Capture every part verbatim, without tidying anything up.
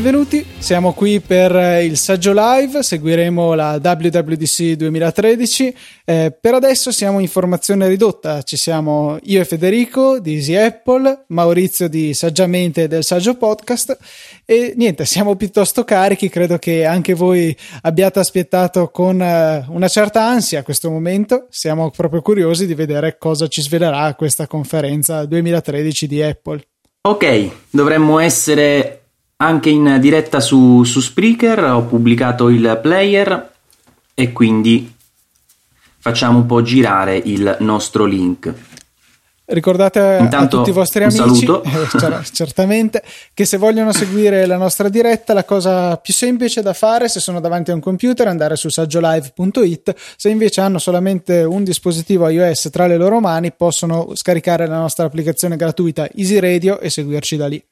benvenuti, siamo qui per il Saggio Live, seguiremo la W W D C duemilatredici, eh, per adesso siamo in formazione ridotta, ci siamo io e Federico di Easy Apple, Maurizio di Saggiamente del Saggio Podcast e niente, siamo piuttosto carichi, credo che anche voi abbiate aspettato con eh, una certa ansia questo momento, siamo proprio curiosi di vedere cosa ci svelerà questa conferenza duemilatredici di Apple. Ok, dovremmo essere anche in diretta su, su Spreaker, ho pubblicato il player e quindi facciamo un po' girare il nostro link. Ricordate Intanto, a tutti i vostri amici eh, certamente che se vogliono seguire la nostra diretta la cosa più semplice da fare se sono davanti a un computer è andare su saggiolive punto it, se invece hanno solamente un dispositivo iOS tra le loro mani possono scaricare la nostra applicazione gratuita Easy Radio e seguirci da lì.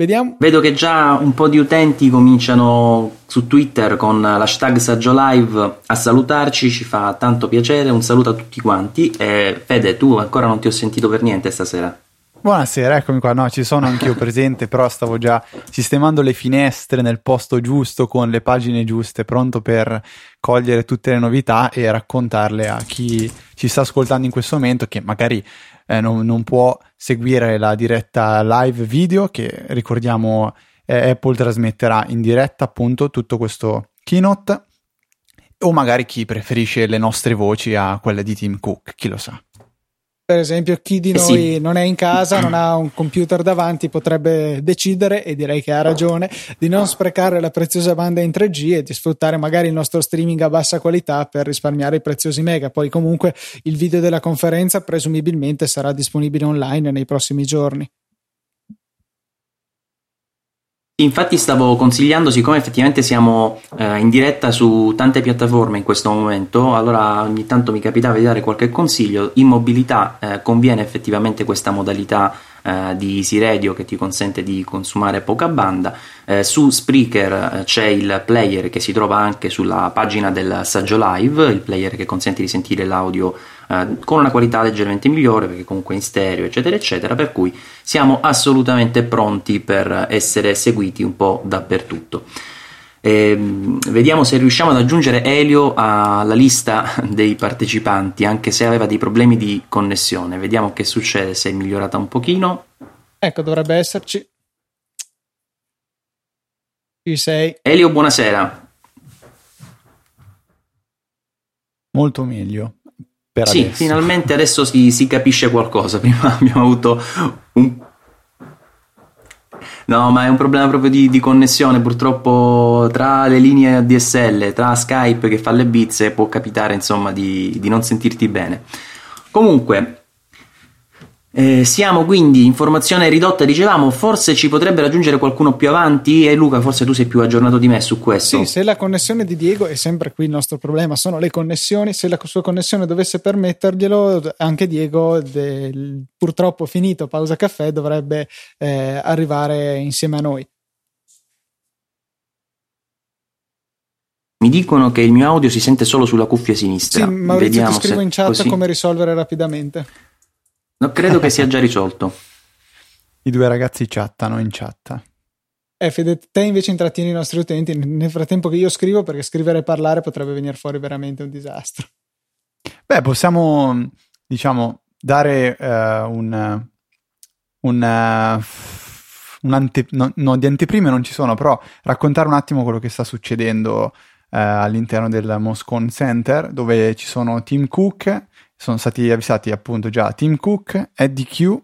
Vediamo. Vedo che già un po' di utenti cominciano su Twitter con l'hashtag SaggioLive a salutarci, ci fa tanto piacere, un saluto a tutti quanti. E Fede, tu ancora non ti ho sentito per niente stasera. Buonasera, eccomi qua, no ci sono anch'io presente, però stavo già sistemando le finestre nel posto giusto con le pagine giuste, pronto per cogliere tutte le novità e raccontarle a chi ci sta ascoltando in questo momento che magari eh, non, non può seguire la diretta live video che ricordiamo eh, Apple trasmetterà in diretta appunto tutto questo keynote o magari chi preferisce le nostre voci a quelle di Tim Cook, chi lo sa. Per esempio chi di eh noi sì. non è in casa, non ha un computer davanti, potrebbe decidere, e direi che ha ragione, di non sprecare la preziosa banda in tre G e di sfruttare magari il nostro streaming a bassa qualità per risparmiare i preziosi mega. Poi comunque il video della conferenza presumibilmente sarà disponibile online nei prossimi giorni. Infatti stavo consigliando, siccome effettivamente siamo eh, in diretta su tante piattaforme in questo momento, allora ogni tanto mi capitava di dare qualche consiglio. In mobilità eh, conviene effettivamente questa modalità eh, di Easy Radio che ti consente di consumare poca banda. Eh, su Spreaker eh, c'è il player che si trova anche sulla pagina del Saggio Live, il player che consente di sentire l'audio con una qualità leggermente migliore perché comunque in stereo eccetera eccetera, per cui siamo assolutamente pronti per essere seguiti un po' dappertutto. E vediamo se riusciamo ad aggiungere Elio alla lista dei partecipanti anche se aveva dei problemi di connessione, vediamo che succede, se è migliorata un pochino, ecco dovrebbe esserci. Ci sei Elio, buonasera. Molto meglio. Sì, adesso. Finalmente adesso si, si capisce qualcosa, prima abbiamo avuto un... No, ma è un problema proprio di, di connessione, purtroppo tra le linee A D S L, tra Skype che fa le bizze può capitare insomma di, di non sentirti bene. Comunque... Eh, siamo quindi in formazione ridotta, dicevamo, forse ci potrebbe raggiungere qualcuno più avanti e Luca forse tu sei più aggiornato di me su questo. Sì, se la connessione di Diego è sempre qui il nostro problema, sono le connessioni, se la sua connessione dovesse permetterglielo anche Diego del, purtroppo finito pausa caffè dovrebbe eh, arrivare insieme a noi. Mi dicono che il mio audio si sente solo sulla cuffia sinistra. Sì, Maurizio, vediamo, ti scrivo in chat così. Come risolvere rapidamente. No, credo che sia già risolto. I due ragazzi chattano in chat. Eh, Fede, te invece intrattieni i nostri utenti nel frattempo che io scrivo, perché scrivere e parlare potrebbe venire fuori veramente un disastro. Beh, possiamo, diciamo, dare uh, un un, uh, un ante, no, no, di anteprime non ci sono, però raccontare un attimo quello che sta succedendo uh, all'interno del Moscone Center, dove ci sono Tim Cook. Sono stati avvisati appunto già Tim Cook, Eddie Q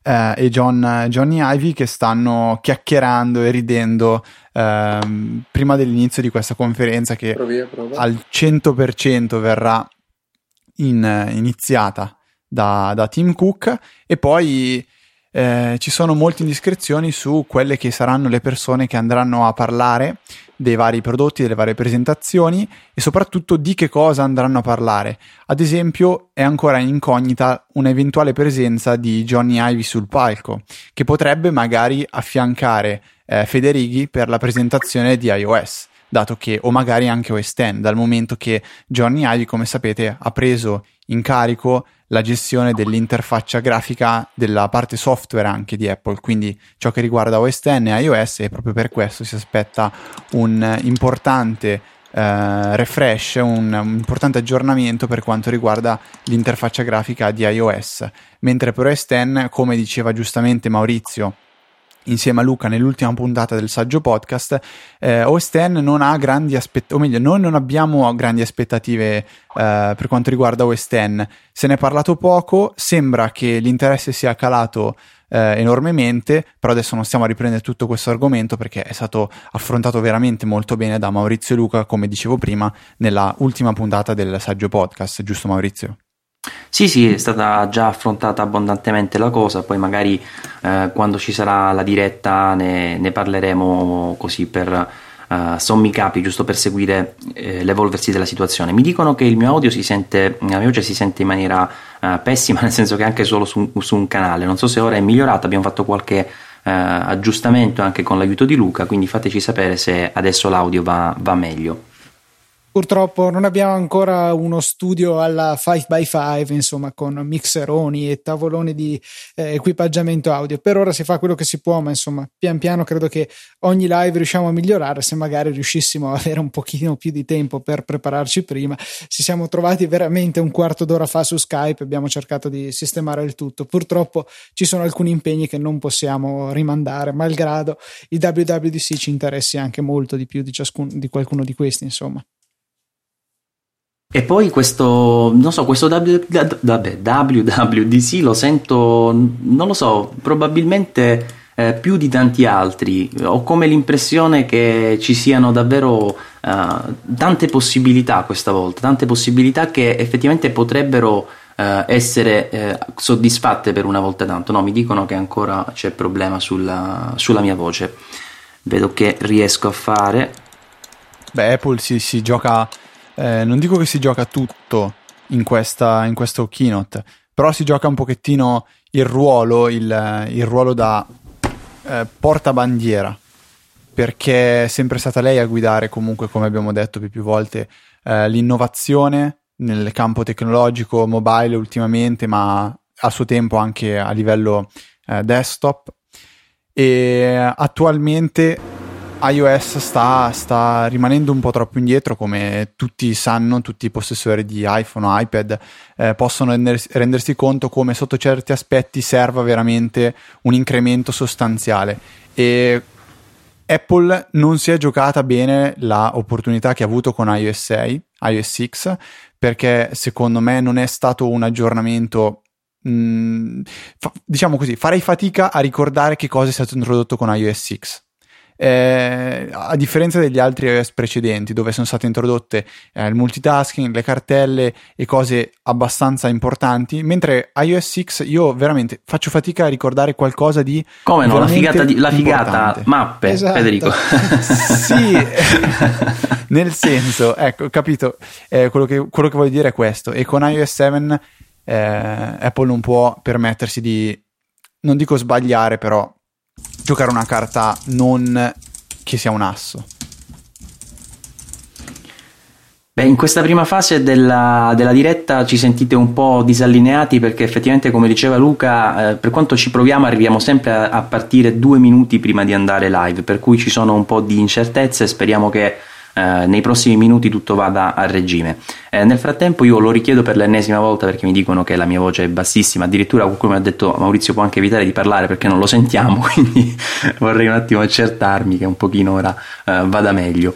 eh, e John, Jony Ive che stanno chiacchierando e ridendo eh, prima dell'inizio di questa conferenza che provi, provi. al cento per cento verrà in, iniziata da, da Tim Cook e poi eh, ci sono molte indiscrezioni su quelle che saranno le persone che andranno a parlare dei vari prodotti, delle varie presentazioni e soprattutto di che cosa andranno a parlare. Ad esempio è ancora incognita un'eventuale presenza di Jony Ive sul palco che potrebbe magari affiancare eh, Federighi per la presentazione di iOS, dato che o magari anche O S X, dal momento che Jony Ive come sapete ha preso in carico la gestione dell'interfaccia grafica della parte software anche di Apple, quindi ciò che riguarda O S X e iOS, e proprio per questo si aspetta un importante eh, refresh, un, un importante aggiornamento per quanto riguarda l'interfaccia grafica di iOS, mentre per O S X, come diceva giustamente Maurizio insieme a Luca nell'ultima puntata del Saggio Podcast, eh, O S X non ha grandi aspettative, o meglio, noi non abbiamo grandi aspettative eh, per quanto riguarda O S X. Se ne è parlato poco, sembra che l'interesse sia calato eh, enormemente, però adesso non stiamo a riprendere tutto questo argomento perché è stato affrontato veramente molto bene da Maurizio e Luca, come dicevo prima, nella ultima puntata del Saggio Podcast, giusto Maurizio? Sì, sì, è stata già affrontata abbondantemente la cosa, poi magari eh, quando ci sarà la diretta ne, ne parleremo così per eh, sommi capi, giusto per seguire eh, l'evolversi della situazione. Mi dicono che il mio audio si sente, la mia voce si sente in maniera eh, pessima, nel senso che anche solo su, su un canale, non so se ora è migliorata, abbiamo fatto qualche eh, aggiustamento anche con l'aiuto di Luca, quindi fateci sapere se adesso l'audio va, va meglio. Purtroppo non abbiamo ancora uno studio alla cinque per cinque, insomma, con mixeroni e tavoloni di eh, equipaggiamento audio. Per ora si fa quello che si può, ma insomma, pian piano credo che ogni live riusciamo a migliorare. Se magari riuscissimo a avere un pochino più di tempo per prepararci prima, ci siamo trovati veramente un quarto d'ora fa su Skype, abbiamo cercato di sistemare il tutto. Purtroppo ci sono alcuni impegni che non possiamo rimandare, malgrado il W W D C ci interessi anche molto di più di ciascuno, di qualcuno di questi, insomma. E poi questo, non so, questo w, vabbè, W W D C lo sento, non lo so, probabilmente eh, più di tanti altri. Ho come l'impressione che ci siano davvero eh, tante possibilità questa volta, tante possibilità che effettivamente potrebbero eh, essere eh, soddisfatte per una volta tanto. No, mi dicono che ancora c'è problema sulla, sulla mia voce. Vedo che riesco a fare. Beh, Apple si, si gioca... Eh, non dico che si gioca tutto in, questa, in questo keynote, però si gioca un pochettino il ruolo, il, il ruolo da eh, portabandiera, perché è sempre stata lei a guidare comunque, come abbiamo detto più, più volte, eh, l'innovazione nel campo tecnologico, mobile ultimamente, ma a suo tempo anche a livello eh, desktop, e attualmente iOS sta, sta rimanendo un po' troppo indietro, come tutti sanno, tutti i possessori di iPhone o iPad eh, possono rendersi, rendersi conto come sotto certi aspetti serva veramente un incremento sostanziale, e Apple non si è giocata bene la opportunità che ha avuto con iOS sei, iOS sei, perché secondo me non è stato un aggiornamento, mh, fa, diciamo così, farei fatica a ricordare che cosa è stato introdotto con iOS sei. Eh, a differenza degli altri iOS precedenti, dove sono state introdotte eh, il multitasking, le cartelle e cose abbastanza importanti, mentre iOS sei io veramente faccio fatica a ricordare qualcosa di come no, la figata, di, la figata mappe, esatto. Federico sì, nel senso, ecco, capito, eh, quello, che, quello che voglio dire è questo, e con iOS sette eh, Apple non può permettersi di, non dico sbagliare, però giocare una carta non che sia un asso. Beh, in questa prima fase della, della diretta ci sentite un po' disallineati perché effettivamente, come diceva Luca, eh, per quanto ci proviamo arriviamo sempre a, a partire due minuti prima di andare live, per cui ci sono un po' di incertezze, speriamo che eh, nei prossimi minuti tutto vada a regime. Eh, nel frattempo io lo richiedo per l'ennesima volta perché mi dicono che la mia voce è bassissima, addirittura qualcuno mi ha detto Maurizio può anche evitare di parlare perché non lo sentiamo, quindi vorrei un attimo accertarmi che un pochino ora eh, vada meglio.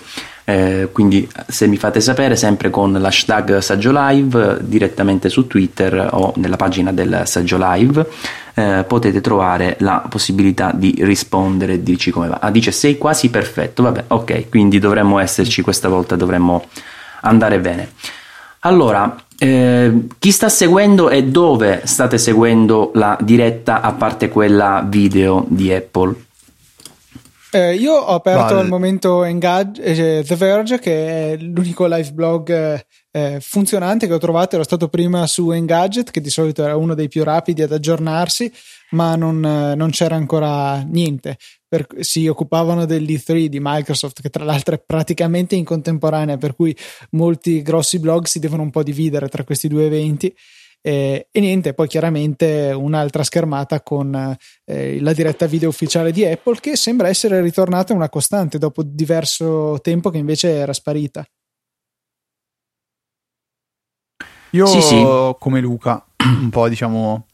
Eh, quindi se mi fate sapere, sempre con l'hashtag Saggio Live, direttamente su Twitter o nella pagina del Saggio Live, eh, potete trovare la possibilità di rispondere e dirci come va. Ah, dice sei quasi perfetto, vabbè, ok, quindi dovremmo esserci questa volta, dovremmo andare bene. Allora, eh, chi sta seguendo e dove state seguendo la diretta a parte quella video di Apple? Eh, io ho aperto Val. al momento Engage, eh, The Verge, che è l'unico live blog eh, funzionante che ho trovato. Ero stato prima su Engadget, che di solito era uno dei più rapidi ad aggiornarsi, ma non, eh, non c'era ancora niente. Per, si occupavano dell'E tre di Microsoft, che tra l'altro è praticamente in contemporanea, per cui molti grossi blog si devono un po' dividere tra questi due eventi. eh, e niente, poi chiaramente un'altra schermata con eh, la diretta video ufficiale di Apple, che sembra essere ritornata una costante dopo diverso tempo che invece era sparita. Io sì, sì. Come Luca un po' diciamo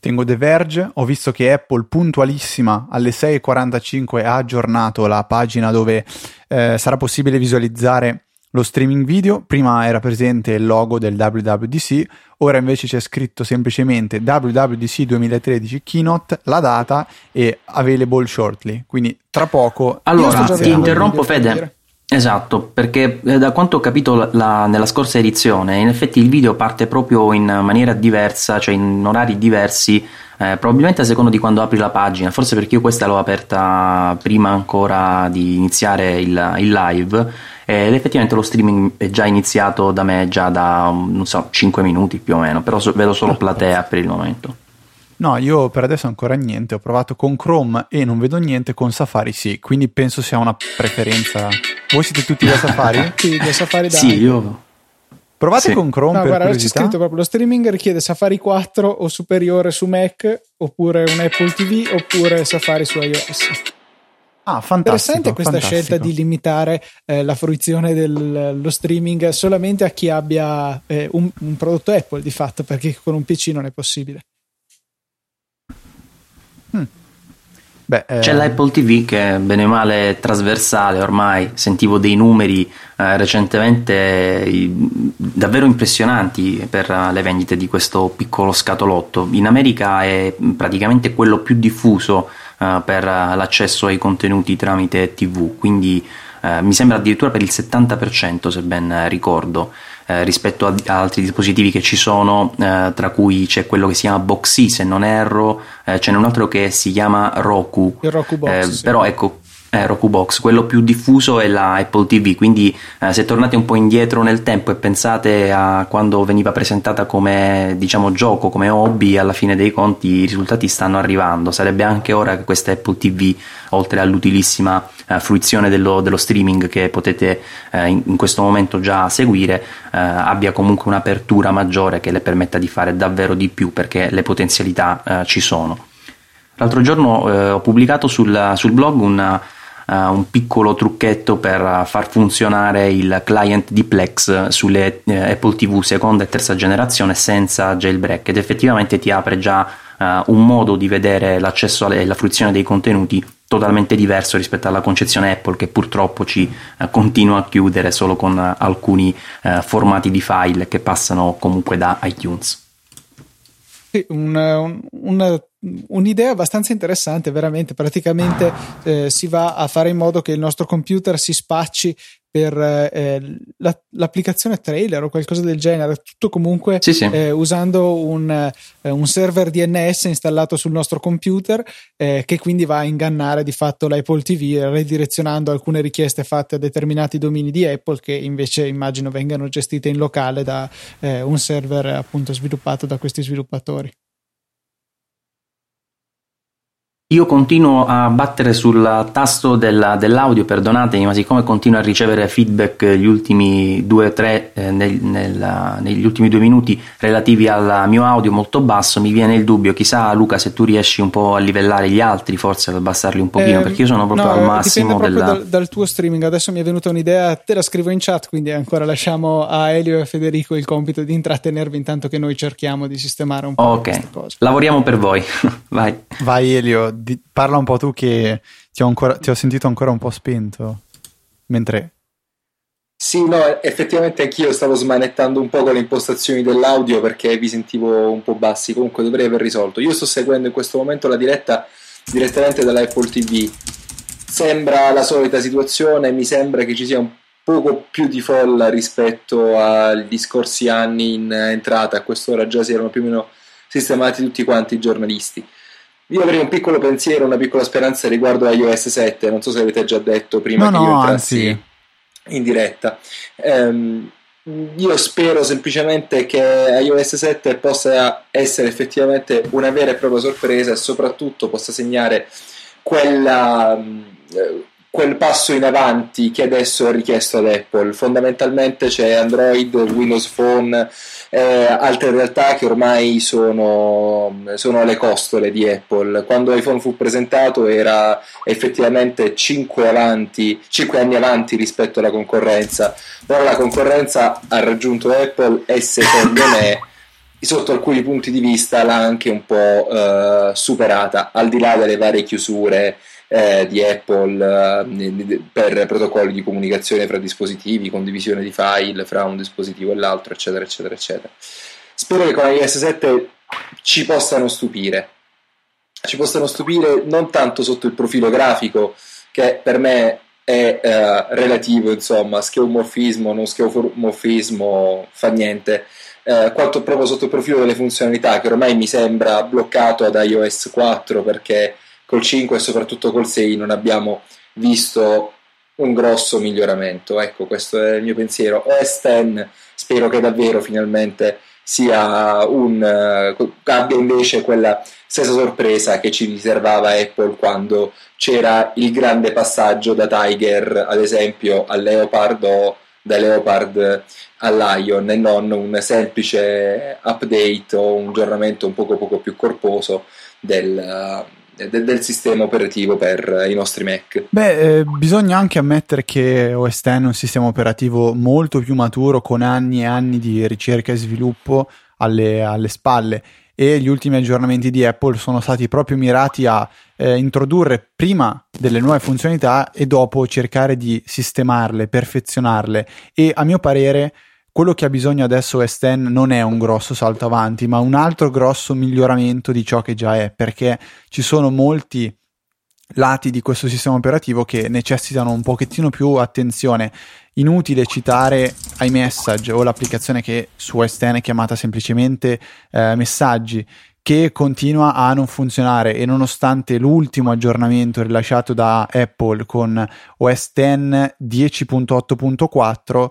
tengo The Verge, ho visto che Apple puntualissima alle sei e quarantacinque ha aggiornato la pagina dove eh, sarà possibile visualizzare lo streaming video. Prima era presente il logo del W W D C, ora invece c'è scritto semplicemente W W D C duemilatredici Keynote, la data e available shortly, quindi tra poco. Allora ti interrompo Fede. Esatto, perché da quanto ho capito la, nella scorsa edizione in effetti il video parte proprio in maniera diversa, cioè in orari diversi, eh, probabilmente a seconda di quando apri la pagina, forse perché io questa l'ho aperta prima ancora di iniziare il, il live, ed effettivamente lo streaming è già iniziato da me già da non so cinque minuti più o meno, però vedo solo platea per il momento. No, io per adesso ancora niente, ho provato con Chrome e non vedo niente, con Safari sì, quindi penso sia una preferenza. Voi siete tutti da Safari? Sì, da Safari da Sì, iPhone. Io provate sì. con Chrome no, per guarda, curiosità. C'è scritto proprio: lo streaming richiede Safari quattro o superiore su Mac, oppure un Apple T V, oppure Safari su iOS. Ah, fantastico. Interessante questa fantastico. scelta di limitare eh, la fruizione dello streaming solamente a chi abbia eh, un, un prodotto Apple, di fatto, perché con un P C non è possibile. Hmm. Beh, eh... c'è l'Apple T V che è bene o male è trasversale ormai, sentivo dei numeri eh, recentemente eh, davvero impressionanti per eh, le vendite di questo piccolo scatolotto. In America è praticamente quello più diffuso eh, per eh, l'accesso ai contenuti tramite T V, quindi eh, mi sembra addirittura per il settanta per cento se ben ricordo, eh, rispetto a, a altri dispositivi che ci sono, eh, tra cui c'è quello che si chiama Boxy se non erro, eh, ce n'è un altro che si chiama Roku, il Roku Box, eh, sì. Però ecco eh, Roku Box, quello più diffuso è la Apple T V, quindi eh, se tornate un po' indietro nel tempo e pensate a quando veniva presentata come diciamo gioco, come hobby, alla fine dei conti i risultati stanno arrivando. Sarebbe anche ora che questa Apple T V, oltre all'utilissima eh, fruizione dello, dello streaming che potete eh, in, in questo momento già seguire, eh, abbia comunque un'apertura maggiore che le permetta di fare davvero di più, perché le potenzialità eh, ci sono. L'altro giorno eh, ho pubblicato sul, sul blog una Uh, un piccolo trucchetto per far funzionare il client di Plex sulle uh, Apple T V seconda e terza generazione senza jailbreak, ed effettivamente ti apre già uh, un modo di vedere l'accesso alle, alla fruizione dei contenuti totalmente diverso rispetto alla concezione Apple, che purtroppo ci uh, continua a chiudere solo con uh, alcuni uh, formati di file che passano comunque da iTunes. Sì, una, un, una, un'idea abbastanza interessante veramente, praticamente eh, si va a fare in modo che il nostro computer si spacci per eh, la, l'applicazione trailer o qualcosa del genere, tutto comunque sì, sì. Eh, usando un, eh, un server D N S installato sul nostro computer eh, che quindi va a ingannare di fatto l'Apple T V, ridirezionando alcune richieste fatte a determinati domini di Apple, che invece immagino vengano gestite in locale da eh, un server appunto sviluppato da questi sviluppatori. Io continuo a battere sul tasto della, dell'audio, perdonatemi, ma siccome continuo a ricevere feedback gli ultimi due o tre eh, nel, nel, negli ultimi due minuti relativi al mio audio molto basso, mi viene il dubbio, chissà Luca se tu riesci un po' a livellare gli altri, forse ad abbassarli un pochino, eh, perché io sono proprio no, al massimo dipende proprio della... dal, dal tuo streaming. Adesso mi è venuta un'idea, te la scrivo in chat, quindi ancora lasciamo a Elio e Federico il compito di intrattenervi intanto che noi cerchiamo di sistemare un po' okay. queste cose. Lavoriamo per voi. Vai. Vai Elio. Di, parla un po' tu che ti ho, ancora, ti ho sentito ancora un po' spento mentre... Sì, no, effettivamente anch'io stavo smanettando un po' con le impostazioni dell'audio perché vi sentivo un po' bassi, comunque dovrei aver risolto. Io sto seguendo in questo momento la diretta direttamente dall'Apple T V, sembra la solita situazione, mi sembra che ci sia un poco più di folla rispetto agli scorsi anni in entrata, a quest'ora già si erano più o meno sistemati tutti quanti i giornalisti. Io avrei un piccolo pensiero, una piccola speranza riguardo a iOS sette, non so se avete già detto prima no, che io entrassi no, anzi. in diretta. Um, io spero semplicemente che iOS sette possa essere effettivamente una vera e propria sorpresa e soprattutto possa segnare quella, quel passo in avanti che adesso è richiesto ad Apple. Fondamentalmente c'è Android, Windows Phone, eh, altre realtà che ormai sono, sono alle costole di Apple. Quando iPhone fu presentato era effettivamente cinque avanti, cinque anni avanti rispetto alla concorrenza. Ora la concorrenza ha raggiunto Apple e secondo me sotto alcuni punti di vista l'ha anche un po' eh, superata, al di là delle varie chiusure Eh, di Apple eh, per protocolli di comunicazione fra dispositivi, condivisione di file fra un dispositivo e l'altro, eccetera eccetera eccetera. Spero che con iOS sette ci possano stupire ci possano stupire non tanto sotto il profilo grafico, che per me è eh, relativo, insomma, schiomorfismo non schiomorfismo fa niente, eh, quanto proprio sotto il profilo delle funzionalità, che ormai mi sembra bloccato ad iOS quattro, perché col cinque e soprattutto col sei non abbiamo visto un grosso miglioramento. Ecco, questo è il mio pensiero. O S X spero che davvero finalmente sia un uh, abbia invece quella stessa sorpresa che ci riservava Apple quando c'era il grande passaggio da Tiger, ad esempio, al Leopard, o da Leopard a Lion, e non un semplice update o un aggiornamento un poco poco più corposo del uh, del sistema operativo per i nostri Mac. Beh, eh, bisogna anche ammettere che O S X è un sistema operativo molto più maturo, con anni e anni di ricerca e sviluppo alle, alle spalle, e gli ultimi aggiornamenti di Apple sono stati proprio mirati a eh, introdurre prima delle nuove funzionalità e dopo cercare di sistemarle, perfezionarle, e a mio parere quello che ha bisogno adesso O S X non è un grosso salto avanti, ma un altro grosso miglioramento di ciò che già è, perché ci sono molti lati di questo sistema operativo che necessitano un pochettino più attenzione. Inutile citare iMessage, o l'applicazione che su O S X è chiamata semplicemente eh, Messaggi, che continua a non funzionare, e nonostante l'ultimo aggiornamento rilasciato da Apple con O S X dieci punto otto punto quattro,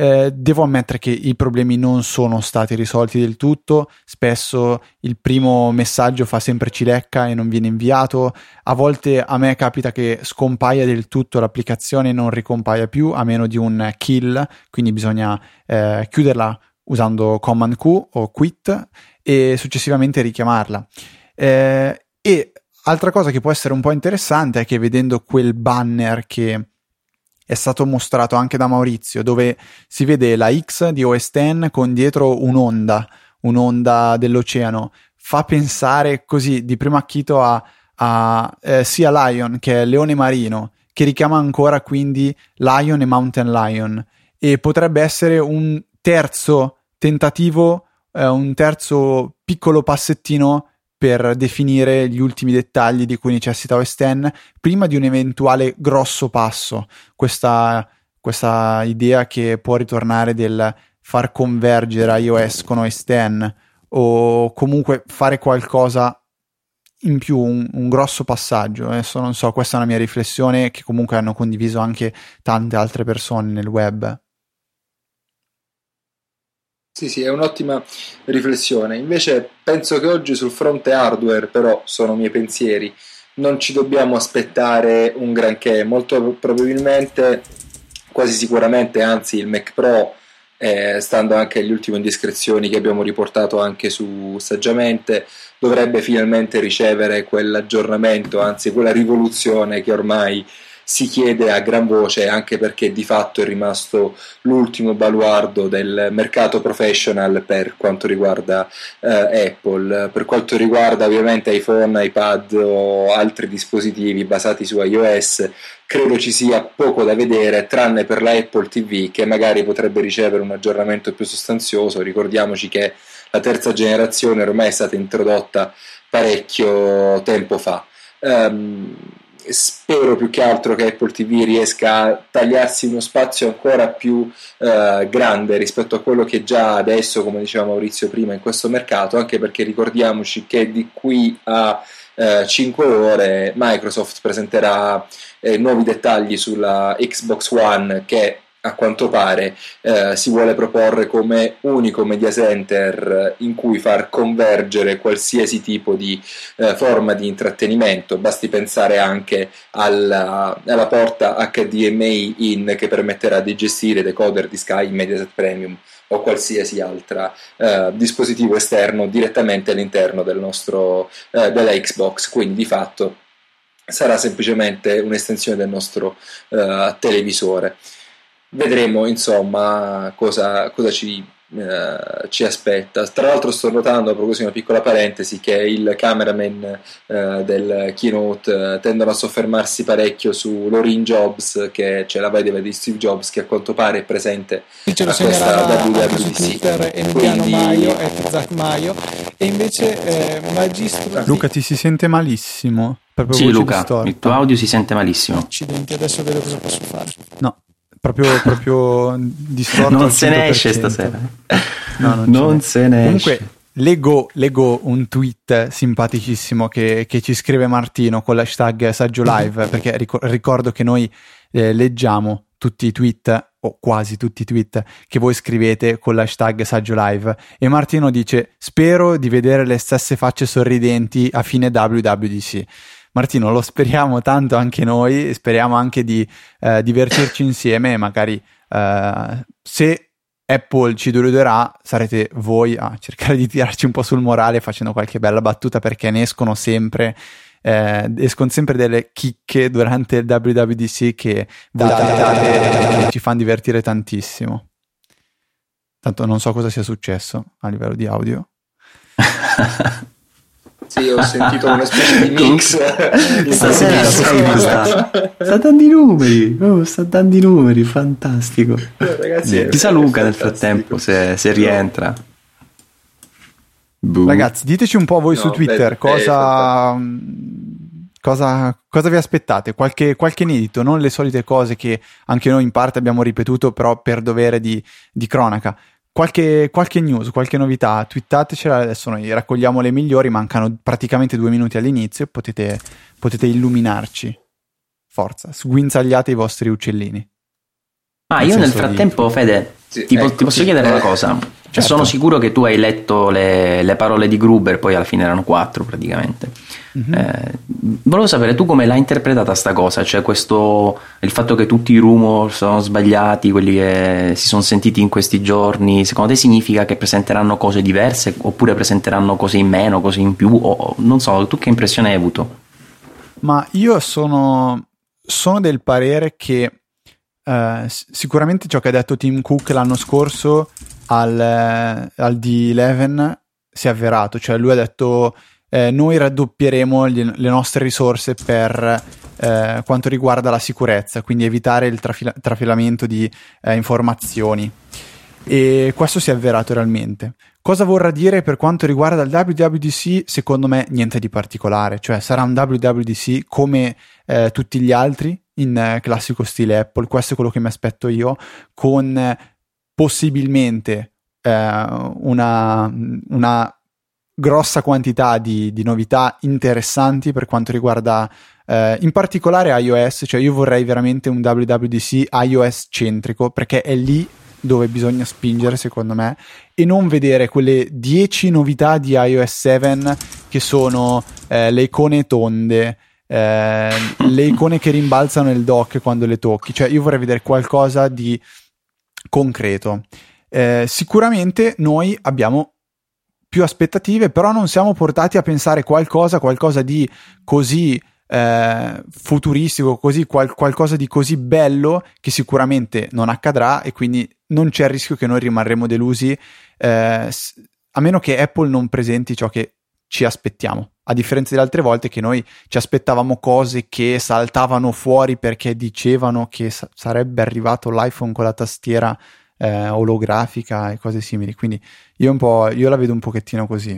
Eh, devo ammettere che i problemi non sono stati risolti del tutto. Spesso il primo messaggio fa sempre cilecca e non viene inviato. A volte a me capita che scompaia del tutto l'applicazione e non ricompaia più, a meno di un kill, quindi bisogna eh, chiuderla usando Command Q o Quit e successivamente richiamarla. Eh, e altra cosa che può essere un po' interessante è che, vedendo quel banner che è stato mostrato anche da Maurizio, dove si vede la X di O S X con dietro un'onda, un'onda dell'oceano, fa pensare così di primo acchito a, a eh, Sea Lion, che è leone marino, che richiama ancora quindi Lion e Mountain Lion, e potrebbe essere un terzo tentativo, eh, un terzo piccolo passettino per definire gli ultimi dettagli di cui necessita O S X prima di un eventuale grosso passo. Questa, questa idea che può ritornare del far convergere iOS con O S X, o comunque fare qualcosa in più, un, un grosso passaggio. Adesso non so, questa è una mia riflessione che comunque hanno condiviso anche tante altre persone nel web. Sì, sì, è un'ottima riflessione. Invece penso che oggi sul fronte hardware, però sono miei pensieri, non ci dobbiamo aspettare un granché. Molto probabilmente, quasi sicuramente, anzi, il Mac Pro, eh, stando anche alle ultime indiscrezioni che abbiamo riportato anche su Saggiamente, dovrebbe finalmente ricevere quell'aggiornamento, anzi quella rivoluzione che ormai si chiede a gran voce, anche perché di fatto è rimasto l'ultimo baluardo del mercato professional per quanto riguarda eh, Apple. Per quanto riguarda ovviamente iPhone, iPad o altri dispositivi basati su iOS, credo ci sia poco da vedere, tranne per la Apple T V, che magari potrebbe ricevere un aggiornamento più sostanzioso. Ricordiamoci che la terza generazione ormai è stata introdotta parecchio tempo fa. Um, Spero più che altro che Apple T V riesca a tagliarsi uno spazio ancora più eh, grande rispetto a quello che già adesso, come diceva Maurizio prima, in questo mercato, anche perché ricordiamoci che di qui a eh, cinque ore Microsoft presenterà eh, nuovi dettagli sulla Xbox One, che a quanto pare eh, si vuole proporre come unico media center in cui far convergere qualsiasi tipo di eh, forma di intrattenimento. Basti pensare anche alla, alla porta H D M I in che permetterà di gestire decoder di Sky, Mediaset Premium o qualsiasi altro eh, dispositivo esterno direttamente all'interno del nostro, eh, della Xbox, quindi di fatto sarà semplicemente un'estensione del nostro eh, televisore. Vedremo insomma cosa, cosa ci, eh, ci aspetta. Tra l'altro sto notando, proprio così una piccola parentesi, che il cameraman eh, del keynote eh, tendono a soffermarsi parecchio su Lauryn Jobs, che c'è la vedova di Steve Jobs, che a quanto pare è presente ce lo a questa W W D C, e Luciano Maio e Zach Maio. E invece eh, Magistro Luca, ti si sente malissimo. Sì Luca, il tuo audio si sente malissimo. Accidenti, adesso vedo cosa posso fare. No, proprio, proprio distorto. Non se ne esce stasera. No, non, non se ne, ne Comunque, esce. Leggo, leggo un tweet simpaticissimo che, che ci scrive Martino con l'hashtag Saggio Live, perché ricordo che noi eh, leggiamo tutti i tweet, o quasi tutti i tweet che voi scrivete con l'hashtag Saggio Live, e Martino dice: spero di vedere le stesse facce sorridenti a fine W W D C. Martino, lo speriamo tanto anche noi, speriamo anche di eh, divertirci insieme, magari eh, se Apple ci deluderà sarete voi a cercare di tirarci un po' sul morale facendo qualche bella battuta, perché ne escono sempre, eh, escono sempre delle chicche durante il W W D C che ci fanno divertire tantissimo. Tanto non so cosa sia successo a livello di audio. Sì, ho sentito una specie di mix. Stasera sta dando i numeri, oh, sta dando i numeri, fantastico. No, ragazzi, eh, chissà Luca nel frattempo se, se rientra. Boom. Ragazzi, diteci un po' voi no, su Twitter beh, cosa, beh, cosa, cosa vi aspettate, qualche, qualche inedito, non le solite cose che anche noi in parte abbiamo ripetuto, però per dovere di, di cronaca. Qualche, qualche news, qualche novità, twittatecela, adesso noi raccogliamo le migliori, mancano praticamente due minuti all'inizio, potete, potete illuminarci, forza, sguinzagliate i vostri uccellini. Ah, nel io nel frattempo di... Fede, sì, ti, ecco, ti posso sì, chiedere eh, una cosa? Certo. Sono sicuro che tu hai letto le, le parole di Gruber, poi alla fine erano quattro praticamente. Mm-hmm. Eh, volevo sapere tu come l'hai interpretata sta cosa, cioè questo, il fatto che tutti i rumor sono sbagliati, quelli che si sono sentiti in questi giorni, secondo te significa che presenteranno cose diverse oppure presenteranno cose in meno, cose in più, o non so, tu che impressione hai avuto? Ma io sono, sono del parere che eh, sicuramente ciò che ha detto Tim Cook l'anno scorso al, al D undici si è avverato, cioè lui ha detto Eh, noi raddoppieremo gli, le nostre risorse per eh, quanto riguarda la sicurezza, quindi evitare il trafila- trafilamento di eh, informazioni, e questo si è avverato realmente. Cosa vorrà dire per quanto riguarda il W W D C? Secondo me niente di particolare, cioè sarà un W W D C come eh, tutti gli altri in eh, classico stile Apple, questo è quello che mi aspetto io, con eh, possibilmente eh, una, una grossa quantità di, di novità interessanti per quanto riguarda eh, in particolare iOS, cioè io vorrei veramente un W W D C iOS centrico, perché è lì dove bisogna spingere secondo me, e non vedere quelle dieci novità di iOS sette che sono eh, le icone tonde, eh, le icone che rimbalzano nel dock quando le tocchi, cioè io vorrei vedere qualcosa di concreto. Eh, sicuramente noi abbiamo più aspettative, però non siamo portati a pensare qualcosa, qualcosa di così eh, futuristico, così, qual- qualcosa di così bello che sicuramente non accadrà, e quindi non c'è il rischio che noi rimarremo delusi, eh, a meno che Apple non presenti ciò che ci aspettiamo, a differenza di altre volte che noi ci aspettavamo cose che saltavano fuori perché dicevano che sa- sarebbe arrivato l'iPhone con la tastiera Eh, olografica e cose simili, quindi io un po' io la vedo un pochettino così.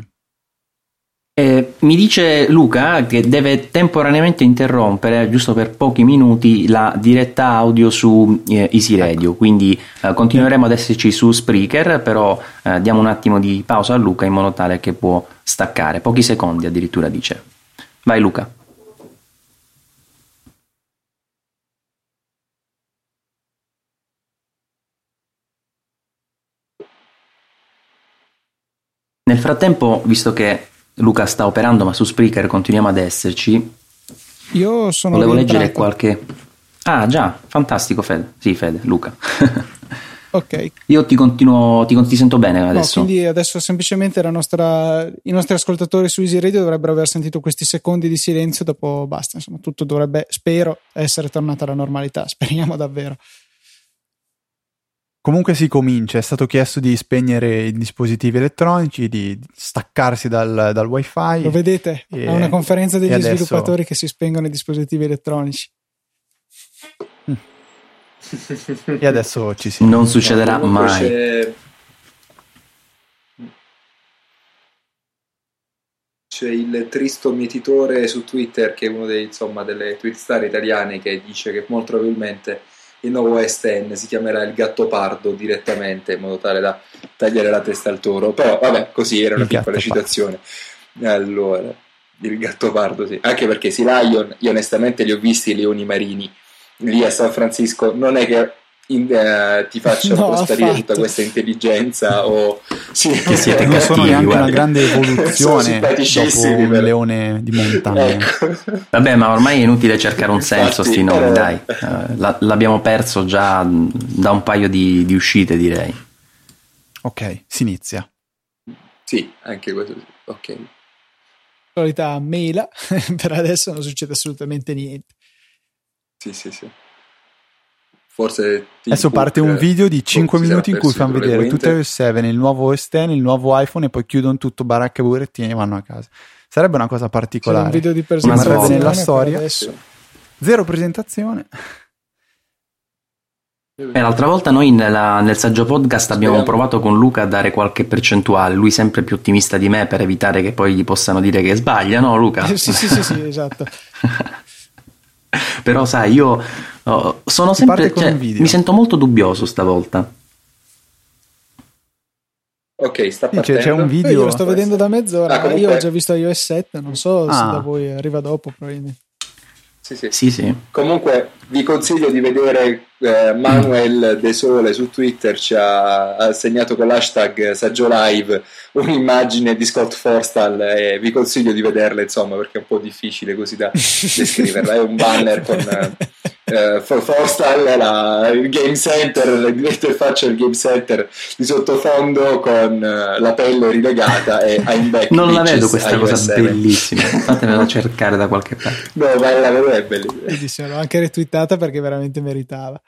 Eh, mi dice Luca che deve temporaneamente interrompere giusto per pochi minuti la diretta audio su eh, Easy Radio, ecco. Quindi eh, continueremo ad esserci su Spreaker, però eh, diamo un attimo di pausa a Luca in modo tale che può staccare, pochi secondi addirittura dice. Vai Luca. Nel frattempo, visto che Luca sta operando, ma su Spreaker continuiamo ad esserci, io sono volevo rientrato. leggere qualche... Ah già, fantastico Fede, sì Fede, Luca. Ok. Io ti continuo, ti, ti sento bene adesso. No, quindi adesso semplicemente la nostra, i nostri ascoltatori su Easy Radio dovrebbero aver sentito questi secondi di silenzio, dopo basta, insomma tutto dovrebbe, spero, essere tornato alla normalità, speriamo davvero. Comunque si comincia, è stato chiesto di spegnere i dispositivi elettronici, di staccarsi dal, dal wifi. Lo vedete, e, è una conferenza degli adesso... sviluppatori che si spengono i dispositivi elettronici. Mm. E adesso ci si non succederà no, mai c'è... c'è il tristo mietitore su Twitter, che è uno dei, insomma, delle tweet star italiane, che dice che molto probabilmente il nuovo O S X si chiamerà il gatto pardo direttamente, in modo tale da tagliare la testa al toro. Però vabbè, così era una piccola citazione. Allora, il gatto pardo, sì, anche perché Sea Lion, io onestamente li ho visti i leoni marini lì a San Francisco, non è che in, uh, ti facciano no, trasparire tutta questa intelligenza o sì, che siete non cattivi, sono neanche guarda. una grande evoluzione dopo un però. leone di montagna, ecco. Vabbè, ma ormai è inutile cercare un senso a sti nomi, eh, dai, uh, l'abbiamo perso già da un paio di, di uscite, direi. Ok, si inizia, sì, anche questo, ok, solita mela. Per adesso non succede assolutamente niente. Sì, sì, sì. Forse Tim adesso Cook, parte un video di cinque minuti in cui fanno vedere tutte le sette, il nuovo O S X, il nuovo iPhone, e poi chiudono tutto, baracca e burattini, e vanno a casa. Sarebbe una cosa particolare. Un video di presentazione nella storia. Sì. Zero presentazione. Eh, l'altra volta noi nella, nel Saggio Podcast abbiamo Speriamo. provato con Luca a dare qualche percentuale, lui sempre più ottimista di me, per evitare che poi gli possano dire che sbaglia, no Luca? Eh, sì, sì, sì, sì, esatto. Però sai, io oh, sono si sempre cioè, mi sento molto dubbioso stavolta. Ok, sta partendo. C'è, c'è un video. Io lo sto vedendo da mezz'ora. Ah, comunque... Io ho già visto iOS sette, non so ah. se da voi arriva dopo. Sì sì. sì, sì. Comunque vi consiglio di vedere eh, Manuel De Sole su Twitter, ci ha, ha segnato con l'hashtag Saggio Live un'immagine di Scott Forstall, e vi consiglio di vederla, insomma, perché è un po' difficile così da descriverla. È un banner con eh, for Forstall, la, il Game Center, la diretta in faccia del Game Center di sottofondo, con eh, la pelle rilegata, e I'm back. Non la vedo questa cosa bellissima, fatemela cercare da qualche parte. No, vai, la vedo, è bellissima. L'ho anche retweetata perché veramente meritava.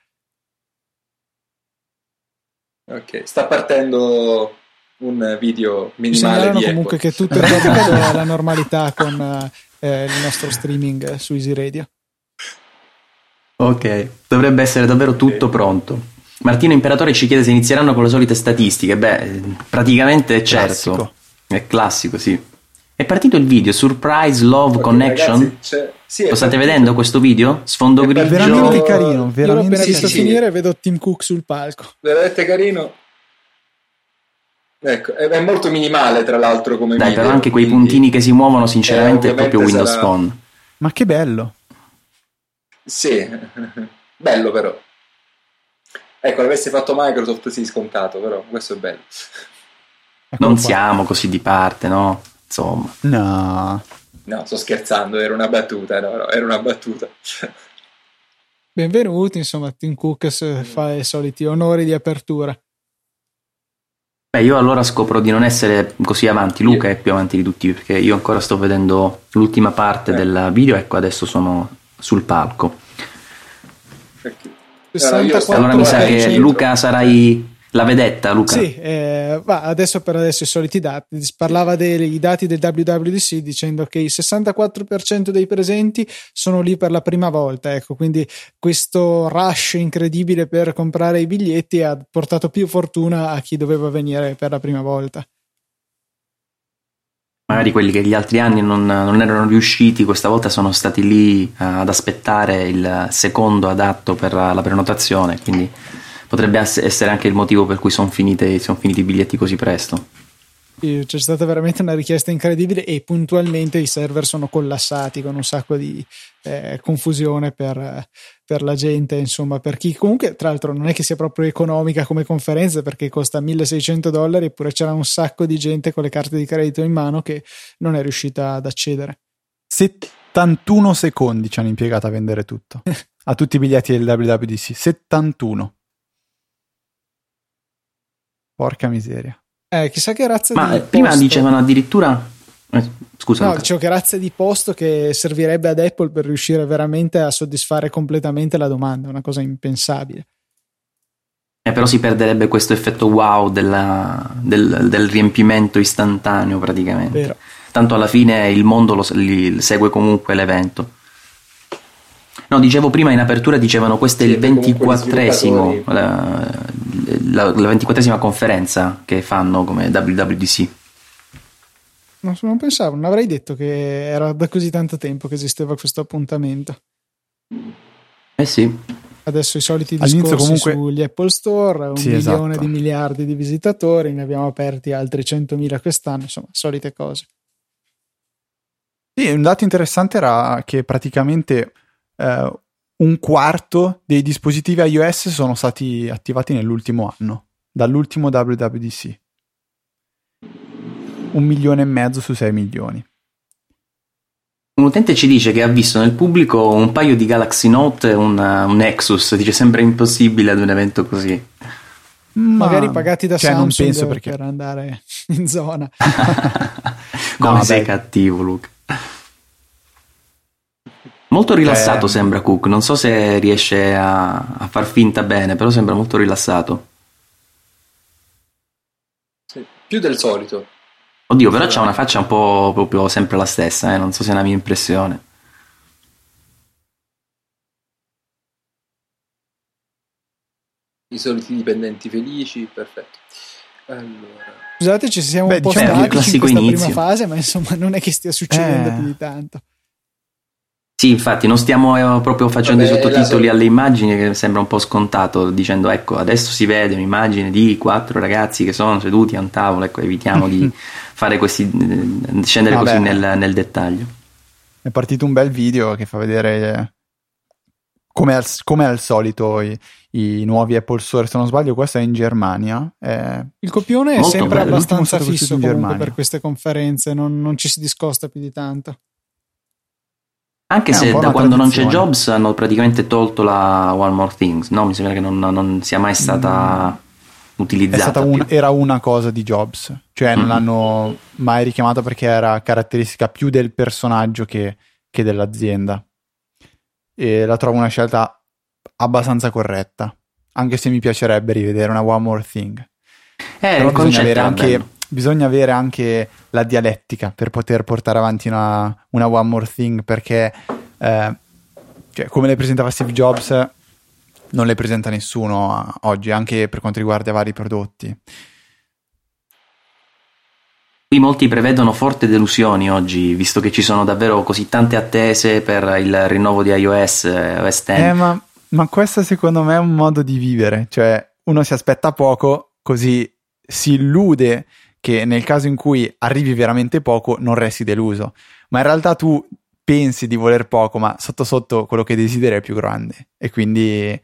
Ok, sta partendo un video minimale di Apple. Comunque che tutto è la normalità con eh, il nostro streaming su Easy Radio. Ok, dovrebbe essere davvero tutto okay. pronto. Martino Imperatore ci chiede se inizieranno con le solite statistiche. Beh, praticamente è certo. Classico. È classico, sì. È partito il video Surprise Love okay, Connection. Ragazzi, sì, lo state vedendo questo video? Sfondo grigio. È veramente carino, veramente. Io appena visto sì, finire sì. vedo Tim Cook sul palco. Veramente carino. Ecco, è molto minimale tra l'altro come Dai, video, però anche quindi... quei puntini che si muovono sinceramente eh, è proprio Windows sarà... Phone. Ma che bello. Sì. Bello però. Ecco, l'avesse fatto Microsoft si sì, scontato, però questo è bello. Ecco, non qua. siamo così di parte, no? Insomma, no, no, sto scherzando, era una battuta, no, no, era una battuta. Benvenuti, insomma, Tim Cook fa i soliti onori di apertura. Beh, io allora scopro di non essere così avanti, Luca è più avanti di tutti, perché io ancora sto vedendo l'ultima parte eh. del video, ecco, adesso sono sul palco. Allora, allora mi sa che centro. Luca sarai... La vedetta, Luca. Sì, eh, va, adesso per adesso i soliti dati. Parlava dei dati del W W D C dicendo che il sessantaquattro per cento dei presenti sono lì per la prima volta. Ecco, quindi questo rush incredibile per comprare i biglietti ha portato più fortuna a chi doveva venire per la prima volta. Magari quelli che gli altri anni non, non erano riusciti, questa volta sono stati lì uh, ad aspettare il secondo adatto per la prenotazione, quindi... Potrebbe essere anche il motivo per cui sono, finite, sono finiti i biglietti così presto. c'è stata veramente una richiesta incredibile e puntualmente i server sono collassati con un sacco di eh, confusione per, per la gente, insomma, per chi comunque tra l'altro non è che sia proprio economica come conferenza, perché costa milleseicento dollari, eppure c'era un sacco di gente con le carte di credito in mano che non è riuscita ad accedere. Settantuno secondi ci hanno impiegato a vendere tutto a tutti i biglietti del W W D C, settantuno. Porca miseria. Eh, chissà che razza ma di posto. Prima dicevano addirittura eh, scusa. No, dicevo che razza di posto che servirebbe ad Apple per riuscire veramente a soddisfare completamente la domanda, una cosa impensabile. Eh, però si perderebbe questo effetto wow della, del, del riempimento istantaneo praticamente. Vero. Tanto alla fine il mondo lo, li, segue comunque l'evento. No, dicevo prima in apertura dicevano questo è il ventiquattresimo la, la, la ventiquattresima conferenza che fanno come W W D C. Non, non pensavo, non avrei detto che era da così tanto tempo che esisteva questo appuntamento. Eh sì. Adesso i soliti discorsi comunque sugli Apple Store, un sì, milione esatto. di miliardi di visitatori, ne abbiamo aperti altri centomila quest'anno, insomma, solite cose. Sì, un dato interessante era che praticamente Uh, un quarto dei dispositivi iOS sono stati attivati nell'ultimo anno, dall'ultimo W W D C. Un milione e mezzo su sei milioni. Un utente ci dice che ha visto nel pubblico un paio di Galaxy Note e un Nexus. Dice sembra impossibile ad un evento così. Ma magari pagati da cioè, Samsung non penso perché... per andare in zona. Come no, sei beh. cattivo, Luca. Molto rilassato eh, sembra Cook, non so se riesce a, a far finta bene, però sembra molto rilassato. Sì, più del solito. Oddio, però c'ha una faccia un po' proprio sempre la stessa, eh? Non so se è una mia impressione. I soliti dipendenti felici, perfetto. Allora... Scusate, ci siamo Beh, un po' diciamo stati in questa inizio. prima fase, ma insomma non è che stia succedendo eh. più di tanto. Sì, infatti non stiamo proprio facendo Vabbè, i sottotitoli alle immagini, che sembra un po' scontato, dicendo ecco adesso si vede un'immagine di quattro ragazzi che sono seduti a un tavolo, ecco evitiamo di fare questi scendere Vabbè. così nel, nel dettaglio. È partito un bel video che fa vedere come al, come al solito i, i nuovi Apple Store, se non sbaglio questo è in Germania. È il copione è sempre bello. abbastanza fisso comunque per queste conferenze, non, non ci si discosta più di tanto. Anche se da quando non c'è Jobs hanno praticamente tolto la One More Things, no? Mi sembra che non, non sia mai stata mm. utilizzata. È stata un, era una cosa di Jobs, cioè mm. non l'hanno mai richiamata perché era caratteristica più del personaggio che, che dell'azienda. E la trovo una scelta abbastanza corretta, anche se mi piacerebbe rivedere una One More Thing. Eh, Però bisogna avere anche... Bisogna avere anche la dialettica per poter portare avanti una, una One More Thing, perché eh, cioè, come le presentava Steve Jobs non le presenta nessuno oggi, anche per quanto riguarda vari prodotti. Qui molti prevedono forti delusioni oggi, visto che ci sono davvero così tante attese per il rinnovo di iOS, iOS X. Eh, ma, ma questo secondo me è un modo di vivere, cioè uno si aspetta poco, così si illude che nel caso in cui arrivi veramente poco non resti deluso, ma in realtà tu pensi di voler poco, ma sotto sotto quello che desideri è più grande e quindi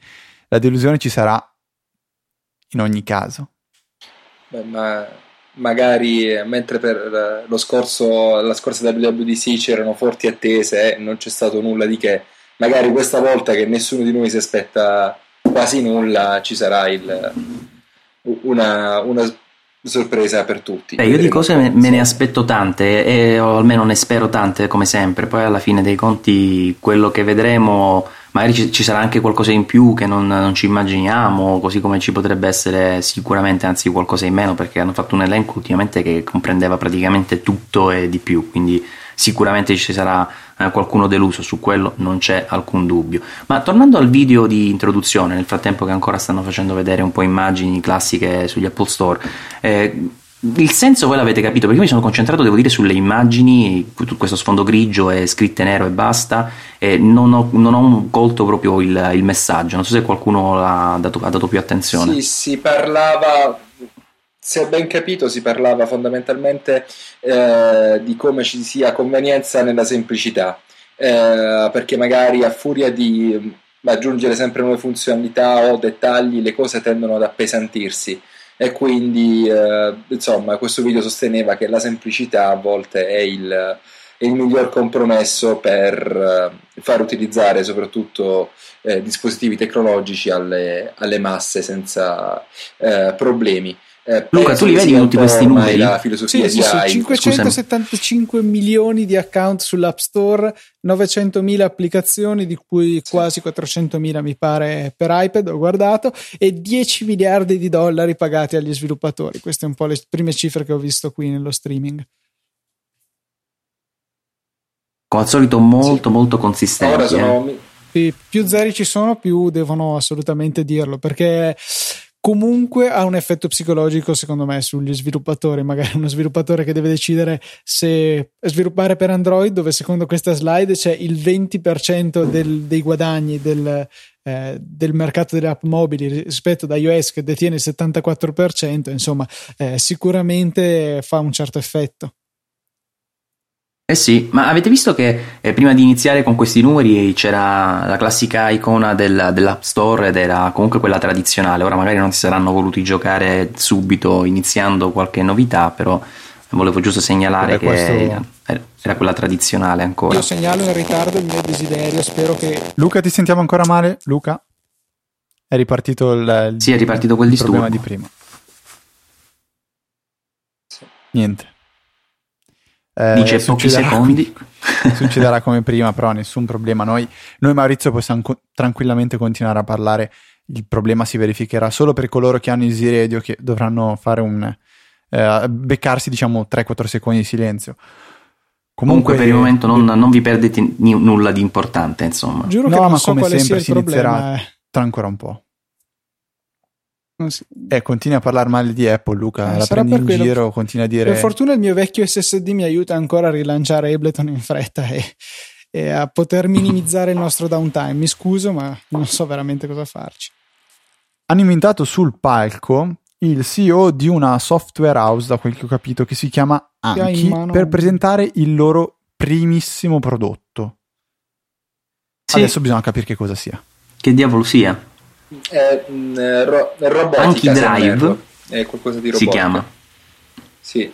la delusione ci sarà in ogni caso. Beh, ma magari mentre per lo scorso la scorsa W W D C c'erano forti attese e eh, non c'è stato nulla di che, magari questa volta che nessuno di noi si aspetta quasi nulla ci sarà il una... una sorpresa per tutti. Beh, io di cose me, me ne aspetto tante e o almeno ne spero tante come sempre, poi alla fine dei conti quello che vedremo magari ci, ci sarà anche qualcosa in più che non, non ci immaginiamo, così come ci potrebbe essere sicuramente anzi qualcosa in meno, perché hanno fatto un elenco ultimamente che comprendeva praticamente tutto e di più, quindi sicuramente ci sarà eh, qualcuno deluso, su quello non c'è alcun dubbio. Ma tornando al video di introduzione, nel frattempo che ancora stanno facendo vedere un po' immagini classiche sugli Apple Store, eh, il senso voi l'avete capito, perché io mi sono concentrato, devo dire, sulle immagini, questo sfondo grigio e scritte nero e basta, e non ho, non ho colto proprio il, il messaggio, non so se qualcuno l'ha dato, ha dato più attenzione. Sì, si parlava... se ho ben capito si parlava fondamentalmente eh, di come ci sia convenienza nella semplicità, eh, perché magari a furia di aggiungere sempre nuove funzionalità o dettagli le cose tendono ad appesantirsi, e quindi eh, insomma questo video sosteneva che la semplicità a volte è il, è il miglior compromesso per eh, far utilizzare soprattutto eh, dispositivi tecnologici alle, alle masse senza eh, problemi. Eh, Luca, tu li vedi tutti questi numeri? La filosofia sì, di sì, sì, cinquecentosettantacinque Scusami. Milioni di account sull'App Store, novecentomila applicazioni, di cui quasi quattrocentomila mi pare per iPad, ho guardato, e dieci miliardi di dollari pagati agli sviluppatori. Queste sono un po' le prime cifre che ho visto qui nello streaming. Come al solito molto sì. molto consistenti. Ora sono... eh. Sì, più zeri ci sono, più devono assolutamente dirlo, perché... comunque ha un effetto psicologico secondo me sugli sviluppatori. Magari uno sviluppatore che deve decidere se sviluppare per Android, dove secondo questa slide c'è il venti per cento del, dei guadagni del, eh, del mercato delle app mobili rispetto ad iOS che detiene il settantaquattro per cento, insomma eh, sicuramente fa un certo effetto. Eh sì, ma avete visto che eh, prima di iniziare con questi numeri c'era la classica icona del, dell'App Store, ed era comunque quella tradizionale. Ora magari non si saranno voluti giocare subito iniziando qualche novità, però volevo giusto segnalare Beh, che questo... era, era quella tradizionale ancora. Io segnalo in ritardo il mio desiderio, spero che... Luca, ti sentiamo ancora male? Luca? È ripartito il, il, sì, è ripartito quel disturbo. Il problema di prima. Sì. Niente. Eh, Dice pochi secondi come, succederà come prima, però nessun problema. Noi, noi Maurizio possiamo co- tranquillamente continuare a parlare. Il problema si verificherà solo per coloro che hanno Easy Radio, che dovranno fare un eh, beccarsi diciamo tre quattro secondi di silenzio. Comunque, Comunque per il momento non, non vi perdete n- nulla di importante, insomma. Giuro no, che non ma so come sempre si inizierà problema, eh. tra ancora un po'. Sì. Eh, continua a parlare male di Apple, Luca. Eh, la prendi in quello... giro, continua a dire. Per fortuna il mio vecchio S S D mi aiuta ancora a rilanciare Ableton in fretta e, e a poter minimizzare il nostro downtime. Mi scuso, ma non so veramente cosa farci. Hanno inventato sul palco il C E O di una software house, da quel che ho capito, che si chiama Anki, mano... per presentare il loro primissimo prodotto. Sì. Adesso bisogna capire che cosa sia. Che diavolo sia? È, mh, ro- robotica, Anki Drive è qualcosa di robotica, si chiama sì.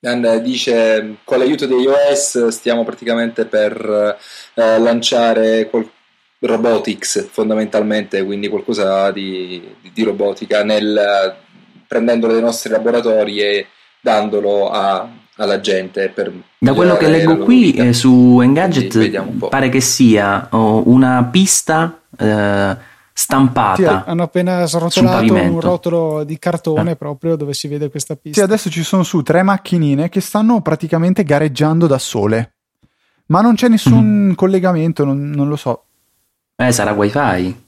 And, dice con l'aiuto di iOS stiamo praticamente per eh, lanciare qual- robotics fondamentalmente, quindi qualcosa di, di, di robotica nel, prendendolo dai nostri laboratori e dandolo a alla gente. Per da quello che leggo qui eh, su Engadget pare che sia oh, una pista eh, stampata. Sì, hanno appena srotolato un rotolo di cartone eh. proprio dove si vede questa pista. Sì, adesso ci sono su tre macchinine che stanno praticamente gareggiando da sole, ma non c'è nessun mm. collegamento, non, non lo so. Eh, sarà wifi.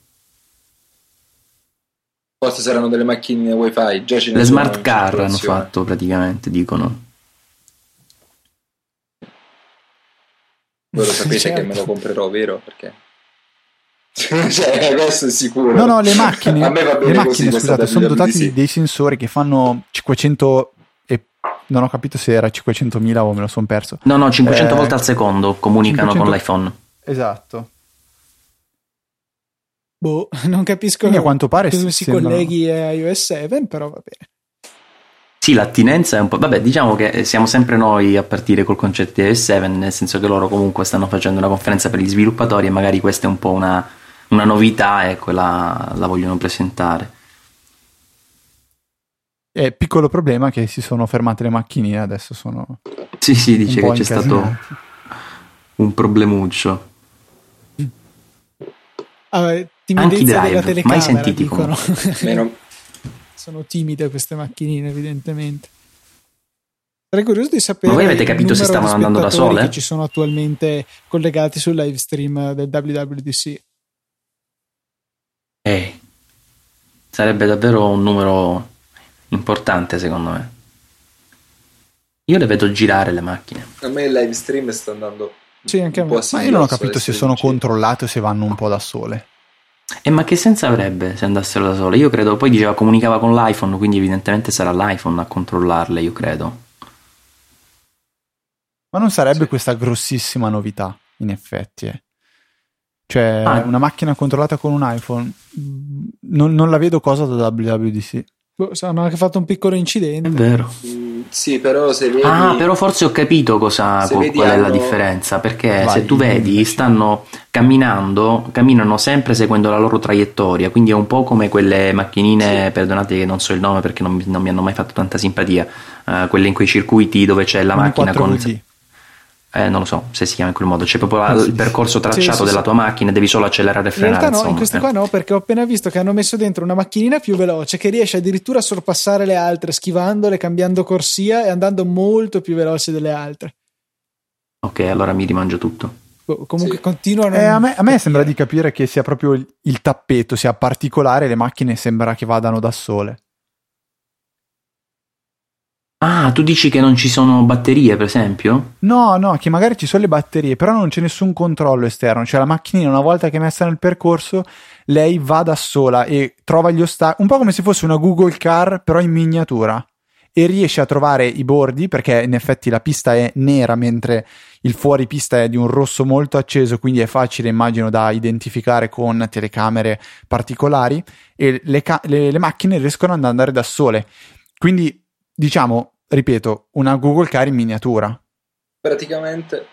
Forse saranno delle macchine wifi. Già ce ne le sono smart car hanno fatto praticamente, dicono. Voi lo sapete certo. Che me lo comprerò, vero? Perché cioè, questo è sicuro. No, no, le macchine, a me va bene le macchine così, scusate, sono dotate di dei sensori che fanno cinquecento e non ho capito se era cinquecentomila o me lo sono perso. No, no, cinquecento eh, volte al secondo comunicano cinquecento... con l'iPhone. Esatto. Boh, non capisco. Quindi a quanto pare come si sembrano... colleghi a iOS sette, però va bene. Sì, l'attinenza è un po'... Vabbè, diciamo che siamo sempre noi a partire col concetto di iOS sette, nel senso che loro comunque stanno facendo una conferenza per gli sviluppatori e magari questa è un po' una, una novità, ecco, la, la vogliono presentare. Eh, piccolo problema che si sono fermate le macchinine, adesso sono... Sì, sì, dice che c'è stato un problemuccio. Ah, timidezza della telecamera, mai sentiti dicono. Meno... sono timide queste macchinine evidentemente. Sarei curioso di sapere. Ma voi avete capito se stavano andando da sole? Che ci sono attualmente collegati sul live stream del W W D C. Eh, sarebbe davvero un numero importante secondo me. Io le vedo girare le macchine. A me il live stream sta andando sì, anche un a me. Po' ma io non ho capito se sono controllate o se vanno un po' da sole. E ma che senso avrebbe se andassero da sole? Io credo, poi diceva comunicava con l'iPhone, quindi evidentemente sarà l'iPhone a controllarle, io credo. Ma non sarebbe sì. Questa grossissima novità, in effetti. Eh. Cioè, ah. una macchina controllata con un iPhone, non, non la vedo cosa da W W D C. Hanno anche fatto un piccolo incidente. È vero. Sì, però se vedi... Ah, però forse ho capito cosa, qual vediamo... è la differenza, perché vai, se tu vedi stanno camminando, camminano sempre seguendo la loro traiettoria, quindi è un po' come quelle macchinine, sì. Perdonate che non so il nome perché non, non mi hanno mai fatto tanta simpatia, uh, quelle in quei circuiti dove c'è la un macchina con... Eh, non lo so se si chiama in quel modo, c'è proprio la, il percorso tracciato sì, sì, della sì. tua macchina, devi solo accelerare e frenare. In realtà no, insomma. In questo qua no, perché ho appena visto che hanno messo dentro una macchinina più veloce che riesce addirittura a sorpassare le altre, schivandole, cambiando corsia e andando molto più veloce delle altre. Ok, allora mi rimangio tutto. Comunque sì. continuano eh, a, me, a me sembra di capire che sia proprio il, il tappeto sia particolare, le macchine sembra che vadano da sole. Ah, tu dici che non ci sono batterie, per esempio? No, no, che magari ci sono le batterie, però non c'è nessun controllo esterno. Cioè la macchinina, una volta che è messa nel percorso, lei va da sola e trova gli ostacoli, un po' come se fosse una Google Car, però in miniatura. E riesce a trovare i bordi, perché in effetti la pista è nera, mentre il fuoripista è di un rosso molto acceso, quindi è facile, immagino, da identificare con telecamere particolari. E le, ca- le, le macchine riescono ad andare da sole. Quindi, diciamo... Ripeto, una Google Car in miniatura. Praticamente,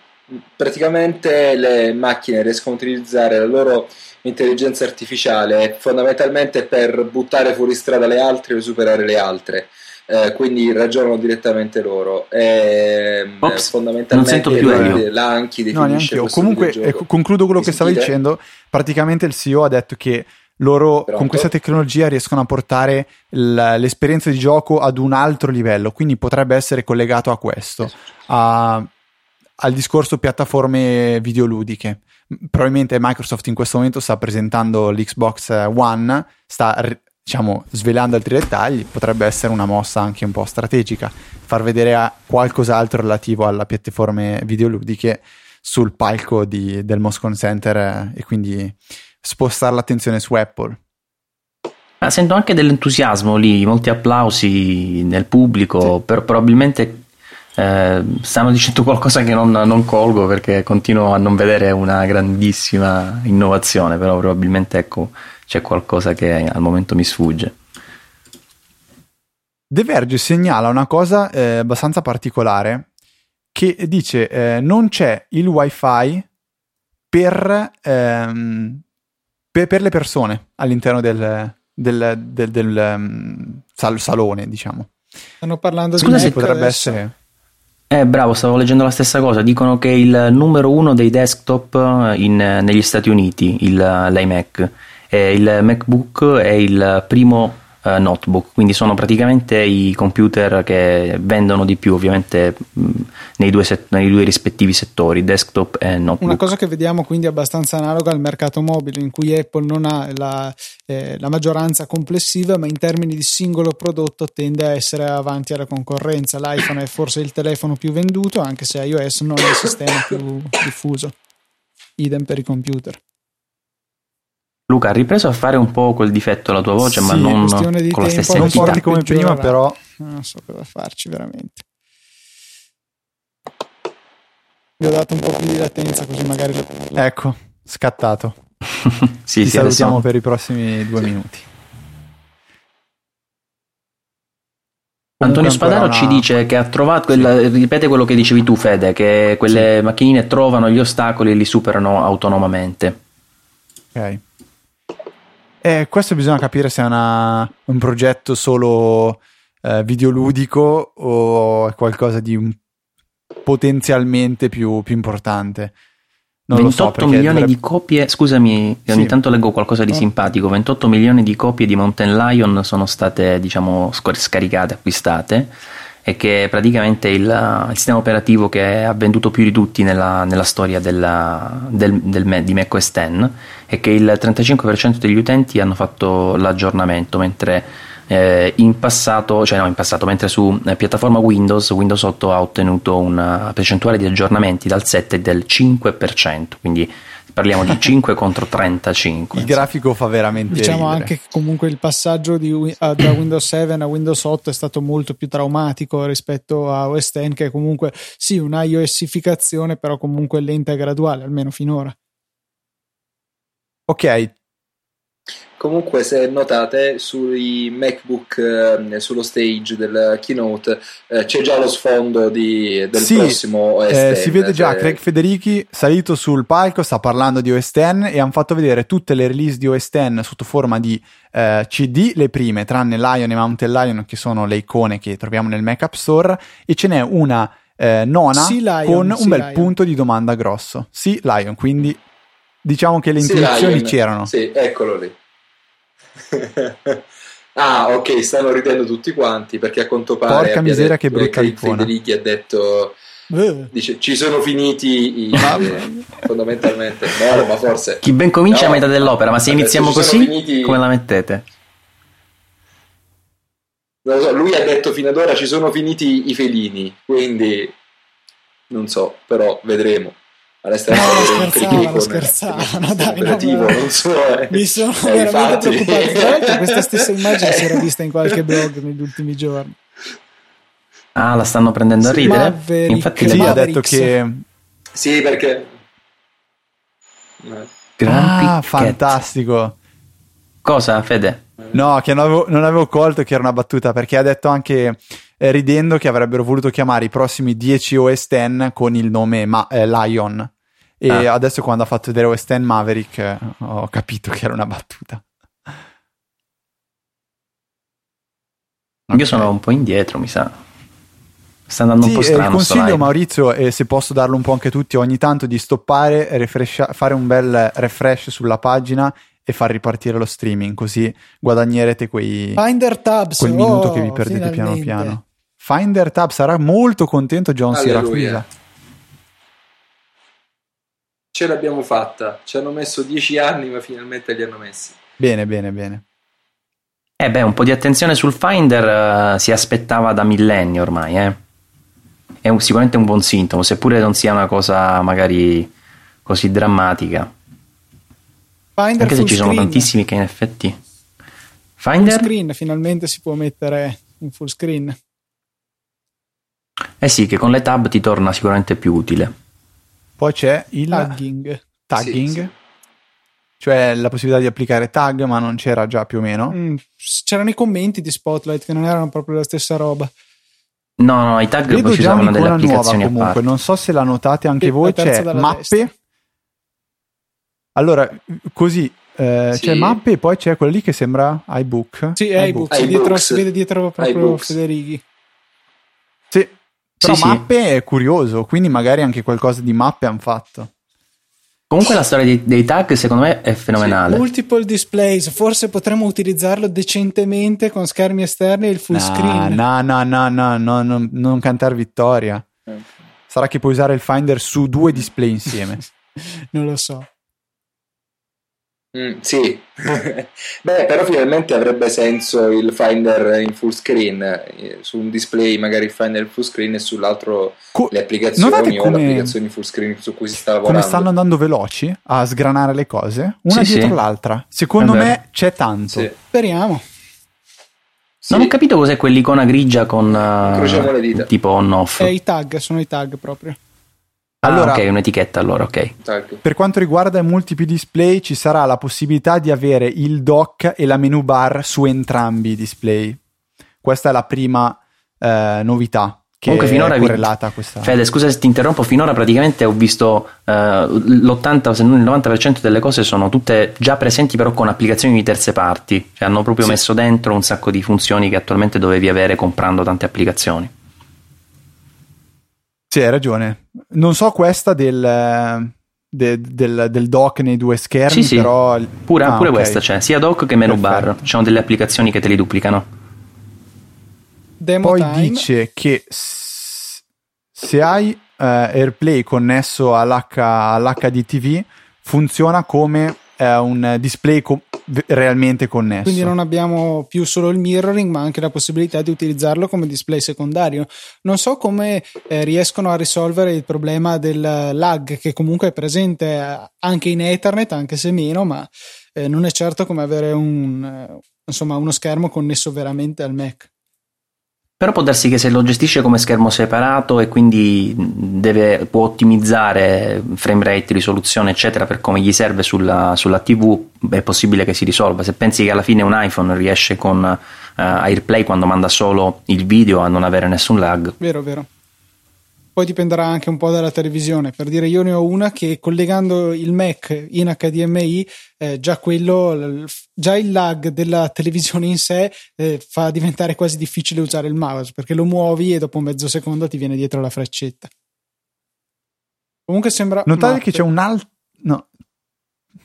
praticamente le macchine riescono a utilizzare la loro intelligenza artificiale fondamentalmente per buttare fuori strada le altre o superare le altre. Eh, quindi ragionano direttamente loro. E, Ops, fondamentalmente non sento più la anche definisce no, comunque eh, concludo quello Mi che sentite? Stavo dicendo. Praticamente il C E O ha detto che loro Pronto? Con questa tecnologia riescono a portare l'esperienza di gioco ad un altro livello, quindi potrebbe essere collegato a questo, a, al discorso piattaforme videoludiche. Probabilmente Microsoft in questo momento sta presentando l'Xbox One, sta diciamo svelando altri dettagli, potrebbe essere una mossa anche un po' strategica, far vedere a qualcos'altro relativo alla piattaforme videoludiche sul palco di, del Moscone Center e quindi... spostare l'attenzione su Apple. Ma sento anche dell'entusiasmo lì, molti applausi nel pubblico, sì. per, probabilmente eh, stanno dicendo qualcosa che non, non colgo perché continuo a non vedere una grandissima innovazione, però probabilmente ecco c'è qualcosa che al momento mi sfugge. The Verge segnala una cosa eh, abbastanza particolare che dice eh, non c'è il wifi per ehm, per le persone all'interno del, del, del, del, del sal, salone, diciamo. Stanno parlando di Scusa se potrebbe adesso. essere. Eh, bravo, stavo leggendo la stessa cosa. Dicono che il numero uno dei desktop in, negli Stati Uniti, il, l'iMac, e il MacBook è il primo eh, notebook, quindi sono praticamente i computer che vendono di più, ovviamente mh, nei, due set, nei due rispettivi settori, desktop e notebook. Una cosa che vediamo quindi abbastanza analoga al mercato mobile, in cui Apple non ha la, eh, la maggioranza complessiva, ma in termini di singolo prodotto tende a essere avanti alla concorrenza. L'iPhone è forse il telefono più venduto, anche se iOS non è il sistema più diffuso, idem per i computer. Luca, ha ripreso a fare un po' quel difetto la tua voce, sì, ma non con tempo, la stessa non entità. Non porti come prima, però... Non so cosa farci, veramente. Vi ho dato un po' più di latenza, così magari... Ecco, scattato. sì, Ti sì, salutiamo adesso... per i prossimi due sì. minuti. Antonio Spadaro una... ci dice che ha trovato, quella, sì. ripete quello che dicevi tu Fede, che quelle sì. macchinine trovano gli ostacoli e li superano autonomamente. Ok. Eh, questo bisogna capire se è una, un progetto solo eh, videoludico o è qualcosa di un, potenzialmente più, più importante. Non ventotto lo so, milioni dovrebbe... di copie, scusami, sì. ogni tanto leggo qualcosa di simpatico. ventotto milioni di copie di Mountain Lion sono state, diciamo, scaricate, acquistate, e che praticamente il, il sistema operativo che ha venduto più di tutti nella, nella storia della, del, del, di macOS X, è che il trentacinque per cento degli utenti hanno fatto l'aggiornamento, mentre eh, in passato, cioè no in passato, mentre su eh, piattaforma Windows, Windows otto ha ottenuto una percentuale di aggiornamenti dal sette del cinque per cento, quindi parliamo di cinque contro trentacinque. Il grafico fa veramente diciamo ridere. Anche che comunque il passaggio di, da Windows sette a Windows otto è stato molto più traumatico rispetto a O S X, che è comunque sì una iOSificazione, però comunque lenta e graduale, almeno finora. Ok. Comunque, se notate sui MacBook, eh, sullo stage del keynote, eh, c'è già lo sfondo di, del sì, prossimo O S X. Eh, si vede già cioè... Craig Federighi salito sul palco, sta parlando di O S X e hanno fatto vedere tutte le release di O S X sotto forma di eh, C D, le prime, tranne Lion e Mountain Lion, che sono le icone che troviamo nel Mac App Store, e ce n'è una eh, nona Lion, con un bel Lion. Punto di domanda grosso. Sì, Lion, quindi diciamo che le intuizioni c'erano. Sì, eccolo lì. Ah, ok, stanno ridendo tutti quanti perché a quanto pare porca miseria detto, che brutta icona. Federighi ha detto eh. dice, ci sono finiti i, eh, fondamentalmente no, ma forse chi ben comincia no, è a metà dell'opera, ma se iniziamo così finiti... come la mettete? Non so, lui ha detto fino ad ora ci sono finiti i felini, quindi non so, però vedremo. No, scherzavano, scherzavano, dai, no, non so, eh. Mi sono eh, veramente infatti. preoccupato. Questa stessa immagine si era vista in qualche blog negli ultimi giorni. Ah, la stanno prendendo a ridere? Maverick, infatti sì, ha detto che... Sì, perché... Ah, ah fantastico. Cosa, Fede? No, che non avevo, non avevo colto che era una battuta, perché ha detto anche... ridendo che avrebbero voluto chiamare i prossimi dieci O S X con il nome Ma- eh, Lion, e ah. adesso quando ha fatto vedere O S X Maverick eh, ho capito che era una battuta. Okay. Io sono un po' indietro, mi sa sta andando sì, un po' strano. Eh, consiglio Maurizio, e eh, se posso darlo un po' anche a tutti, ogni tanto di stoppare, refresh- fare un bel refresh sulla pagina e far ripartire lo streaming, così guadagnerete quei Finder tabs, quel minuto oh, che vi perdete finalmente. Piano piano. Finder Tab, sarà molto contento John Siracusa. Ce l'abbiamo fatta, ci hanno messo dieci anni ma finalmente li hanno messi. Bene, bene, bene. Eh beh, un po' di attenzione sul Finder uh, si aspettava da millenni ormai, eh. È un, sicuramente un buon sintomo, seppure non sia una cosa magari così drammatica. Finder anche se ci sono screen. Tantissimi che in effetti Finder full screen, finalmente si può mettere in full screen. Eh sì, che con le tab ti torna sicuramente più utile. Poi c'è il tagging, tagging sì, sì. Cioè la possibilità di applicare tag, ma non c'era già più o meno? Mm, c'erano i commenti di Spotlight che non erano proprio la stessa roba. No, no, i tag vedo poi ci sono delle applicazioni nuova, comunque. Non so se la notate anche e voi, c'è mappe. Destra. Allora, così, eh, sì. C'è mappe e poi c'è quello lì che sembra iBook. Sì, è iBook, iBook. Dietro, si vede dietro proprio iBooks. Federighi. Sì. Però sì, mappe sì. È curioso, quindi magari anche qualcosa di mappe hanno fatto. Comunque la storia di, dei tag secondo me è fenomenale. Sì, multiple displays, forse potremmo utilizzarlo decentemente con schermi esterni e il full no, screen. No, no, no, no, no, no, non cantar vittoria. Sarà che puoi usare il Finder su due display insieme. Non lo so. Mm, sì, beh, però finalmente avrebbe senso il Finder in full screen, eh, su un display magari il Finder in full screen e sull'altro Co- le applicazioni o come... le applicazioni full screen su cui si sta lavorando. Come stanno andando veloci a sgranare le cose, una sì, dietro sì. l'altra. Secondo allora. me c'è tanto. Sì. Speriamo. Sì. Non ho capito cos'è quell'icona grigia con uh, le dita. Tipo on-off. Eh, i tag, sono i tag proprio. Allora, ah, ok, un'etichetta allora, ok. Per quanto riguarda i multipli display ci sarà la possibilità di avere il dock e la menu bar su entrambi i display. Questa è la prima eh, novità che comunque finora è correlata vi... a questa. Fede, scusa se ti interrompo, finora praticamente ho visto eh, l'ottanta se non il novanta per cento delle cose sono tutte già presenti però con applicazioni di terze parti, cioè hanno proprio sì. messo dentro un sacco di funzioni che attualmente dovevi avere comprando tante applicazioni. Sì, hai ragione. Non so questa del, de, del, del dock nei due schermi, sì, però... Sì. Pure, ah, pure okay. questa c'è, sia dock che menu Perfetto. Bar. Ci sono delle applicazioni che te li duplicano. Demo Poi time. Dice che s- se hai uh, AirPlay connesso all'H- all'H D T V funziona come uh, un display co- realmente connesso. Quindi non abbiamo più solo il mirroring, ma anche la possibilità di utilizzarlo come display secondario. Non so come eh, riescono a risolvere il problema del lag, che comunque è presente anche in Ethernet, anche se meno, ma eh, non è certo come avere un, eh, insomma, uno schermo connesso veramente al Mac. Però può darsi che se lo gestisce come schermo separato e quindi deve, può ottimizzare frame rate, risoluzione eccetera per come gli serve sulla, sulla tivù, è possibile che si risolva. Se pensi che alla fine un iPhone riesce con uh, AirPlay quando manda solo il video a non avere nessun lag. Vero, vero. Poi dipenderà anche un po' dalla televisione. Per dire, io ne ho una che collegando il Mac in H D M I, eh, già quello, già il lag della televisione in sé eh, fa diventare quasi difficile usare il mouse, perché lo muovi e dopo mezzo secondo ti viene dietro la freccetta. Comunque sembra. Notate matte. Che c'è un alt- no.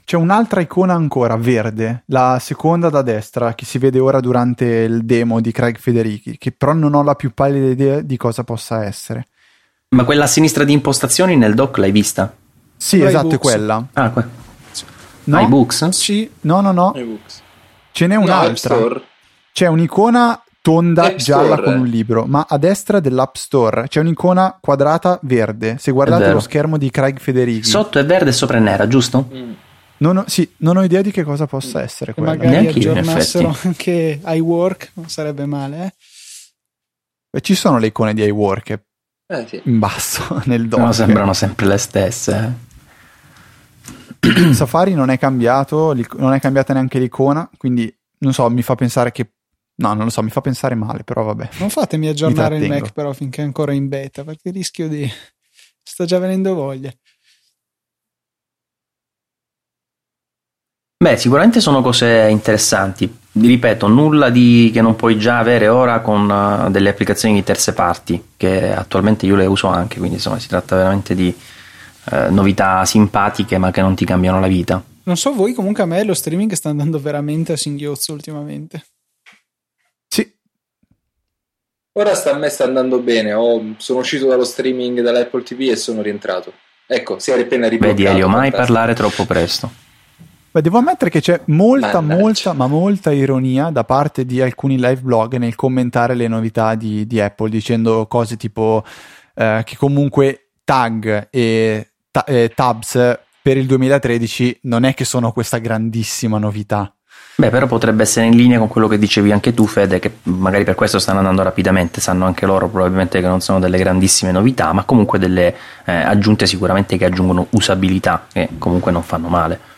C'è un'altra icona ancora verde, la seconda da destra, che si vede ora durante il demo di Craig Federighi, che però non ho la più pallida idea di cosa possa essere. Ma quella a sinistra di impostazioni nel dock l'hai vista? Sì, o esatto, è quella. Ah, que- no? iBooks? Sì. No, no, no. iBooks. Ce n'è un'altra. No, c'è un'icona tonda App gialla Store. Con un libro, ma a destra dell'App Store c'è un'icona quadrata verde. Se guardate lo schermo di Craig Federighi. Sotto è verde e sopra è nera, giusto? Mm. Non ho, sì, non ho idea di che cosa possa mm. essere quella. E magari aggiornassero anche iWork, non sarebbe male. Eh? Beh, ci sono le icone di iWork, Eh, sì. in basso nel dock, no, sembrano sempre le stesse. Safari non è cambiato, non è cambiata neanche l'icona, quindi non so, mi fa pensare che no, non lo so, mi fa pensare male, però vabbè, non fatemi aggiornare il Mac però finché è ancora in beta, perché rischio di sta già venendo voglia. Beh, sicuramente sono cose interessanti, ripeto, nulla di che non puoi già avere ora con uh, delle applicazioni di terze parti, che attualmente io le uso anche, quindi insomma si tratta veramente di uh, novità simpatiche ma che non ti cambiano la vita. Non so voi, comunque a me lo streaming sta andando veramente a singhiozzo ultimamente. Sì, ora sta, a me sta andando bene. Oh, sono uscito dallo streaming dall'Apple T V e sono rientrato, ecco, si è appena ribloccato. Vedi Elio, mai parlare troppo presto. Beh, devo ammettere che c'è molta, Mannaggia. molta, ma molta ironia da parte di alcuni live blog nel commentare le novità di, di Apple, dicendo cose tipo eh, che comunque tag e ta- eh, tabs per il duemilatredici non è che sono questa grandissima novità. Beh, però potrebbe essere in linea con quello che dicevi anche tu, Fede, che magari per questo stanno andando rapidamente, sanno anche loro probabilmente che non sono delle grandissime novità, ma comunque delle eh, aggiunte sicuramente che aggiungono usabilità, che comunque non fanno male.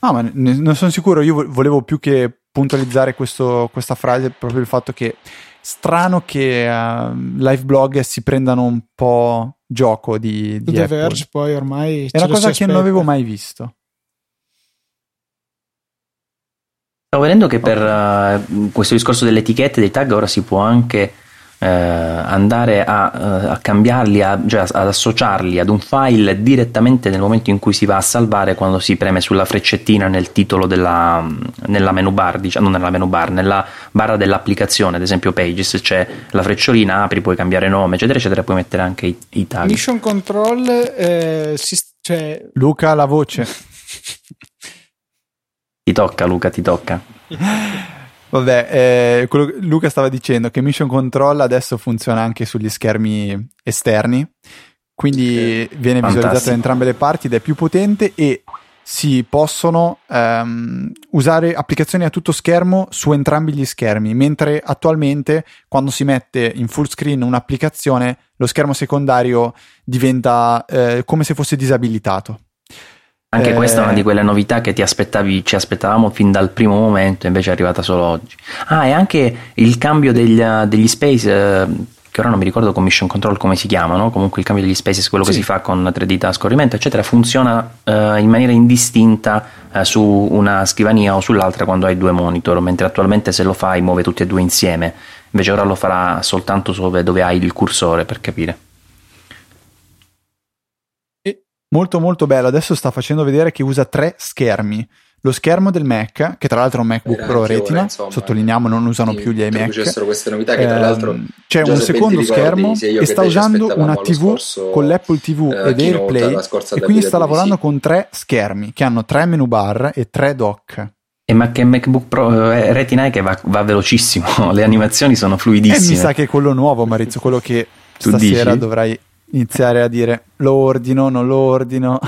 No, ma ne, non sono sicuro, io volevo più che puntualizzare questo, questa frase, proprio il fatto che strano che uh, live blog si prendano un po' gioco di, di The Apple. Verge poi ormai è una cosa che non avevo mai visto. Stavo vedendo che per uh, questo discorso delle etichette, dei tag, ora si può anche uh, andare a, uh, a cambiarli, a, cioè ad associarli ad un file direttamente nel momento in cui si va a salvare, quando si preme sulla freccettina nel titolo della nella menu bar, diciamo, non nella menu bar, nella barra dell'applicazione, ad esempio Pages, c'è la frecciolina, apri, puoi cambiare nome eccetera eccetera, puoi mettere anche i, i tag. Mission Control, eh, si, cioè... Luca la voce ti tocca Luca, ti tocca. Vabbè, eh, quello che Luca stava dicendo, che Mission Control adesso funziona anche sugli schermi esterni, quindi okay. viene Fantastico. Visualizzato da entrambe le parti ed è più potente, e si possono ehm, usare applicazioni a tutto schermo su entrambi gli schermi, mentre attualmente quando si mette in full screen un'applicazione, lo schermo secondario diventa eh, come se fosse disabilitato. Anche eh... questa è una di quelle novità che ti aspettavi, ci aspettavamo fin dal primo momento, invece è arrivata solo oggi. Ah, e anche il cambio degli, degli space, eh, che ora non mi ricordo con Mission Control come si chiamano, comunque il cambio degli space è quello sì. che si fa con tre dita a scorrimento eccetera, funziona eh, in maniera indistinta eh, su una scrivania o sull'altra quando hai due monitor, mentre attualmente se lo fai muove tutti e due insieme, invece ora lo farà soltanto dove, dove hai il cursore, per capire. Molto molto bello, adesso sta facendo vedere che usa tre schermi, lo schermo del Mac, che tra l'altro è un MacBook Pro Retina, insomma, sottolineiamo non usano più gli iMac, queste novità che tra l'altro ehm, c'è un secondo schermo e sta usando una tivù con l'Apple tivù eh, ed AirPlay, e quindi sta lavorando con tre schermi che hanno tre menu bar e tre dock. E ma che MacBook Pro eh, Retina che va, va velocissimo, le animazioni sono fluidissime. E mi sa che è quello nuovo, Maurizio, quello che tu stasera dici? Dovrai iniziare a dire lo ordino, non lo ordino.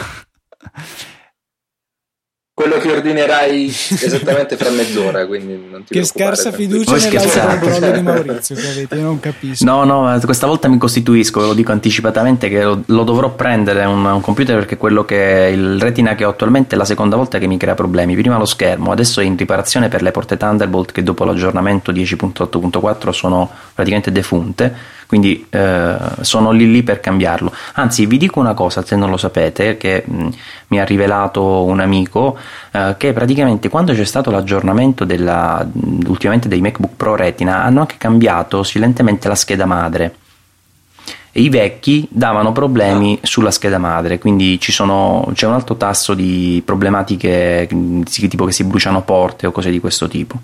Quello che ordinerai esattamente fra mezz'ora, quindi non ti Che scarsa fiducia nell'autocontrollo di Maurizio, che avete, io non capisco. No, no, questa volta mi costituisco, ve lo dico anticipatamente, che lo, lo dovrò prendere un, un computer, perché quello che il Retina che ho attualmente è la seconda volta che mi crea problemi. Prima lo schermo, adesso è in riparazione per le porte Thunderbolt che dopo l'aggiornamento dieci punto otto punto quattro sono praticamente defunte, quindi eh, sono lì lì per cambiarlo. Anzi, vi dico una cosa, se non lo sapete, che mh, mi ha rivelato un amico, Uh, che praticamente quando c'è stato l'aggiornamento della, ultimamente dei MacBook Pro Retina, hanno anche cambiato silentemente la scheda madre, e i vecchi davano problemi sulla scheda madre, quindi ci sono, c'è un alto tasso di problematiche tipo che si bruciano porte o cose di questo tipo.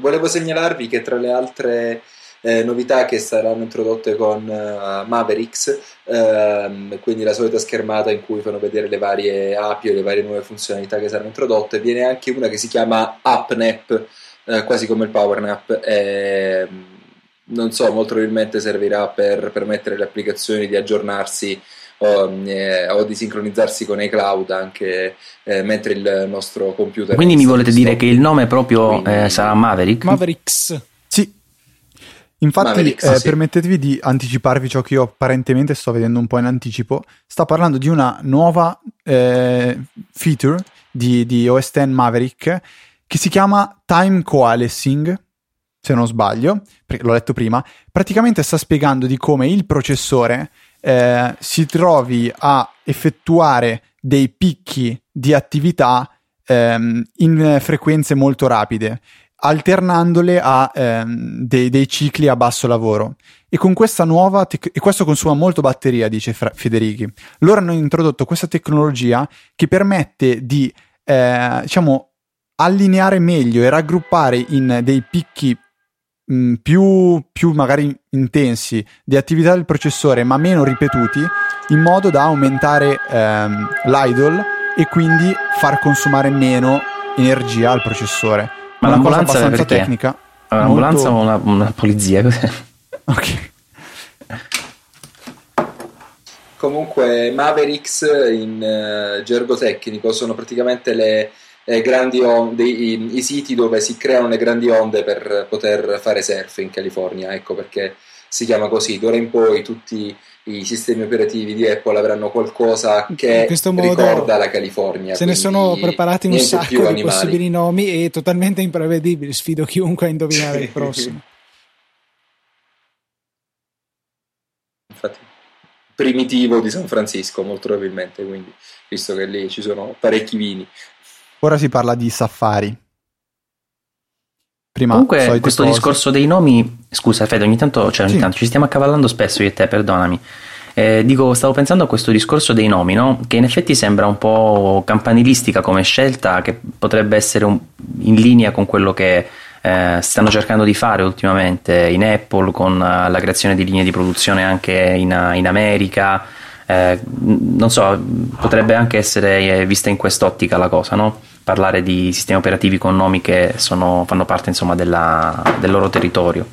Volevo segnalarvi che tra le altre Eh, novità che saranno introdotte con uh, Mavericks, ehm, quindi la solita schermata in cui fanno vedere le varie api e le varie nuove funzionalità che saranno introdotte, viene anche una che si chiama App Nap, eh, quasi come il Power Nap, eh, non so, molto probabilmente servirà per permettere alle applicazioni di aggiornarsi o, eh, o di sincronizzarsi con iCloud anche eh, mentre il nostro computer. Quindi mi volete dire stop. Che il nome proprio eh, sarà Maverick? Mavericks. Infatti eh, sì. Permettetevi di anticiparvi ciò che io apparentemente sto vedendo un po' in anticipo. Sta parlando di una nuova eh, feature di, di O S X Maverick che si chiama Time Coalescing, se non sbaglio, l'ho letto prima. Praticamente sta spiegando di come il processore eh, si trovi a effettuare dei picchi di attività ehm, in frequenze molto rapide, alternandole a ehm, dei, dei cicli a basso lavoro, e con questa nuova tec- e questo consuma molto batteria, dice Fra- Federighi. Loro hanno introdotto questa tecnologia che permette di eh, diciamo allineare meglio e raggruppare in dei picchi mh, più, più magari intensi di attività del processore, ma meno ripetuti, in modo da aumentare ehm, l'idle e quindi far consumare meno energia al processore. Ma una l'ambulanza cosa abbastanza perché? Tecnica. Un'ambulanza molto... o una, una polizia? Ok. Comunque Mavericks in uh, gergo tecnico sono praticamente le eh, grandi onde, i, i siti dove si creano le grandi onde per poter fare surf in California, ecco perché si chiama così. D'ora in poi tutti i sistemi operativi di Apple avranno qualcosa che ricorda la California. Se ne sono preparati un sacco di possibili nomi e totalmente imprevedibili, sfido chiunque a indovinare il prossimo. Infatti, primitivo di San Francisco molto probabilmente, quindi, visto che lì ci sono parecchi vini. Ora si parla di Safari. Prima, comunque questo cose. Discorso dei nomi, scusa Fede, ogni tanto, cioè, ogni sì. tanto ci stiamo accavallando spesso io e te, perdonami, eh, dico, stavo pensando a questo discorso dei nomi, no? Che in effetti sembra un po' campanilistica come scelta, che potrebbe essere un, in linea con quello che eh, stanno cercando di fare ultimamente in Apple con uh, la creazione di linee di produzione anche in, uh, in America, eh, non so, potrebbe anche essere eh, vista in quest'ottica la cosa, no? Parlare di sistemi operativi con nomi che sono, fanno parte insomma della, del loro territorio.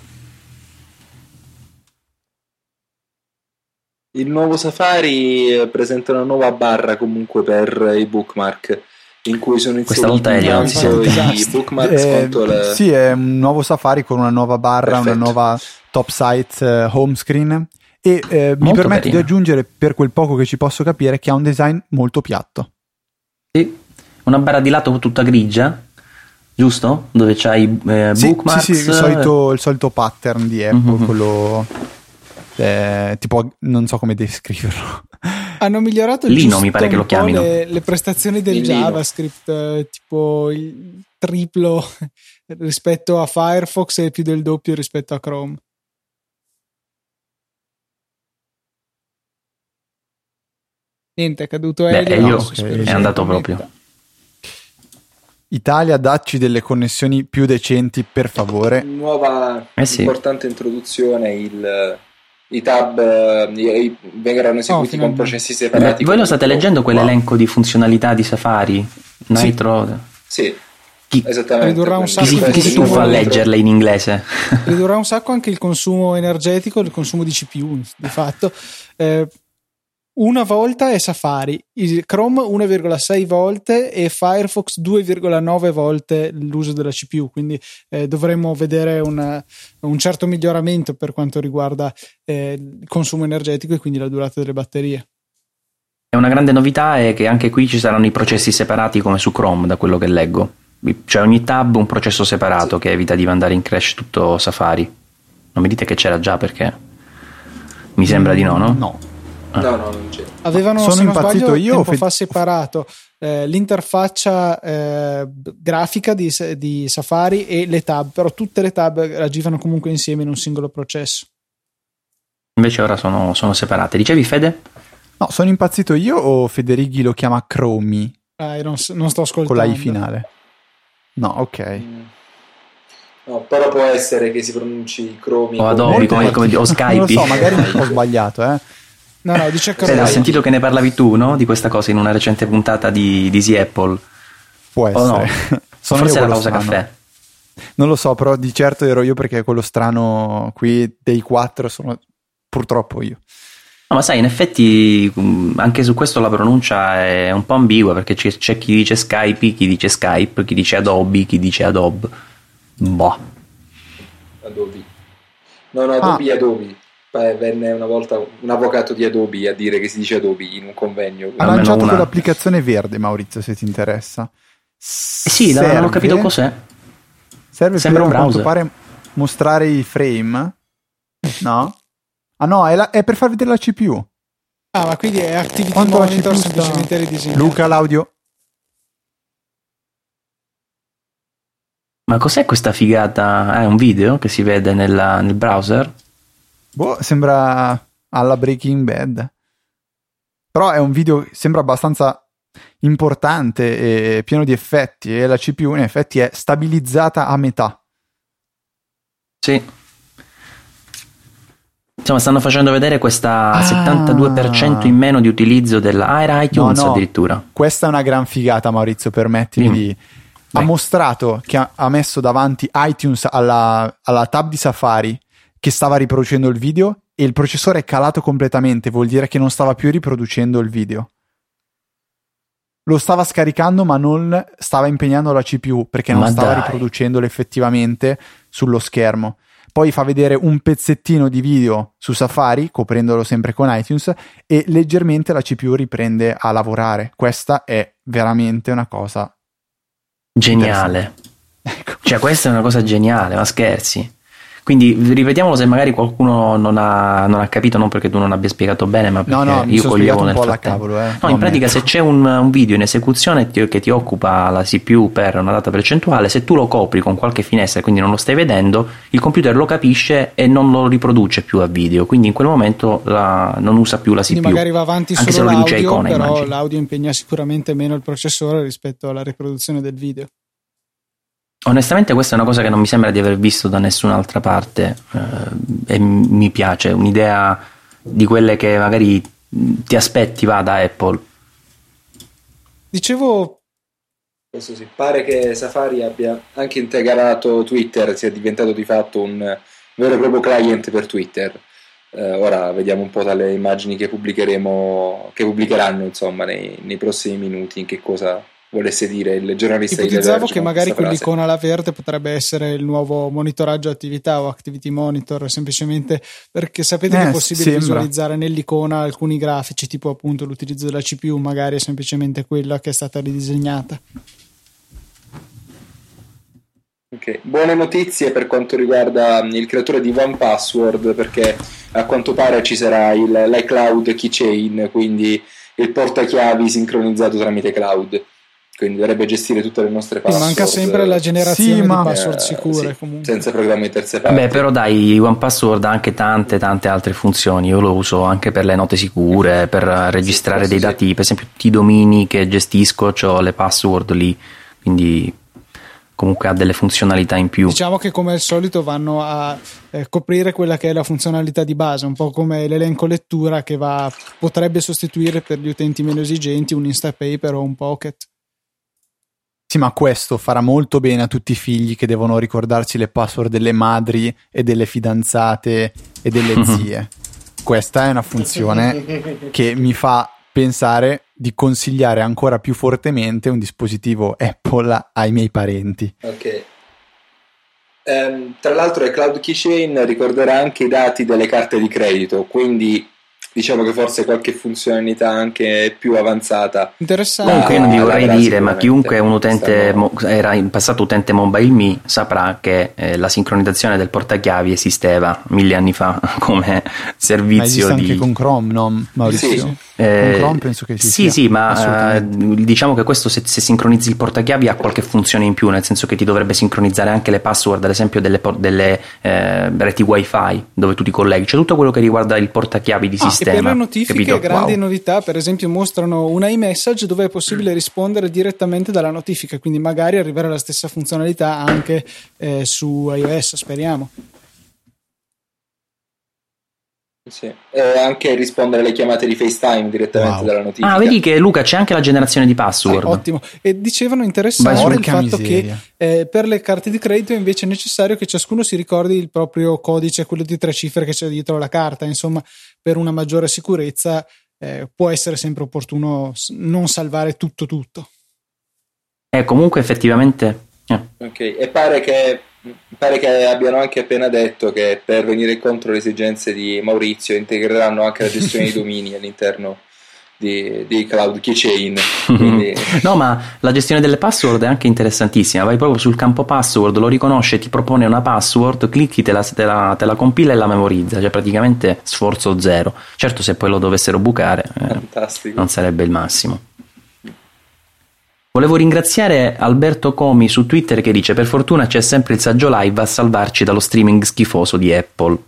Il nuovo Safari presenta una nuova barra comunque per i bookmark, in cui sono inseriti i bookmark eh, le... Sì, è un nuovo Safari con una nuova barra. Perfetto. Una nuova top site uh, home screen e eh, mi permette carino. Di aggiungere, per quel poco che ci posso capire, che ha un design molto piatto. Sì. Una barra di lato tutta grigia, giusto? Dove c'hai eh, sì, bookmarks. Sì, sì, il solito, il solito pattern di Apple, mm-hmm. quello eh, tipo, non so come descriverlo. Hanno migliorato Lino, giusto mi pare che lo chiamino. Le, le prestazioni del Lino. JavaScript, eh, tipo il triplo rispetto a Firefox e più del doppio rispetto a Chrome. Niente, è caduto Elio. Beh, Elio no, è, è andato proprio. Italia, dacci delle connessioni più decenti, per favore. Nuova eh sì. importante introduzione, il, i tab eh, vengono eseguiti oh, con processi separati. Beh, voi lo state leggendo quell'elenco wow. di funzionalità di Safari? Nitro. Sì, sì. Chi, esattamente, un sacco chi, chi si stufa a leggerla in inglese? Ridurrà un sacco anche il consumo energetico, il consumo di C P U di fatto. Eh, una volta è Safari, Chrome uno virgola sei volte e Firefox due virgola nove volte l'uso della C P U, quindi eh, dovremmo vedere una, un certo miglioramento per quanto riguarda eh, il consumo energetico e quindi la durata delle batterie. E una grande novità è che anche qui ci saranno i processi separati come su Chrome, da quello che leggo. Cioè ogni tab un processo separato, sì, che evita di mandare in crash tutto Safari. Non mi dite che c'era già, perché mi sembra di no, no? No, ah. no, no non c'era. Avevano, sono se non impazzito sbaglio, io tempo fe- fa separato eh, l'interfaccia eh, grafica di, di Safari e le tab, però tutte le tab agivano comunque insieme in un singolo processo. Invece ora sono, sono separate. Dicevi, Fede? No, sono impazzito io o Federighi lo chiama Chromi? Ah, non, non sto ascoltando. Con la I finale. No, ok. No, però può essere che si pronunci Chromi o Adobe come, come, o Skype. Non lo so, magari ho sbagliato, eh. No, no, dice Chromi. Ho sentito che ne parlavi tu, no? Di questa cosa in una recente puntata di Easy Apple. Può essere. Oh, no. Sono forse era pausa strano. Caffè. Non lo so, però di certo ero io, perché quello strano qui dei quattro sono purtroppo io. No, ma sai, in effetti anche su questo la pronuncia è un po' ambigua, perché c'è, c'è chi dice Skype, chi dice Skype, chi dice Adobe, chi dice Adobe. Boh. Adobe. No, no, Adobe, ah. Adobe. Beh, venne una volta un avvocato di Adobe a dire che si dice Adobe in un convegno. Ha lanciato una... quell'applicazione verde, Maurizio, se ti interessa. S- sì, serve... non ho capito cos'è. Serve Sembra per, un browser. A quanto pare, mostrare i frame, no? Ah no, è, la, è per far vedere la C P U. Ah, ma quindi è attività monitor semplicemente ridisegnata. Luca, l'audio. Ma cos'è questa figata? Ah, è un video che si vede nella, nel browser? Boh, sembra alla Breaking Bad. Però è un video, sembra abbastanza importante e pieno di effetti. E la C P U in effetti è stabilizzata a metà. Sì. Insomma, stanno facendo vedere questa ah. settantadue percento in meno di utilizzo della ah, era iTunes no, no. addirittura. Questa è una gran figata, Maurizio, permettimi mm. di... Beh. Ha mostrato che ha, ha messo davanti iTunes alla, alla tab di Safari che stava riproducendo il video e il processore è calato completamente, vuol dire che non stava più riproducendo il video. Lo stava scaricando ma non stava impegnando la C P U perché non ma stava dai. riproducendolo effettivamente sullo schermo. Poi fa vedere un pezzettino di video su Safari, coprendolo sempre con iTunes, e leggermente la C P U riprende a lavorare. Questa è veramente una cosa... geniale. Ecco. Cioè, questa è una cosa geniale, ma scherzi. Quindi, ripetiamolo se magari qualcuno non ha, non ha capito, non perché tu non abbia spiegato bene, ma perché no, no, io coglievo nel frattempo. Cavolo, eh. No, in pratica se c'è un, un video in esecuzione ti, che ti occupa la C P U per una data percentuale, se tu lo copri con qualche finestra e quindi non lo stai vedendo, il computer lo capisce e non lo riproduce più a video, quindi in quel momento la, non usa più la C P U. Quindi magari va avanti anche solo se l'audio, icone, però immagino. L'audio impegna sicuramente meno il processore rispetto alla riproduzione del video. Onestamente questa è una cosa che non mi sembra di aver visto da nessun'altra parte eh, e mi piace, un'idea di quelle che magari ti aspetti va da Apple. Dicevo, questo sì, pare che Safari abbia anche integrato Twitter, sia diventato di fatto un vero e proprio client per Twitter. Eh, ora vediamo un po' dalle immagini che pubblicheremo, che pubblicheranno insomma nei, nei prossimi minuti in che cosa volesse dire il giornalista. Ipotizzavo che magari quell'icona alla verde potrebbe essere il nuovo monitoraggio attività o activity monitor, semplicemente perché sapete eh, che è possibile sembra. visualizzare nell'icona alcuni grafici, tipo appunto l'utilizzo della C P U, magari è semplicemente quella che è stata ridisegnata. Okay. Buone notizie per quanto riguarda il creatore di one password, perché a quanto pare ci sarà il, l'iCloud keychain, quindi il portachiavi sincronizzato tramite cloud. Quindi dovrebbe gestire tutte le nostre password. Manca sempre la generazione sì, ma... di password sicure, eh, sì, comunque. Senza programmi terze parti. Beh, però dai, one password ha anche tante tante altre funzioni. Io lo uso anche per le note sicure, per registrare sì, dei dati, sì. Per esempio tutti i domini che gestisco, c'ho le password lì, quindi comunque ha delle funzionalità in più. Diciamo che come al solito vanno a eh, coprire quella che è la funzionalità di base, un po' come l'elenco lettura che va potrebbe sostituire per gli utenti meno esigenti un Instapaper o un Pocket. Sì, ma questo farà molto bene a tutti i figli che devono ricordarsi le password delle madri e delle fidanzate e delle zie. Questa è una funzione che mi fa pensare di consigliare ancora più fortemente un dispositivo Apple ai miei parenti. Ok. Um, tra l'altro il Cloud Keychain ricorderà anche i dati delle carte di credito, quindi diciamo che forse qualche funzionalità anche più avanzata. Interessante. Comunque non vi vorrei dire, ma chiunque un utente mo- era in passato utente MobileMe saprà che eh, la sincronizzazione del portachiavi esisteva mille anni fa come servizio. Ma esiste di... anche con Chrome, no Maurizio? Sì. Eh, con Chrome penso che esista. Sì, sì, ma diciamo che questo se, se sincronizzi il portachiavi ha qualche funzione in più, nel senso che ti dovrebbe sincronizzare anche le password, ad esempio delle, por- delle eh, reti wifi dove tu ti colleghi, c'è tutto quello che riguarda il portachiavi di ah. sistema. E per le notifiche, capito? Grandi wow. novità, per esempio mostrano un iMessage dove è possibile rispondere direttamente dalla notifica, quindi magari arriverà la stessa funzionalità anche eh, su iOS, speriamo. Sì. E anche rispondere alle chiamate di FaceTime direttamente wow. dalla notifica. Ah, vedi che Luca c'è anche la generazione di password. Sì, ottimo. E dicevano interessante il fatto miseria. che eh, per le carte di credito è invece necessario che ciascuno si ricordi il proprio codice, quello di tre cifre che c'è dietro la carta, insomma per una maggiore sicurezza eh, può essere sempre opportuno non salvare tutto tutto. Eh, comunque effettivamente eh. Ok, e pare che pare che abbiano anche appena detto che per venire incontro alle esigenze di Maurizio integreranno anche la gestione dei domini all'interno di, di Cloud Keychain. Quindi... no, ma la gestione delle password è anche interessantissima, vai proprio sul campo password, lo riconosce, ti propone una password, clicchi, te la, te la, te la compila e la memorizza, cioè praticamente sforzo zero. Certo, se poi lo dovessero bucare eh, non sarebbe il massimo. Volevo ringraziare Alberto Comi su Twitter che dice: per fortuna c'è sempre il Saggio Live a salvarci dallo streaming schifoso di Apple.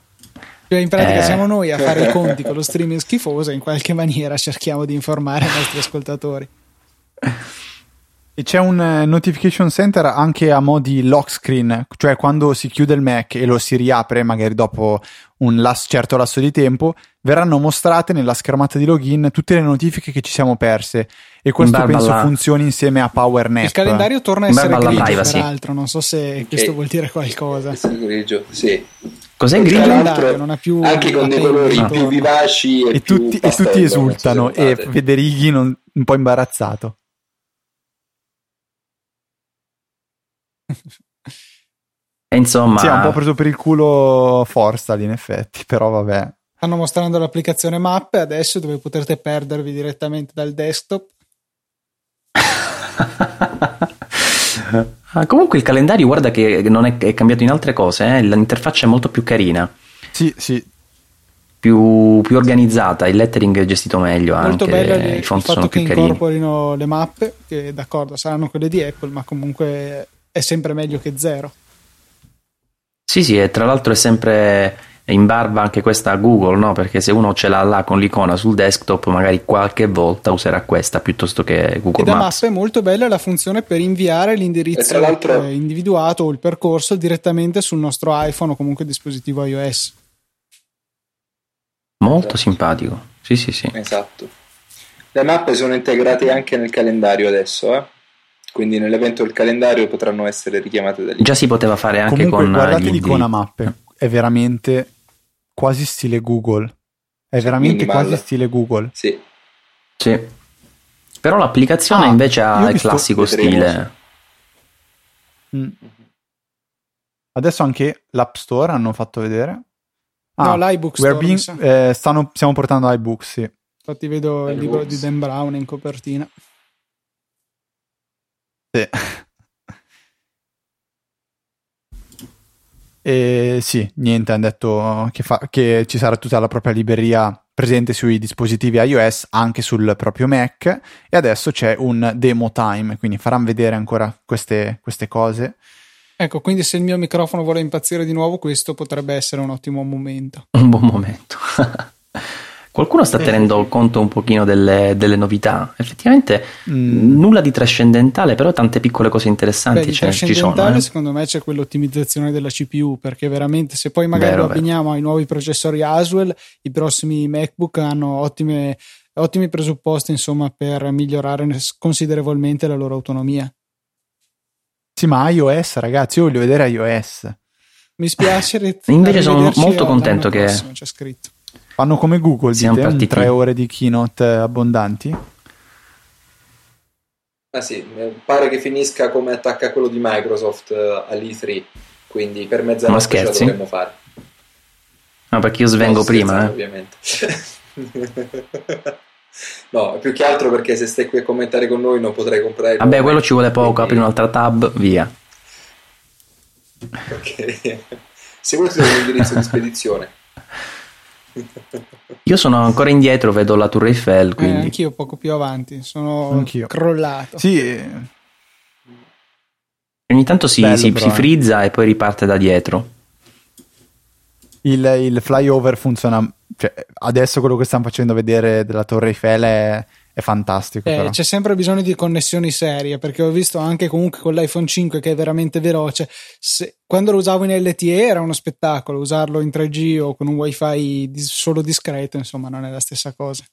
Cioè in pratica eh. siamo noi a fare i conti con lo streaming schifoso e in qualche maniera cerchiamo di informare i nostri ascoltatori. E c'è un notification center anche a mo' di lock screen, cioè quando si chiude il Mac e lo si riapre magari dopo un las- certo lasso di tempo, verranno mostrate nella schermata di login tutte le notifiche che ci siamo perse, e questo Barba penso la... funzioni insieme a PowerNap. Il calendario torna a essere grigio, peraltro, sì. Non so se okay. questo vuol dire qualcosa. Questo è grigio, sì. Cos'è grigio? Il calendario non ha più anche con dei colori no. più vivaci e, e, più tutti, e tutti esultano, e Federighi non, un po' imbarazzato. E insomma sì, ha un po' preso per il culo Forza in effetti, però vabbè. Stanno mostrando l'applicazione Mappe adesso dove potrete perdervi direttamente dal desktop. Ah, comunque il calendario guarda che non è, è cambiato in altre cose eh? L'interfaccia è molto più carina, sì sì, più, più organizzata, il lettering è gestito meglio, molto anche bello le, i font sono più carini, il fatto che incorporino carini. Le mappe che d'accordo saranno quelle di Apple, ma comunque è sempre meglio che zero. Sì sì, e tra l'altro è sempre in barba anche questa a Google, no? Perché se uno ce l'ha là con l'icona sul desktop magari qualche volta userà questa piuttosto che Google Maps. E da Maps è molto bella la funzione per inviare l'indirizzo individuato o il percorso direttamente sul nostro iPhone o comunque dispositivo iOS. Molto esatto. Simpatico, sì sì sì. Esatto. Le mappe sono integrate anche nel calendario adesso, eh? Quindi nell'evento del calendario potranno essere richiamate da lì. Già si poteva fare anche comunque, con... guardate l'icona Mappe, è veramente... quasi stile Google, è veramente minimal. Quasi stile Google, sì sì, però l'applicazione ah, invece ha il classico stile mm. Adesso anche l'App Store hanno fatto vedere ah, no l'iBook Store being, eh, stanno, stiamo portando iBook, sì, infatti vedo il libro di Dan Brown in copertina, sì. E sì, niente, hanno detto che, fa, che ci sarà tutta la propria libreria presente sui dispositivi iOS, anche sul proprio Mac, e adesso c'è un demo time, quindi faranno vedere ancora queste, queste cose. Ecco, quindi se il mio microfono vuole impazzire di nuovo, questo potrebbe essere un ottimo momento. Un buon momento. Qualcuno sta eh. tenendo conto un pochino delle, delle novità, effettivamente mm. nulla di trascendentale, però tante piccole cose interessanti. Beh, cioè, ci sono eh. Secondo me c'è quell'ottimizzazione della C P U, perché veramente se poi magari vero, lo abbiniamo vero. ai nuovi processori Haswell, i prossimi MacBook hanno ottime, ottimi presupposti insomma per migliorare considerevolmente la loro autonomia. Sì, ma iOS, ragazzi, io voglio vedere iOS. Mi spiace. Invece sono molto contento che prossima, c'è scritto. Fanno come Google, dite, un tre ore di keynote abbondanti. Ah sì, pare che finisca come attacca quello di Microsoft all'E tre, quindi per mezzanotte ce la dovremmo fare. No, perché io svengo no, prima, eh. Ovviamente. No, più che altro perché se stai qui a commentare con noi non potrai comprare. Vabbè, quello ci vuole poco, quindi... apri un'altra tab, via. Ok. Se vuoi ti do l'indirizzo di spedizione. Io sono ancora indietro, vedo la Torre Eiffel, quindi eh, anch'io poco più avanti, sono anch'io. crollato. Sì. Ogni tanto si, Bello, si, però, si frizza eh. e poi riparte da dietro. Il, il flyover funziona, cioè, adesso quello che stanno facendo vedere della Torre Eiffel è, è fantastico, eh, però. C'è sempre bisogno di connessioni serie, perché ho visto anche comunque con l'iPhone cinque che è veramente veloce. Se, quando lo usavo in L T E era uno spettacolo, usarlo in tre G o con un wifi di, solo discreto, insomma non è la stessa cosa.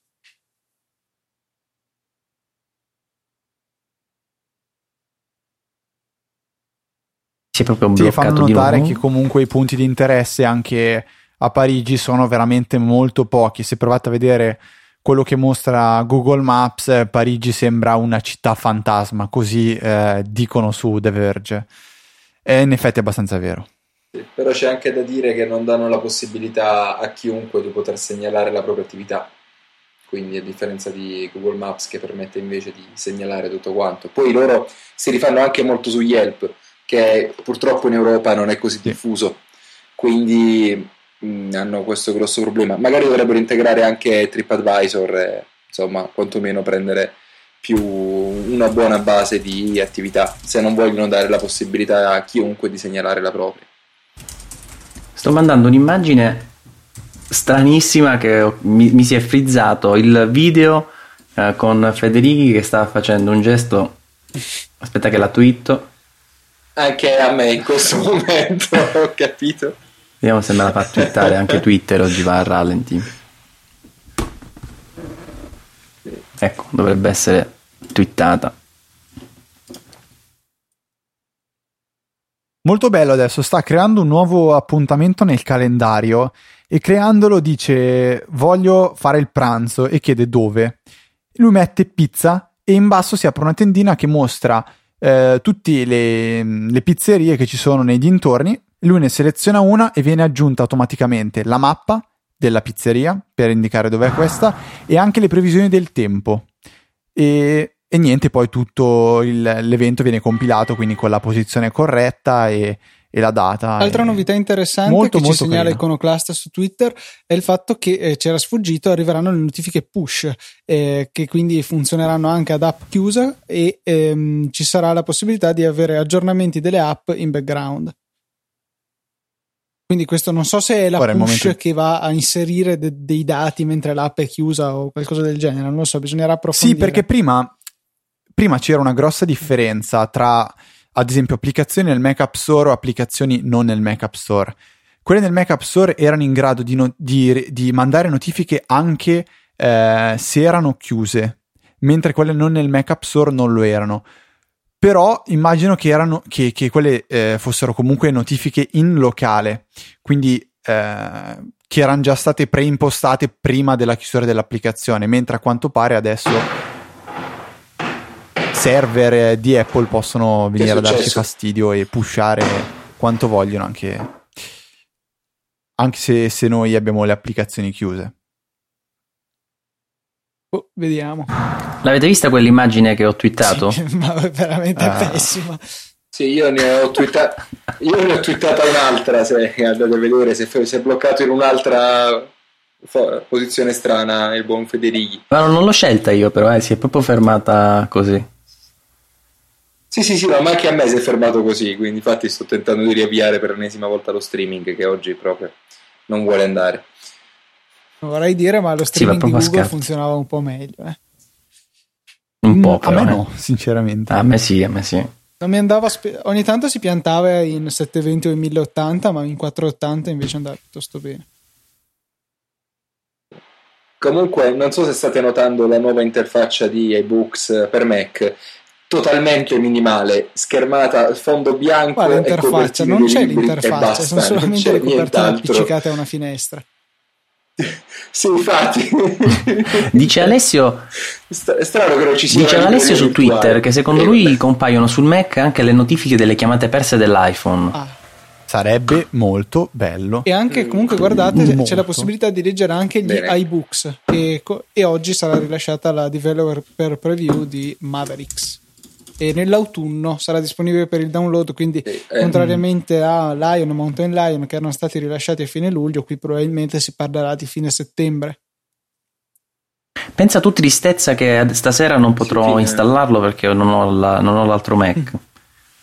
Si è proprio bloccato. Sì, fanno notare che comunque i punti di interesse anche a Parigi sono veramente molto pochi. Se provate a vedere quello che mostra Google Maps, Parigi sembra una città fantasma, così eh, dicono su The Verge, e in effetti è abbastanza vero. Sì, però c'è anche da dire che non danno la possibilità a chiunque di poter segnalare la propria attività, quindi a differenza di Google Maps che permette invece di segnalare tutto quanto. Poi loro si rifanno anche molto su Yelp, che purtroppo in Europa non è così diffuso, quindi mh, hanno questo grosso problema. Magari dovrebbero integrare anche TripAdvisor, eh, insomma, quantomeno prendere più una buona base di attività, se non vogliono dare la possibilità a chiunque di segnalare la propria. Sto mandando un'immagine stranissima che mi, mi si è frizzato, il video eh, con Federighi che sta facendo un gesto, aspetta che la twitto. Anche a me in questo momento, ho capito. Vediamo se me la fa twittare, anche Twitter oggi va a rallenti. Ecco, dovrebbe essere twittata. Molto bello, adesso sta creando un nuovo appuntamento nel calendario e creandolo dice voglio fare il pranzo e chiede dove. Lui mette pizza e in basso si apre una tendina che mostra Uh, tutte le, le pizzerie che ci sono nei dintorni. Lui ne seleziona una e viene aggiunta automaticamente la mappa della pizzeria per indicare dov'è questa e anche le previsioni del tempo e, e niente, poi tutto il, l'evento viene compilato, quindi con la posizione corretta e, e la data. Altra novità interessante molto, che ci segnala Iconoclast su Twitter è il fatto che eh, c'era sfuggito, arriveranno le notifiche push eh, che quindi funzioneranno anche ad app chiusa e ehm, ci sarà la possibilità di avere aggiornamenti delle app in background, quindi questo non so se è la Ora, push momento... che va a inserire de- dei dati mentre l'app è chiusa o qualcosa del genere, non lo so, bisognerà approfondire. Sì, perché prima, prima c'era una grossa differenza tra ad esempio applicazioni nel Mac App Store o applicazioni non nel Mac App Store. Quelle nel Mac App Store erano in grado di, no, di, di mandare notifiche anche eh, se erano chiuse, mentre quelle non nel Mac App Store non lo erano. Però immagino che, erano, che, che quelle eh, fossero comunque notifiche in locale, quindi eh, che erano già state preimpostate prima della chiusura dell'applicazione, mentre a quanto pare adesso... server di Apple possono venire a darci fastidio e pushare quanto vogliono anche anche se, se noi abbiamo le applicazioni chiuse. Oh, vediamo, l'avete vista quell'immagine che ho twittato? Sì, ma è veramente ah. pessima. Sì, io ne ho twittata io ne ho twittata un'altra, se andate a vedere, se, se è bloccato in un'altra posizione strana il buon Federighi. Ma non l'ho scelta io, però eh, si è proprio fermata così. Sì, sì, sì, no, ma anche a me si è fermato così, quindi infatti sto tentando di riavviare per l'ennesima volta lo streaming, che oggi proprio non vuole andare. Vorrei dire, ma lo streaming sì, di Google scarto. funzionava un po' meglio. Eh. Un po' però, a me eh. no, sinceramente. A me sì, a me sì. Non mi andava spe- ogni tanto si piantava in settecentoventi o in mille ottanta, ma in quattrocentottanta invece andava piuttosto bene. Comunque, non so se state notando la nuova interfaccia di iBooks per Mac, totalmente minimale, schermata fondo bianco e copertine non c'è libri, l'interfaccia, e basta, sono solamente le copertine appiccicate a una finestra. Sì, infatti. Dice Alessio, St- strano che non ci sia, dice Alessio su virtuale. Twitter che secondo eh, lui beh. compaiono sul Mac anche le notifiche delle chiamate perse dell'iPhone. Ah. Sarebbe molto bello. E anche comunque guardate, molto. c'è la possibilità di leggere anche gli Bene. iBooks e, e oggi sarà rilasciata la developer preview di Mavericks e nell'autunno sarà disponibile per il download, quindi eh, ehm. contrariamente a Lion e Mountain Lion che erano stati rilasciati a fine luglio, qui probabilmente si parlerà di fine settembre. Pensa tu, tristezza, che stasera non potrò sì, installarlo perché non ho, la, non ho l'altro Mac.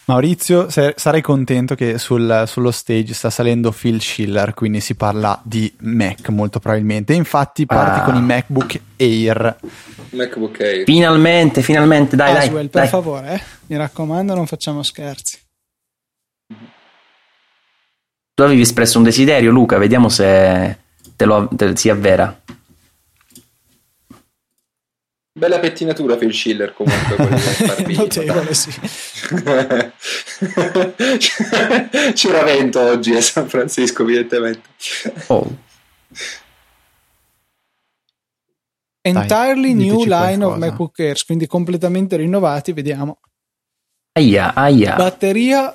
Maurizio, sarei contento che sul, sullo stage sta salendo Phil Schiller, quindi si parla di Mac molto probabilmente. Infatti parti ah. con i MacBook Air. MacBook Air. Finalmente, finalmente, dai, Haswell, dai. Per dai. favore, eh? Mi raccomando, non facciamo scherzi. Tu avevi espresso un desiderio, Luca, vediamo se te lo, te, si avvera. Bella pettinatura Phil Schiller comunque. Notevole, sì. C'era vento oggi a San Francisco, evidentemente. Oh. Entirely Dai, new line qualcosa. of MacBook Airs, quindi completamente rinnovati, vediamo. Aia, aia. Batteria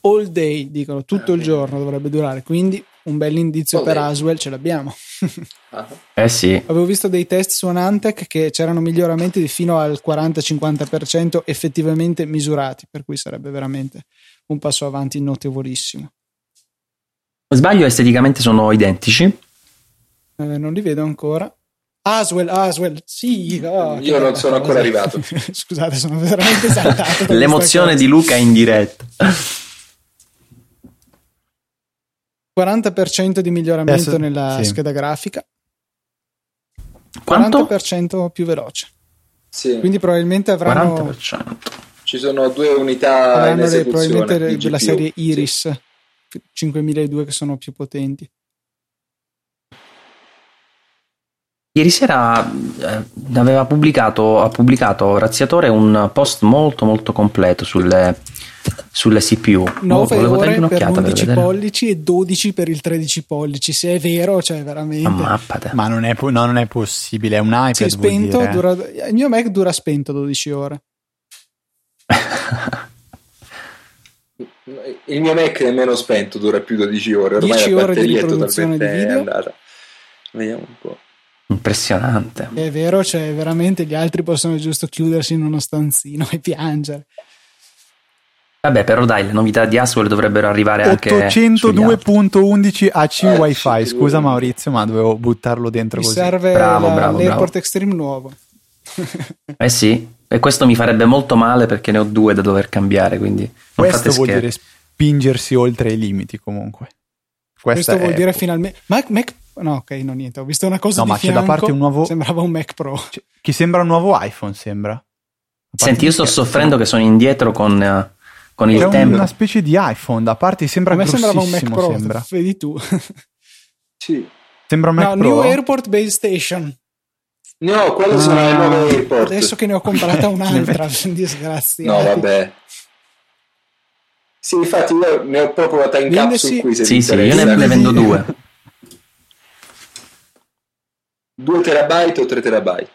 all day, dicono, tutto ah, il giorno dovrebbe durare, quindi un bel indizio oh, per Haswell ce l'abbiamo. Eh sì. Avevo visto dei test su Anantec che c'erano miglioramenti di fino al quaranta cinquanta per cento effettivamente misurati, per cui sarebbe veramente un passo avanti notevolissimo. Sbaglio, esteticamente sono identici? Eh, non li vedo ancora. Haswell, Haswell, sì. Oh, Io non sono ancora arrivato. Scusate, sono veramente saltato. L'emozione di Luca in diretta. quaranta per cento di miglioramento Adesso, nella sì. scheda grafica. Quanto? quaranta per cento più veloce. Sì. Quindi probabilmente avranno quaranta per cento. Ci sono due unità avranno in esecuzione, le, probabilmente della serie Iris sì. cinquemiladuecento che sono più potenti. Ieri sera eh, aveva pubblicato ha pubblicato Razziatore un post molto molto completo sulle sulle C P U. nove ore per undici per pollici e dodici per il tredici pollici, se è vero, cioè veramente. Ma, Ma non, è, no, non è possibile, è un iPad. Sì, spento, vuol dire. Dura, il mio Mac dura spento dodici ore. Il mio Mac nemmeno spento dura più dodici ore, ormai dieci ore di riproduzione di video. È andata. Vediamo un po'. Impressionante. È vero, cioè veramente gli altri possono giusto chiudersi in uno stanzino e piangere. Vabbè, però dai, le novità di Haswell dovrebbero arrivare anche ottocentodue punto undici A C eh, Wi-Fi. Scusa Maurizio, ma dovevo buttarlo dentro mi così. Serve bravo, la, bravo, l'Airport bravo. Extreme nuovo. Eh sì, e questo mi farebbe molto male perché ne ho due da dover cambiare, quindi non questo fate vuol scherzo. Dire spingersi oltre i limiti comunque. Questa questo vuol dire po- finalmente Mac, Mac no, ok, no niente, ho visto una cosa no, di ma fianco, c'è da parte un nuovo sembrava un Mac Pro. C'è, che sembra un nuovo iPhone, sembra. Senti, io sto che soffrendo che sono indietro con uh, con il tempo. È una specie di iPhone da parte, sembra grossissimo, sembra un Mac Pro, sembra. Vedi tu. Sì. Sembra un Mac no, Pro. New Airport Base Station. No, quello ah, sono il nuovo Airport. Adesso che ne ho comprata un'altra, disgrazia. No, vabbè. Sì, infatti io ne ho proprio una time capsule sì. qui, se Sì, sì, io ne, ne vendo due. due terabyte o tre terabyte?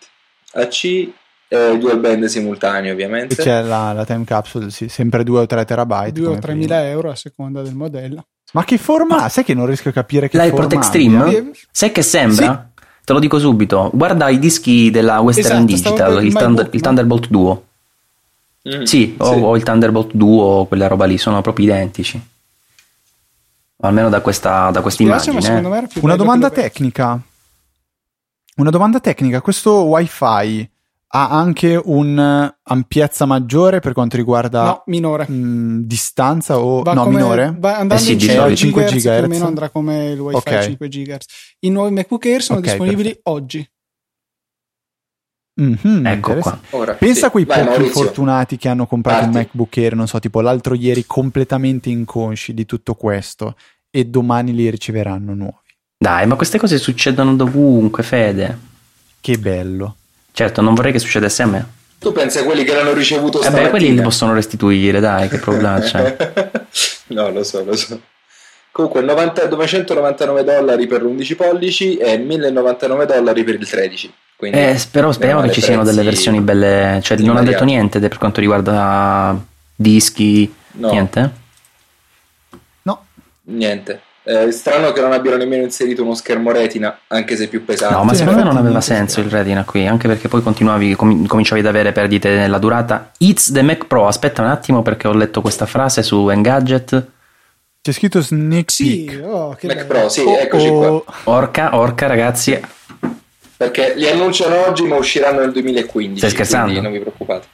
A C Eh, dual band simultaneo, ovviamente. C'è la, la time capsule, sì, sempre due o tre terabyte. due o tremila euro a seconda del modello. Ma che forma? Sai che non riesco a capire che forma. L'iPod Extreme? Sai che sembra? Sì. Te lo dico subito. Guarda i dischi della Western esatto, Digital, il, Thunder, book, il Thunderbolt ma... due. Mm, sì, o, sì, o il Thunderbolt due, quella roba lì, sono proprio identici. Almeno da questa da questa immagine. Eh. Una domanda tecnica. Una domanda tecnica, questo Wi-Fi ha anche un'ampiezza maggiore per quanto riguarda no, minore. Mh, distanza o va no come, minore? Va andando eh sì, in cinque gigahertz più o meno andrà come il Wi-Fi okay. cinque gigahertz. I nuovi MacBook Air sono okay, disponibili perfetto. oggi. Mm-hmm, ecco qua. Ora, pensa sì. a quei Vai, pochi fortunati che hanno comprato Parti. un MacBook Air, non so, tipo l'altro ieri, completamente inconsci di tutto questo e domani li riceveranno nuovi. Dai, ma queste cose succedono dovunque, Fede. Che bello. Certo, non vorrei che succedesse a me. Tu pensi a quelli che l'hanno ricevuto eh stamattina? Beh, quelli li possono restituire, dai, che problema c'è? No, lo so, lo so. Comunque novanta, novecentonovantanove dollari per undici pollici e mille e novantanove dollari per il tredici. Quindi eh, però speriamo che ci siano delle versioni belle, cioè non ha detto niente per quanto riguarda dischi, no. niente? No, niente. Eh, strano che non abbiano nemmeno inserito uno schermo retina, anche se più pesante. No, ma secondo me non aveva senso il retina qui, anche perché poi continuavi com- cominciavi ad avere perdite nella durata. It's the Mac Pro. Aspetta un attimo, perché ho letto questa frase su Engadget. C'è scritto sneak sì, peek oh, che Mac bello. Pro, sì, eccoci oh. qua. Orca, orca ragazzi, perché li annunciano oggi ma usciranno nel duemilaquindici. Stai scherzando? Non vi preoccupate.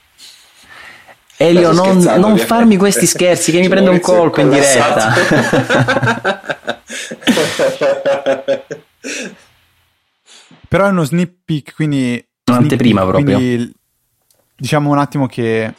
Elio, non, non farmi questi scherzi che mi prendo un colpo in diretta. Però è uno sneak peek, quindi un'anteprima proprio. Quindi, diciamo un attimo che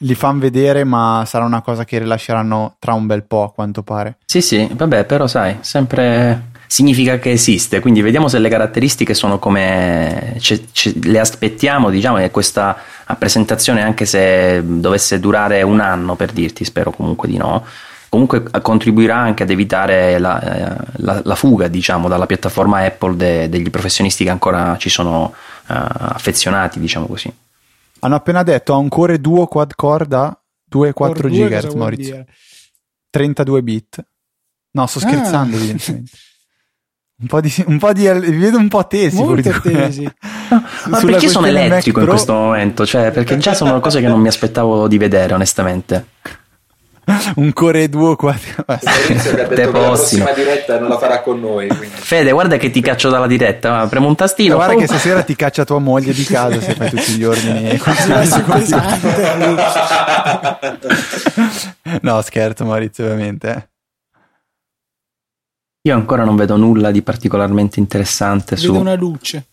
li fanno vedere, ma sarà una cosa che rilasceranno tra un bel po', a quanto pare. Sì, sì, vabbè, però sai, sempre significa che esiste, quindi vediamo se le caratteristiche sono come ce, ce, le aspettiamo, diciamo, che questa presentazione, anche se dovesse durare un anno, per dirti, spero comunque di no, comunque contribuirà anche ad evitare la, la, la fuga, diciamo, dalla piattaforma Apple de, degli professionisti che ancora ci sono uh, affezionati, diciamo così. Hanno appena detto ha un core duo quad core da due virgola quattro gigahertz, Maurizio, trentadue bit. No, sto scherzando, ah. evidentemente. Un po' di, un po' di, vi vedo un po' tesi. Molto tesi. Ma perché sono elettrico in questo momento? Cioè, perché già sono cose che non mi aspettavo di vedere, onestamente. Un core duo qua. Te possi. La prossima diretta non la farà con noi. Quindi. Fede, guarda che ti caccio dalla diretta. Premo un tastino. Ma guarda oh. che stasera ti caccia tua moglie di casa se fai tutti gli ordini. No, scherzo, Maurizio, ovviamente. Io ancora non vedo nulla di particolarmente interessante. Vedo su... una luce.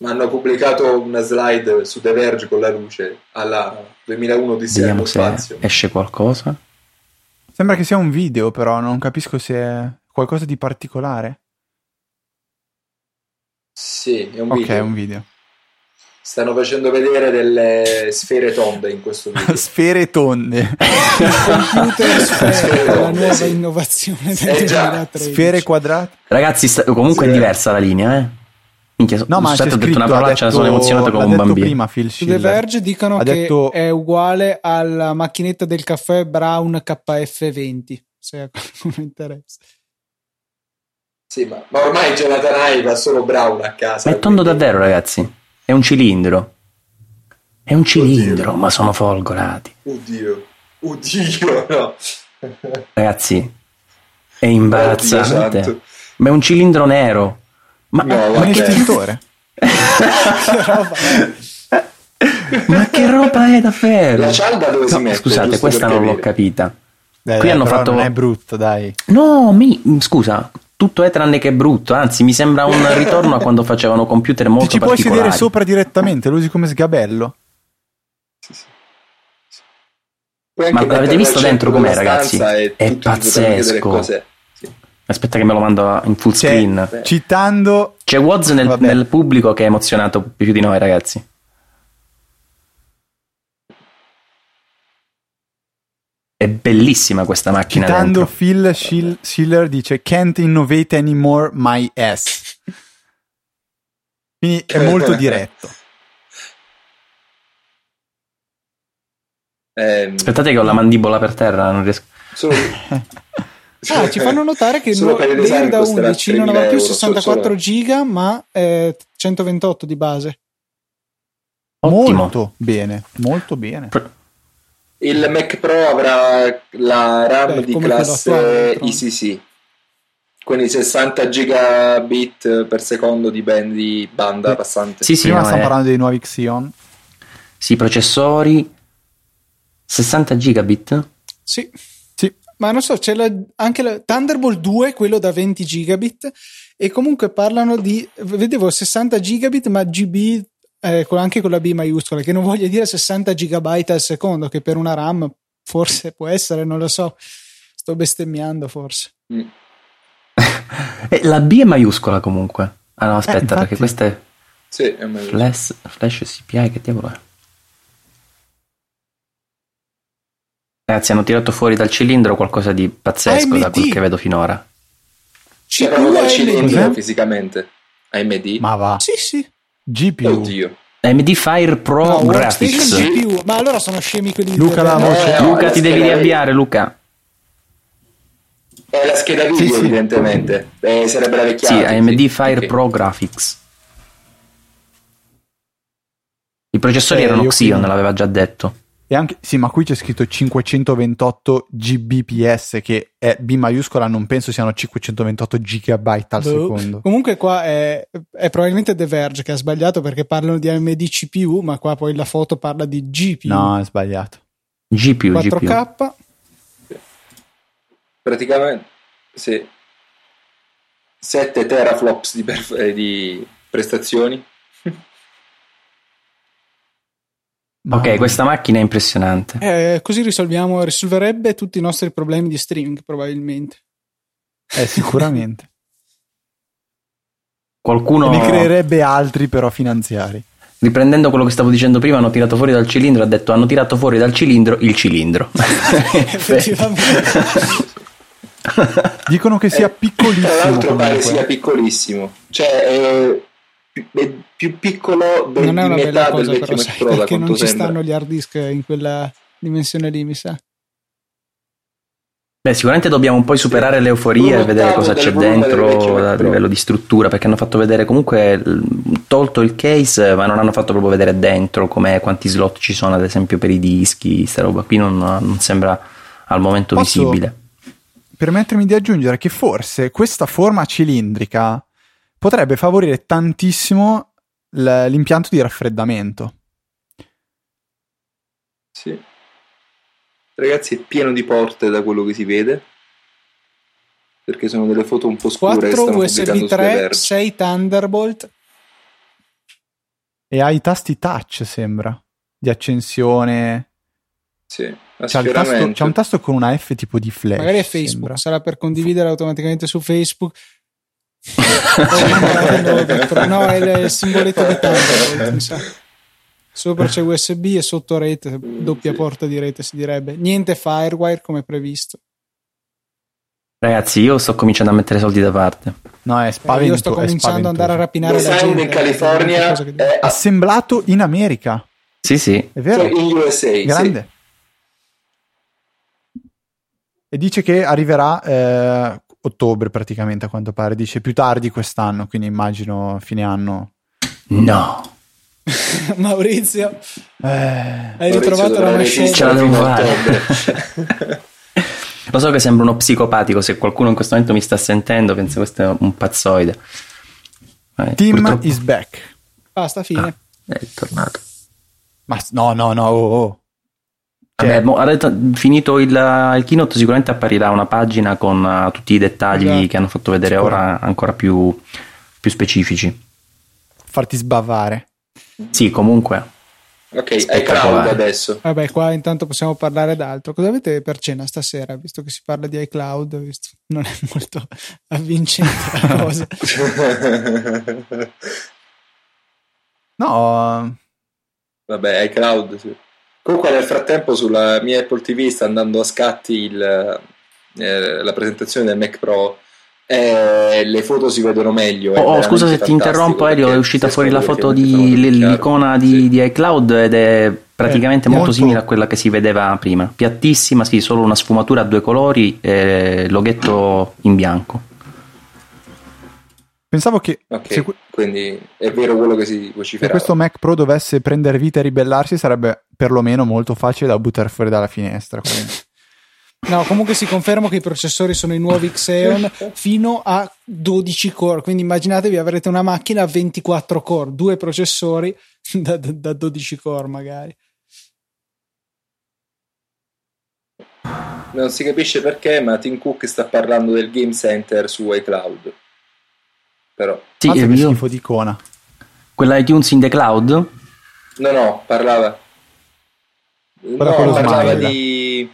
Ma hanno pubblicato una slide su The Verge con la luce alla duemilauno di Sea Lion. Spazio. Esce qualcosa? Sembra che sia un video, però non capisco se è qualcosa di particolare. Sì, è un video. Ok, è un video. Stanno facendo vedere delle sfere tonde in questo video. Sfere tonde. Il computer sfere, la nuova sì. innovazione del eh duemilatredici. Sfere quadrate. Ragazzi, sta, comunque sì. è diversa la linea, eh. Minchia, no, ma aspetta, ho detto una parolaccia, detto, sono emozionato come un bambino. Prima, su The Verge dicono ha che detto... è uguale alla macchinetta del caffè Brown K F venti, se a qualcuno interessa. Sì, ma, ma ormai c'è la Tanai, va solo Brown a casa. Ma è tondo quindi... davvero, ragazzi. È un cilindro, è un cilindro, oddio. Ma sono folgorati. Oddio, oddio, no. Ragazzi, è imbarazzante. Oddio, ma è un cilindro nero. Ma, no, ma, è che... che roba è? Ma che roba è davvero? La cialda dove no, si mette? Scusate, questa non capire. L'ho capita. Dai, qui dai, hanno fatto. Non è brutto, dai. No, mi scusa. Tutto è tranne che è brutto, anzi mi sembra un ritorno a quando facevano computer molto particolari. Ti ci puoi sedere sopra direttamente, lo usi come sgabello. Sì, sì. Ma l'avete visto dentro com'è, ragazzi? È pazzesco. Sì. Aspetta che me lo mando in full c'è, screen. Beh. Citando... C'è Woz nel, nel pubblico che è emozionato più di noi, ragazzi. È bellissima questa macchina. Citando Phil Schiller, Schiller dice can't innovate anymore my ass. Quindi è molto diretto. Eh, Aspettate che ho la mandibola per terra, non riesco. Solo... ah, ci fanno notare che il da undici non aveva più sessantaquattro euro, giga, ma eh, centoventotto di base. Ottimo. Molto bene, molto bene. Pr- Il Mac Pro avrà la RAM Beh, di classe I C C, quindi sessanta gigabit per secondo di, band, di banda Beh, passante. Sì, sì, prima no, stiamo è... parlando dei nuovi Xeon. Sì, processori sessanta gigabit? Sì, sì. Ma non so, c'è la, anche la Thunderbolt due, quello da venti gigabit, e comunque parlano di, vedevo sessanta gigabit ma G B... Eh, anche con la B maiuscola, che non voglio dire sessanta gigabyte al secondo, che per una RAM forse può essere, non lo so, sto bestemmiando forse. Mm. eh, la B è maiuscola comunque. Ah no, aspetta, eh, perché questa è, sì, è flash, flash C P I, che diavolo è? Ragazzi, hanno tirato fuori dal cilindro qualcosa di pazzesco A M D. Da quel che vedo finora. C'erano dal cilindro fisicamente. A M D? Ma va. Sì, sì. G P U. Oddio. A M D Fire Pro no, Graphics. G P U. Ma allora sono scemi quelli Luca, di... eh, no, Luca no, ti devi riavviare, Luca. È la scheda video, sì, sì. Evidentemente. Eh, sarebbe la vecchia. Sì, A M D sì. Fire okay. Pro Graphics. I processori eh, erano Xeon, qui... l'aveva già detto. E anche, sì, ma qui c'è scritto cinquecentoventotto G B P S, che è B maiuscola, non penso siano cinquecentoventotto gigabyte al secondo. Comunque qua è, è probabilmente The Verge che ha sbagliato, perché parlano di A M D C P U, ma qua poi la foto parla di G P U. No, è sbagliato. G P U, quattro K. G P U. Praticamente, sì. sette teraflops di, perf- di prestazioni. Ok, questa macchina è impressionante. Eh, così risolviamo, risolverebbe tutti i nostri problemi di streaming, probabilmente. Eh, sicuramente. Qualcuno ne creerebbe altri, però finanziari. Riprendendo quello che stavo dicendo prima, hanno tirato fuori dal cilindro, ha detto hanno tirato fuori dal cilindro il cilindro. Dicono che sia eh, piccolissimo. Tra l'altro pare sia piccolissimo. Cioè... Eh... più piccolo del non è una metà bella cosa, del vecchio Mac Pro, perché non ci sembra. Stanno gli hard disk in quella dimensione lì, mi sa. Beh, sicuramente dobbiamo poi superare sì. l'euforia e vedere cosa c'è dentro a livello di struttura, perché hanno fatto vedere comunque tolto il case, ma non hanno fatto proprio vedere dentro com'è, quanti slot ci sono ad esempio per i dischi. Sta roba qui non, non sembra al momento Posso visibile. Permettermi di aggiungere che forse questa forma cilindrica potrebbe favorire tantissimo l'impianto di raffreddamento. Sì. Ragazzi, è pieno di porte da quello che si vede, perché sono delle foto un po' scure. quattro U S B tre, sei Thunderbolt. E ha i tasti touch, sembra, di accensione. Sì, c'è, il tasto, c'è un tasto con una F tipo di flash. Magari è Facebook, sembra. Sarà per condividere automaticamente su Facebook. No, è il simboletto di tanto. Sopra c'è U S B e sotto rete, doppia porta di rete si direbbe. Niente Firewire come previsto. Ragazzi, io sto cominciando a mettere soldi da parte. No, è spaventoso. Io sto cominciando ad andare a rapinare la gente. In California è assemblato in America. Sì, sì. È vero? In U S A. Grande. Sì. E dice che arriverà eh, ottobre praticamente, a quanto pare, dice più tardi quest'anno, quindi immagino fine anno. No. Maurizio eh, hai ritrovato la mascella, ce la devo fare. Lo so che sembra uno psicopatico, se qualcuno in questo momento mi sta sentendo penso che questo è un pazzoide. Eh, Tim purtroppo... is back, basta, fine. Ah, è tornato. Ma no no no oh, oh. Cioè, vabbè, finito il, il keynote sicuramente apparirà una pagina con uh, tutti i dettagli esatto. che hanno fatto vedere Sicuro. Ora ancora più, più specifici. Farti sbavare. Sì, comunque. Ok, hai iCloud adesso. Vabbè, qua intanto possiamo parlare d'altro. Cosa avete per cena stasera? Visto che si parla di iCloud, visto? Non è molto avvincente la cosa. No. Vabbè, iCloud, sì. Comunque nel frattempo sulla mia Apple T V sta andando a scatti il, eh, la presentazione del Mac Pro e le foto si vedono meglio. Oh, scusa se ti interrompo, Elio, è uscita fuori la foto di l'icona di, sì. di iCloud ed è praticamente eh, molto, molto simile a quella che si vedeva prima. Piattissima, sì, solo una sfumatura a due colori e loghetto in bianco. Pensavo che okay, se, quindi è vero quello che si vociferava. Se questo Mac Pro dovesse prendere vita e ribellarsi sarebbe perlomeno molto facile da buttare fuori dalla finestra. No, comunque si conferma che i processori sono i nuovi Xeon fino a dodici core, quindi immaginatevi, avrete una macchina a ventiquattro core, due processori da, da, da dodici core magari. Non si capisce perché, ma Tim Cook sta parlando del Game Center su iCloud. Però sì, che schifo di icona quella iTunes in the cloud. No no, parlava Guarda no, parlava smile. Di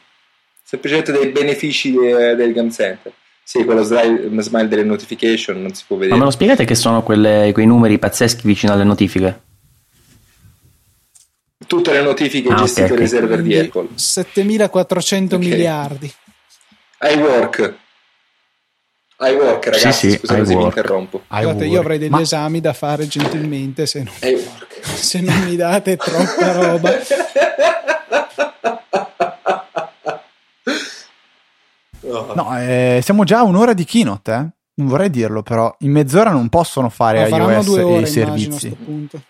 semplicemente dei benefici de, del Game Center. Sì, quello slide, smile delle notification non si può vedere. Ma me lo spiegate che sono quelle, quei numeri pazzeschi vicino alle notifiche? tutte le notifiche ah, gestite okay, dai okay. server di Apple. settemilaquattrocento okay. miliardi. iWork. iWork, ragazzi, sì, sì, scusate se mi interrompo. Guardate, io avrei degli Ma... esami da fare gentilmente se non, se non mi date troppa roba. No, eh, siamo già a un'ora di keynote, eh? Non vorrei dirlo, però in mezz'ora non possono fare Ma iOS due ore, e i servizi. A sto punto.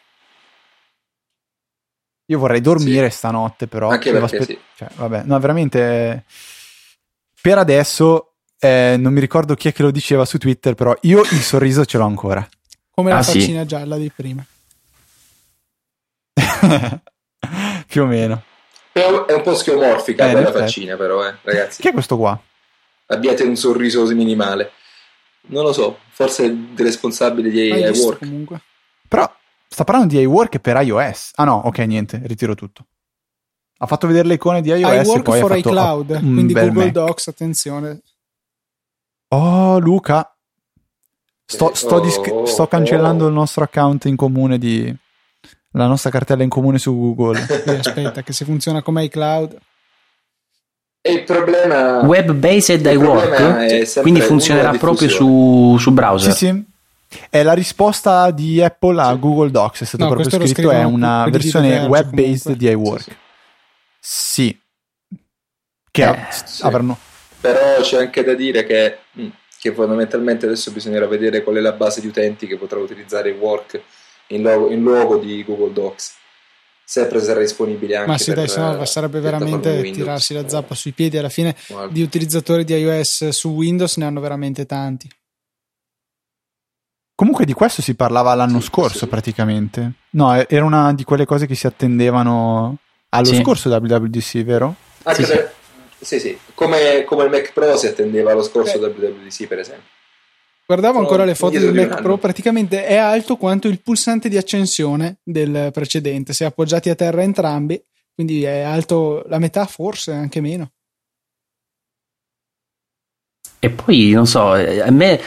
Io vorrei dormire sì. stanotte, però. Anche perché spe- sì. cioè, vabbè, no, veramente. Per adesso. Eh, non mi ricordo chi è che lo diceva su Twitter, però io il sorriso ce l'ho ancora. Come la ah, faccina sì. gialla di prima. Più o meno. È un po' schiomorfica eh, la faccina, però, eh, ragazzi. Chi è questo qua? Abbiate un sorriso minimale. Non lo so, forse è responsabile di Hai iWork. Comunque. Però sta parlando di iWork per iOS. Ah no, ok, niente, ritiro tutto. Ha fatto vedere le icone di iOS iWork e poi for ha fatto iCloud, a... quindi Google Mac. Docs, attenzione. Oh Luca, sto, sto, disc- sto cancellando oh. il nostro account in comune, di la nostra cartella in comune su Google. Aspetta che se funziona come iCloud. E il problema web-based iWork, quindi funzionerà proprio su, su browser. Sì, sì. È la risposta di Apple a sì. Google Docs, è stato no, proprio scritto, è una versione web-based comunque. Di iWork. Sì, sì. sì. che eh, sì. avranno Però c'è anche da dire che, che fondamentalmente adesso bisognerà vedere qual è la base di utenti che potrà utilizzare iWork in luogo, in luogo di Google Docs, sempre sarà disponibile anche. Ma sì, dai, sennò sarebbe veramente tirarsi la zappa sui piedi. Alla fine Guarda. Di utilizzatori di iOS su Windows ne hanno veramente tanti. Comunque di questo si parlava l'anno sì, scorso sì. praticamente. No, era una di quelle cose che si attendevano allo sì. scorso W W D C, vero? Ah, sì, sì. Sì, sì, come, come il Mac Pro si attendeva lo scorso okay. W W D C, per esempio. Guardavo Però ancora le foto del Mac Pro, praticamente è alto quanto il pulsante di accensione del precedente, si è appoggiati a terra entrambi, quindi è alto la metà, forse anche meno. E poi, non so, a me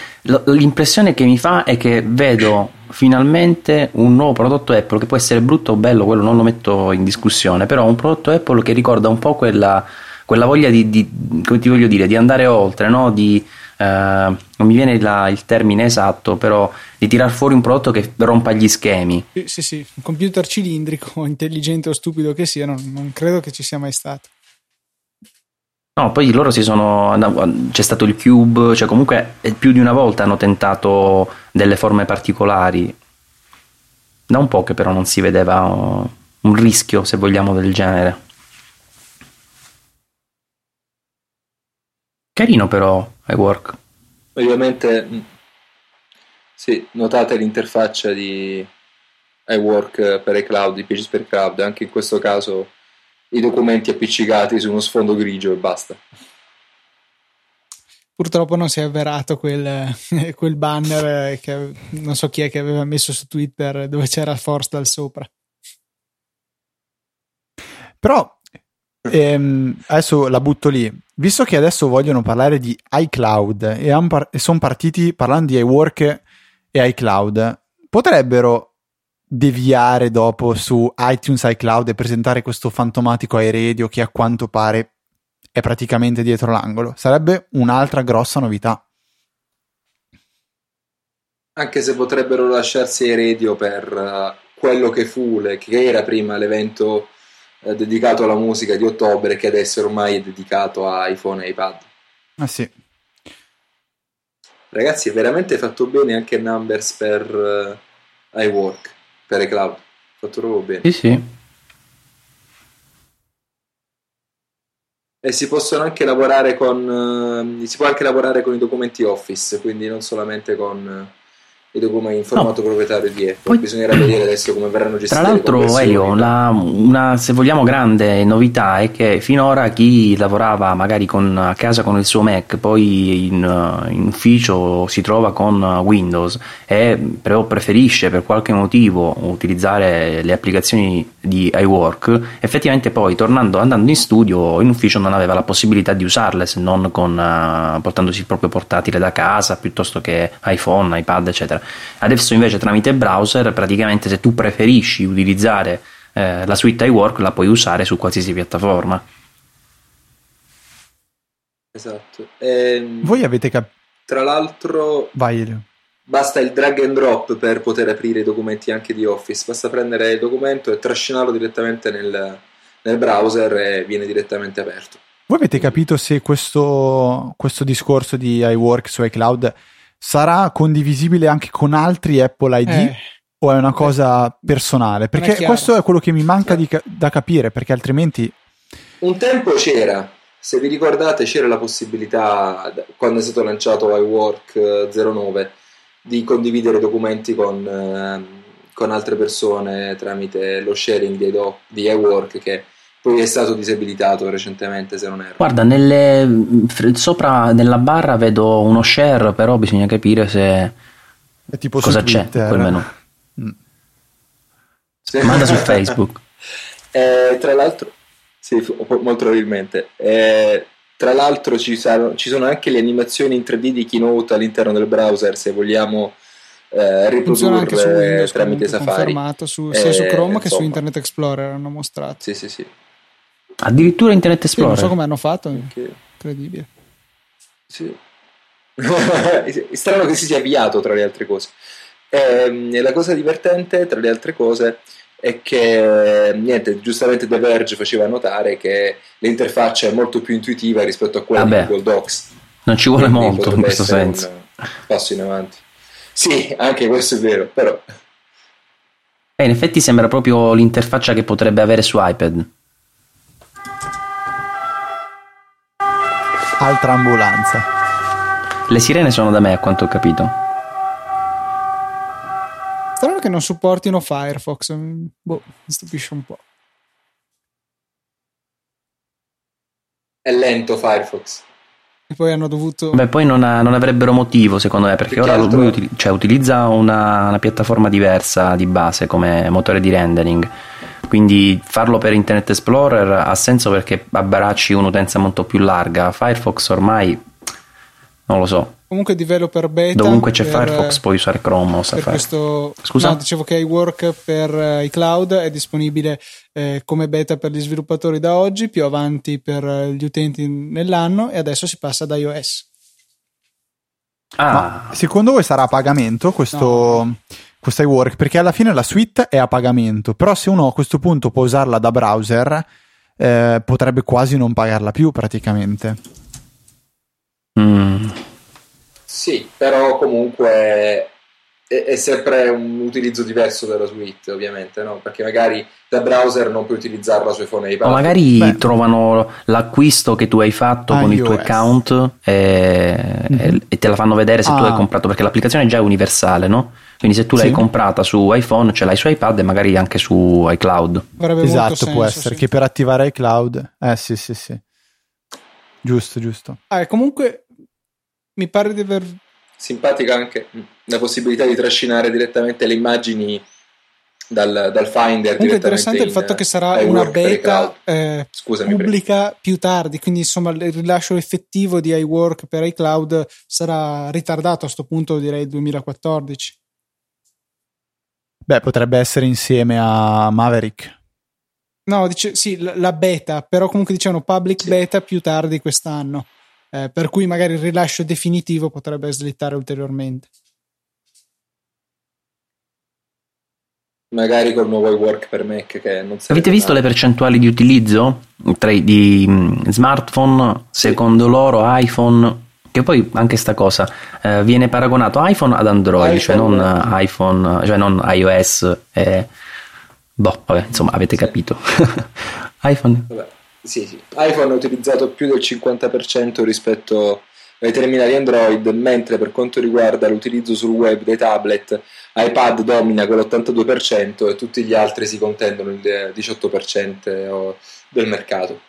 l'impressione che mi fa è che vedo finalmente un nuovo prodotto Apple, che può essere brutto o bello, quello non lo metto in discussione, però un prodotto Apple che ricorda un po' quella... quella voglia di, di, come ti voglio dire, di andare oltre, no? Di, eh, non mi viene la, il termine esatto, però di tirar fuori un prodotto che rompa gli schemi. Sì, sì, sì, un computer cilindrico, intelligente o stupido che sia, non, non credo che ci sia mai stato. No, poi loro si sono, c'è stato il Cube, cioè comunque più di una volta hanno tentato delle forme particolari, da un po' che però non si vedeva un rischio, se vogliamo, del genere. Carino però iWork. Ovviamente sì, notate l'interfaccia di iWork per iCloud, di Pages per Cloud, anche in questo caso i documenti appiccicati su uno sfondo grigio e basta. Purtroppo non si è avverato quel, quel banner che non so chi è che aveva messo su Twitter dove c'era Forstall sopra. Però ehm, adesso la butto lì. Visto che adesso vogliono parlare di iCloud e, par- e sono partiti parlando di iWork e iCloud, potrebbero deviare dopo su iTunes, iCloud e presentare questo fantomatico iRadio che a quanto pare è praticamente dietro l'angolo? Sarebbe un'altra grossa novità. Anche se potrebbero lasciarsi iRadio per uh, quello che fu, le- che era prima l'evento... dedicato alla musica di ottobre, che adesso ormai è dedicato a iPhone e iPad. Ah sì. Ragazzi, è veramente fatto bene anche Numbers per uh, iWork, per iCloud. Fatto proprio bene. Sì, sì. E si possono anche lavorare con uh, si può anche lavorare con i documenti Office, quindi non solamente con uh, come in formato no. proprietario di Apple. Poi, bisognerà vedere adesso come verranno gestite. Tra l'altro, Elio, la, una se vogliamo grande novità è che finora chi lavorava magari con, a casa con il suo Mac, poi in, in ufficio si trova con Windows e però preferisce per qualche motivo utilizzare le applicazioni di iWork, effettivamente poi tornando andando in studio in ufficio non aveva la possibilità di usarle, se non con uh, portandosi il proprio portatile da casa piuttosto che iPhone, iPad eccetera. Adesso invece tramite browser praticamente se tu preferisci utilizzare eh, la suite iWork la puoi usare su qualsiasi piattaforma. Esatto. Ehm, voi avete capito? Tra l'altro, vai Elio. Basta il drag and drop per poter aprire i documenti anche di Office, basta prendere il documento e trascinarlo direttamente nel, nel browser e viene direttamente aperto. Voi avete capito se questo, questo discorso di iWork su iCloud sarà condivisibile anche con altri Apple I D eh, o è una cosa eh, personale? Perché è questo è quello che mi manca di, da capire, perché altrimenti... Un tempo c'era, se vi ricordate c'era la possibilità, quando è stato lanciato iWork zero nove, di condividere documenti con, eh, con altre persone tramite lo sharing di, do, di iWork, che poi è stato disabilitato recentemente, se non erro. Guarda, nelle, sopra nella barra vedo uno share, però bisogna capire se è tipo cosa c'è quel menu. Mm. Sì. Manda su Facebook. eh, tra l'altro, sì, molto probabilmente. Eh, Tra l'altro ci sono, ci sono anche le animazioni in tre D di Keynote all'interno del browser, se vogliamo eh, riprodurre anche su Windows, tramite Safari. Su, sia eh, su Chrome insomma. Che su Internet Explorer hanno mostrato. Sì, sì, sì. Addirittura Internet Explorer. Sì, non so come hanno fatto, okay. Incredibile. Sì. Strano che si sia avviato, tra le altre cose. E la cosa divertente, tra le altre cose... è che niente, giustamente The Verge faceva notare che l'interfaccia è molto più intuitiva rispetto a quella Vabbè, di Google Docs. Non ci vuole Quindi molto in questo senso. Un passo in avanti. Sì, anche questo è vero, però. Eh, in effetti sembra proprio l'interfaccia che potrebbe avere su iPad. Altra ambulanza. Le sirene sono da me, a quanto ho capito. Strano che non supportino Firefox, boh, mi stupisce un po'. È lento Firefox. E poi hanno dovuto... Beh, poi non, ha, non avrebbero motivo, secondo me, perché che ora altro... lui util- cioè, utilizza una, una piattaforma diversa di base come motore di rendering, quindi farlo per Internet Explorer ha senso perché abbracci un'utenza molto più larga. Firefox ormai, non lo so. Comunque developer beta. Dovunque c'è per, Firefox puoi usare Chrome o Safari. Questo, Scusa? No, dicevo che iWork per uh, iCloud è disponibile eh, come beta per gli sviluppatori da oggi, più avanti per uh, gli utenti nell'anno, e adesso si passa ad iOS. Ah. Ma secondo voi sarà a pagamento questo, no. questo iWork? Perché alla fine la suite è a pagamento, però se uno a questo punto può usarla da browser eh, potrebbe quasi non pagarla più praticamente. Mm. Sì, però comunque è, è sempre un utilizzo diverso della suite, ovviamente, no? Perché magari da browser non puoi utilizzarla su iPhone e iPad. O magari Beh. trovano l'acquisto che tu hai fatto ah, con il tuo iOS. account e, mm-hmm. e te la fanno vedere se ah. tu hai comprato, perché l'applicazione è già universale, no? Quindi se tu l'hai sì. comprata su iPhone ce l'hai su iPad e magari anche su iCloud. Avrebbe esatto, molto senso, può essere sì. che per attivare iCloud, eh sì sì sì, giusto giusto. Ah, e comunque... mi pare di aver... simpatica anche la possibilità di trascinare direttamente le immagini dal, dal Finder. Comunque interessante il fatto che sarà una beta eh, pubblica prego. più tardi, quindi insomma il rilascio effettivo di iWork per iCloud sarà ritardato a sto punto, direi duemilaquattordici. Beh, potrebbe essere insieme a Maverick. No, dice, sì, la beta, però comunque dicevano public sì. beta più tardi quest'anno. Eh, per cui magari il rilascio definitivo potrebbe slittare ulteriormente, magari col nuovo iWork per Mac che non avete visto male. Le percentuali di utilizzo tra i, di smartphone sì. secondo loro iPhone, che poi anche sta cosa eh, viene paragonato iPhone ad Android, iPhone, cioè non eh. iPhone, cioè non iOS eh, boh vabbè insomma avete sì. capito iPhone vabbè. Sì, sì. iPhone ha utilizzato più del cinquanta per cento rispetto ai terminali Android, mentre per quanto riguarda l'utilizzo sul web dei tablet, iPad domina con l'ottantadue per cento e tutti gli altri si contendono il diciotto per cento del mercato.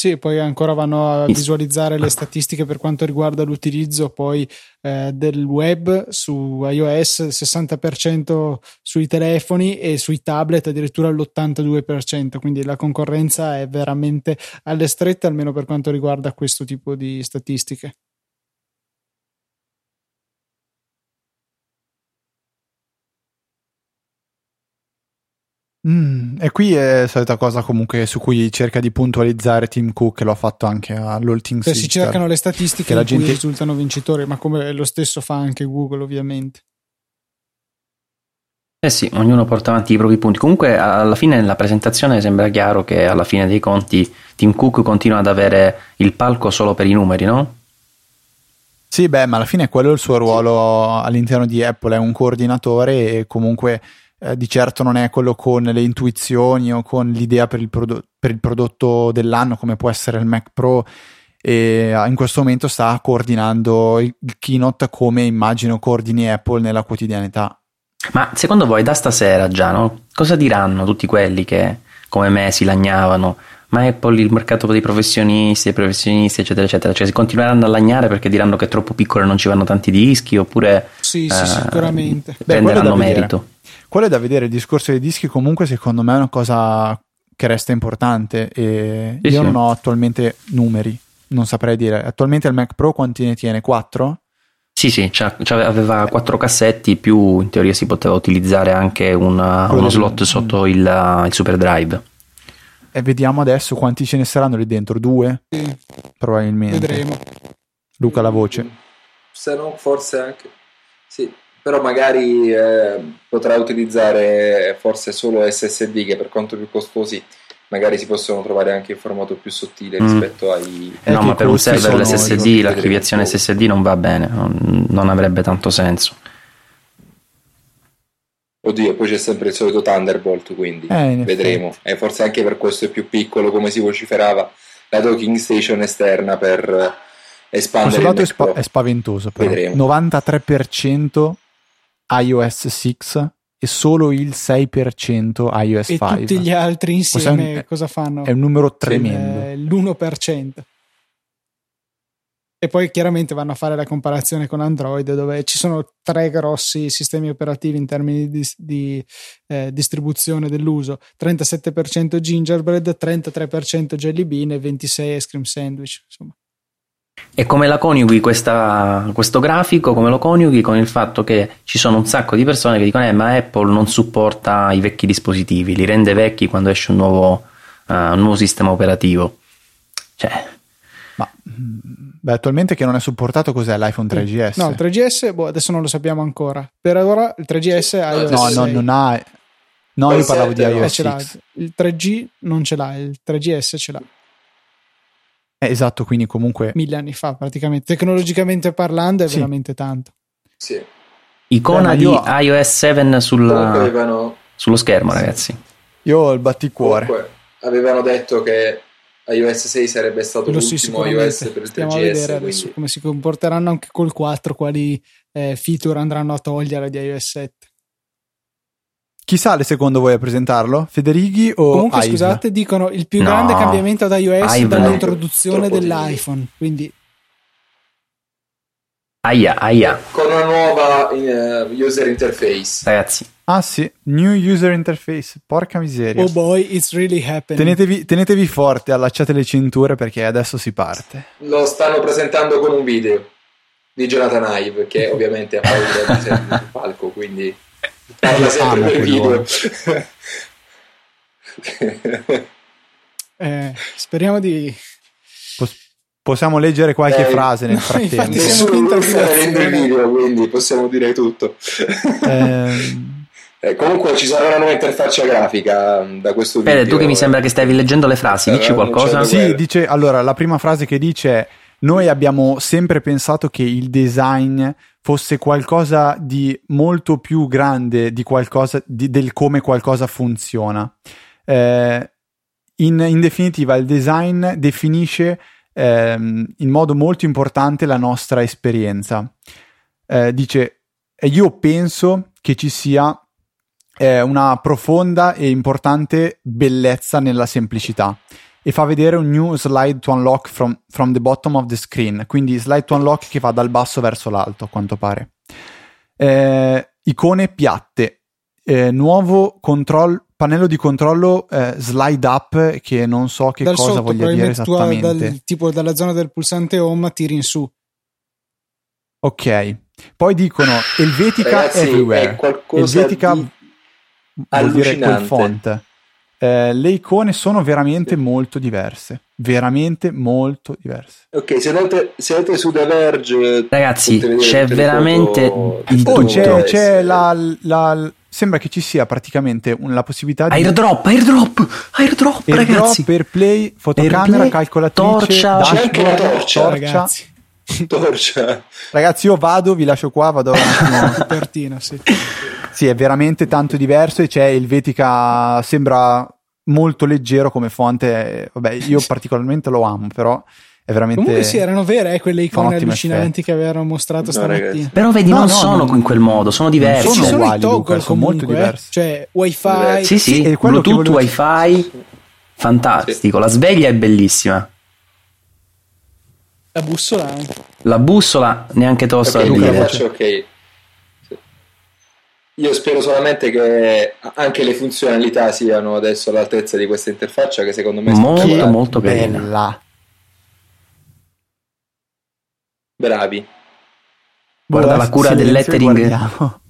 Sì, poi ancora vanno a visualizzare le statistiche per quanto riguarda l'utilizzo poi eh, del web su iOS, sessanta per cento sui telefoni e sui tablet addirittura l'ottantadue per cento, quindi la concorrenza è veramente alle strette, almeno per quanto riguarda questo tipo di statistiche. Mm, e qui è solita cosa comunque su cui cerca di puntualizzare Tim Cook, lo ha fatto anche all'Holting Sister. Si cercano le statistiche in gente... cui risultano vincitori, ma come lo stesso fa anche Google ovviamente. Eh sì, ognuno porta avanti i propri punti. Comunque alla fine della presentazione sembra chiaro che alla fine dei conti Tim Cook continua ad avere il palco solo per i numeri, no? Sì, beh, ma alla fine quello è il suo ruolo all'interno di Apple, è un coordinatore e comunque eh, di certo non è quello con le intuizioni o con l'idea per il, prodo- per il prodotto dell'anno come può essere il Mac Pro, e in questo momento sta coordinando il keynote come immagino coordini Apple nella quotidianità. Ma secondo voi da stasera già, no? Cosa diranno tutti quelli che come me si lagnavano? Ma Apple, il mercato dei professionisti, dei professionisti, eccetera, eccetera. Cioè, si continueranno a lagnare perché diranno che è troppo piccolo e non ci vanno tanti dischi, oppure sì, eh, sì, sicuramente. Prenderanno Beh, merito. Quello è da vedere. Il discorso dei dischi, comunque, secondo me è una cosa che resta importante. E sì, io sì. non ho attualmente numeri, non saprei dire. Attualmente il Mac Pro quanti ne tiene? quattro? Sì, sì, c'ha, c'ha, aveva quattro cassetti, più in teoria si poteva utilizzare anche una, uno slot sotto il, il SuperDrive. E vediamo adesso quanti ce ne saranno lì dentro, due? Sì. Probabilmente. Vedremo. Luca la voce. Se no, forse anche... Sì, però magari eh, potrà utilizzare forse solo S S D, che per quanto più costosi magari si possono trovare anche in formato più sottile rispetto mm. ai... Eh no, ma per un server l'S S D, l'archiviazione S S D non va bene, non, non avrebbe tanto senso. Oddio, poi c'è sempre il solito Thunderbolt, quindi eh, vedremo. E forse anche per questo è più piccolo, come si vociferava, la docking station esterna per espandere il Mac Pro. È spaventoso, però. Vedremo. novantatré per cento iOS sei e solo il sei per cento iOS cinque. E tutti gli altri insieme un, cosa fanno? È un numero tremendo. È l'uno per cento. E poi chiaramente vanno a fare la comparazione con Android, dove ci sono tre grossi sistemi operativi in termini di, di eh, distribuzione dell'uso: trentasette per cento Gingerbread, trentatré per cento Jelly Bean e ventisei per cento Ice Cream Sandwich. Insomma. E come la coniughi questa, questo grafico? Come lo coniughi con il fatto che ci sono un sacco di persone che dicono eh, ma Apple non supporta i vecchi dispositivi, li rende vecchi quando esce un nuovo, uh, un nuovo sistema operativo. Cioè, ma beh, attualmente che non è supportato cos'è l'iPhone tre G S? No, il tre G S boh, adesso non lo sappiamo ancora. Per ora il tre G S ha iOS no, no, non ha No, io parlavo di iOS sei. Il tre G non ce l'ha, il tre G S ce l'ha. Eh, esatto, quindi comunque mille anni fa praticamente, tecnologicamente parlando è sì. veramente tanto. Sì. Icona eh, di io... iOS sette sulla... avevano... sullo schermo, sì. Ragazzi. Io ho il batticuore. Comunque, avevano detto che iOS sei sarebbe stato Lo l'ultimo sì, iOS per il tre G S. A vedere adesso come si comporteranno anche col quattro, quali eh, feature andranno a togliere di iOS sette. Chi sale secondo voi a presentarlo? Federighi o Comunque Ive? Scusate, dicono il più no, grande cambiamento ad iOS Ive dall'introduzione no. dell'iPhone, quindi aia aia con una nuova uh, user interface. Ragazzi. Ah sì, new user interface, porca miseria. Oh boy, it's really happening. Tenetevi, tenetevi forte, allacciate le cinture perché adesso si parte. Lo stanno presentando con un video di Jonathan Ive che ovviamente ha paura di essere sul palco, quindi parla sempre del video. eh, speriamo di Pos- possiamo leggere qualche eh, frase nel no, frattempo. Nessuno sta vedendo il video, quindi possiamo dire tutto. eh, eh, comunque ci sarà una nuova interfaccia grafica da questo video. Fede, tu che mi sembra che stavi leggendo le frasi, dici qualcosa? Sì, dice, allora la prima frase che dice è: noi abbiamo sempre pensato che il design fosse qualcosa di molto più grande di qualcosa di, del come qualcosa funziona. Eh, in, in definitiva, il design definisce eh, in modo molto importante la nostra esperienza. Eh, dice: io penso che ci sia eh, una profonda e importante bellezza nella semplicità. E fa vedere un new slide to unlock from, from the bottom of the screen, quindi slide to unlock che va dal basso verso l'alto a quanto pare. Eh, icone piatte, eh, nuovo control, pannello di controllo eh, slide up che non so che dal cosa sotto, voglia dire esattamente. Dal, tipo dalla zona del pulsante home tiri in su. Ok, poi dicono Helvetica Ragazzi, everywhere. È qualcosa Helvetica di... vuol dire quel font. Eh, le icone sono veramente sì. molto diverse, veramente molto diverse. Ok, se andate, se andate su The Verge, ragazzi, c'è veramente oh, tutto. C'è, c'è la, la, sembra che ci sia praticamente la possibilità di airdrop, airdrop, airdrop, airdrop ragazzi, AirPlay, fotocamera, AirPlay, calcolatrice, torcia, dashboard, torcia, torcia, ragazzi. torcia. Ragazzi, io vado, vi lascio qua, vado a copertina, sì. Sì, è veramente tanto diverso e c'è Helvetica, sembra molto leggero come fonte, vabbè, io particolarmente lo amo, però è veramente... Comunque sì, erano vere eh, quelle icone allucinanti effetto. che avevano mostrato no, stamattina. Ragazzi. Però vedi, no, non no, sono no, in quel modo, sono diversi. Sono, sono uguali, Luca, sono molto diversi. Cioè, wifi... Sì, sì, sì Bluetooth, volevo... wifi, fantastico, sì. La sveglia è bellissima. La bussola anche. La bussola neanche tosta. Okay, Luca, faccio ok. Io spero solamente che anche le funzionalità siano adesso all'altezza di questa interfaccia, che secondo me molto sta molto bella. bella. Bravi. Guarda, Guarda la cura del lettering. Guardiamo.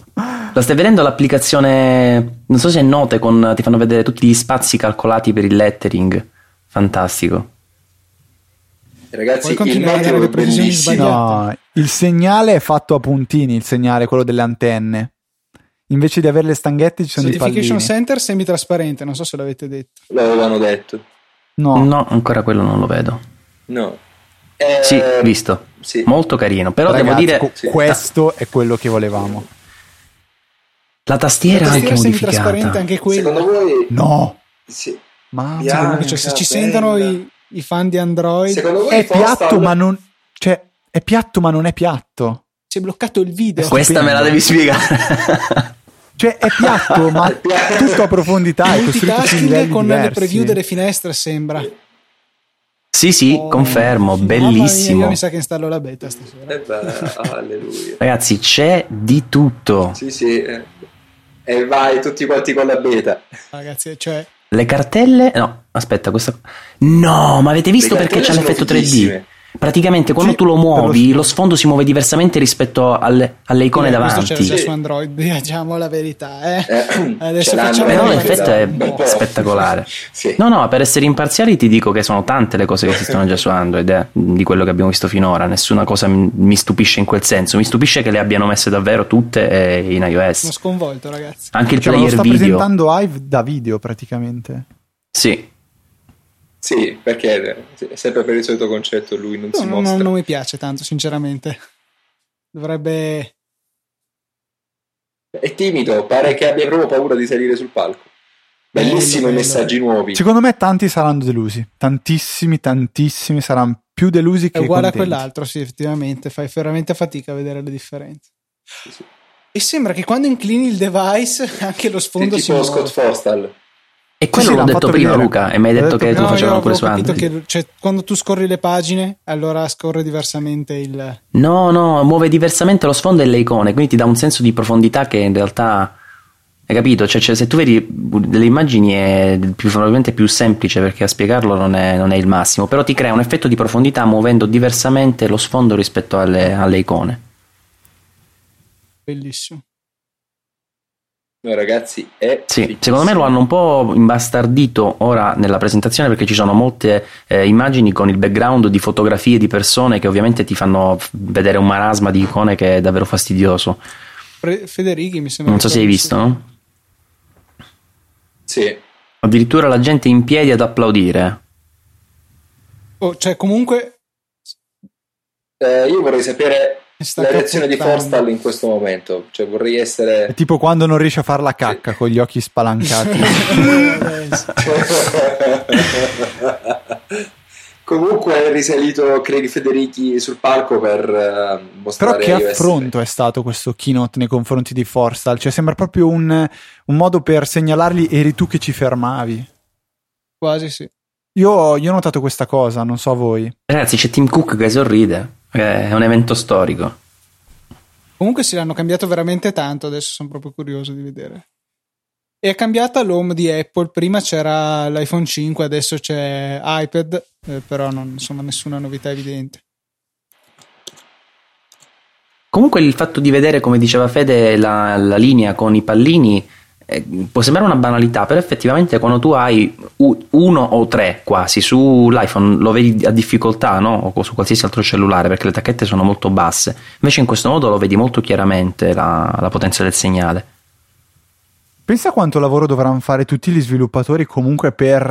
La stai vedendo l'applicazione, non so se è Note, con ti fanno vedere tutti gli spazi calcolati per il lettering. Fantastico. Ragazzi, il meteo è bellissimo. No, il segnale è fatto a puntini, il segnale quello delle antenne. Invece di avere le stanghette ci sono i pallini. Notification Center semitrasparente, non so se l'avete detto. L'avevano detto. No, no, ancora quello non lo vedo. No. Eh, sì, visto. Sì. Molto carino, però ragazzi, devo dire... Co- sì. Questo è quello che volevamo. La tastiera, la tastiera anche modificata. Semitrasparente anche quella. Secondo voi... No. Sì. Ma Bianca, cioè, se ci sentono i, i fan di Android... Secondo voi è piatto, o... ma non... Cioè, è piatto, ma non è piatto. Si è bloccato il video. Questa me la devi spiegare. Cioè è piatto, ma tutto a profondità, è costruito su livelli con diversi. Le preview delle finestre sembra. Sì, sì, oh, confermo, sì, bellissimo. Mia, io mi sa che installo la beta stasera. Eh beh, alleluia. Ragazzi, c'è di tutto. Sì, sì. E eh, vai tutti quanti con la beta. Ragazzi, cioè le cartelle, no, aspetta, questa no, ma avete visto perché c'è l'effetto fittissime. tre D? Praticamente quando sì, tu lo muovi lo... lo sfondo si muove diversamente rispetto alle, alle icone eh, davanti. Questo c'era già su Android, diciamo la verità, eh? Eh, adesso facciamo però l'effetto è no. spettacolare. Sì. No, no, per essere imparziali ti dico che sono tante le cose che esistono già su Android, eh, di quello che abbiamo visto finora. Nessuna cosa mi, mi stupisce in quel senso. Mi stupisce che le abbiano messe davvero tutte eh, in iOS. Sono sconvolto, ragazzi. Anche il cioè, player lo sta video. presentando Ive da video praticamente. Sì. Sì, perché è sempre per il solito concetto, lui non no, si no, mostra. Non mi piace tanto, sinceramente. Dovrebbe... È timido, pare che abbia proprio paura di salire sul palco. Bellissimo, i messaggi nuovi. Secondo me tanti saranno delusi, tantissimi, tantissimi saranno più delusi che contenti. È uguale a quell'altro, sì, effettivamente, fai veramente fatica a vedere le differenze. Sì, sì. E sembra che quando inclini il device anche lo sfondo si muove. Tipo Scott Forstall. E quello sì, l'ho detto prima, vedere. Luca, e mi hai detto, detto che prima, lo facevano pure su Android. Cioè, quando tu scorri le pagine, allora scorre diversamente il... No, no, muove diversamente lo sfondo e le icone, quindi ti dà un senso di profondità che in realtà... Hai capito? Cioè, cioè se tu vedi le immagini è più, probabilmente più semplice, perché a spiegarlo non è, non è il massimo, però ti crea un effetto di profondità muovendo diversamente lo sfondo rispetto alle, alle icone. Bellissimo. No, ragazzi, è sì, secondo me lo hanno un po' imbastardito ora nella presentazione, perché ci sono molte eh, immagini con il background di fotografie di persone che ovviamente ti fanno vedere un marasma di icone che è davvero fastidioso. Pre- Federighi mi sembra. Non so se hai visto, no? Sì. Addirittura la gente in piedi ad applaudire. Oh, cioè comunque eh, io vorrei sapere la reazione di Forstall in questo momento, cioè vorrei essere... È tipo quando non riesce a far la cacca, sì, con gli occhi spalancati. Comunque è risalito Craig Federighi sul palco per uh, mostrare... Però che iOS affronto è stato questo keynote nei confronti di Forstall, cioè sembra proprio un, un modo per segnalargli eri tu che ci fermavi. Quasi sì. Io, io ho notato questa cosa, non so voi. Ragazzi, c'è Tim Cook che sorride. È un evento storico. Comunque si l'hanno cambiato veramente tanto, adesso sono proprio curioso di vedere. E è cambiata l'home di Apple, prima c'era l'iPhone cinque, adesso c'è iPad, eh, però non insomma nessuna novità evidente. Comunque il fatto di vedere, come diceva Fede, la, la linea con i pallini eh, può sembrare una banalità, però effettivamente quando tu hai uno o tre quasi sull'iPhone lo vedi a difficoltà, no? O su qualsiasi altro cellulare, perché le tacchette sono molto basse, invece in questo modo lo vedi molto chiaramente la, la potenza del segnale. Pensa quanto lavoro dovranno fare tutti gli sviluppatori comunque per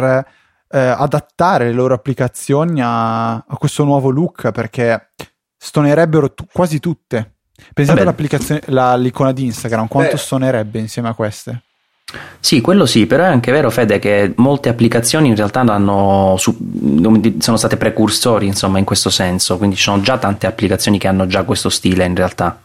eh, adattare le loro applicazioni a, a questo nuovo look, perché stonerebbero t- quasi tutte. Pensate all'applicazione, la, l'icona di Instagram, quanto Beh. Stonerebbe insieme a queste. Sì, quello sì, però è anche vero, Fede, che molte applicazioni in realtà hanno, sono state precursori, insomma, in questo senso, quindi ci sono già tante applicazioni che hanno già questo stile in realtà.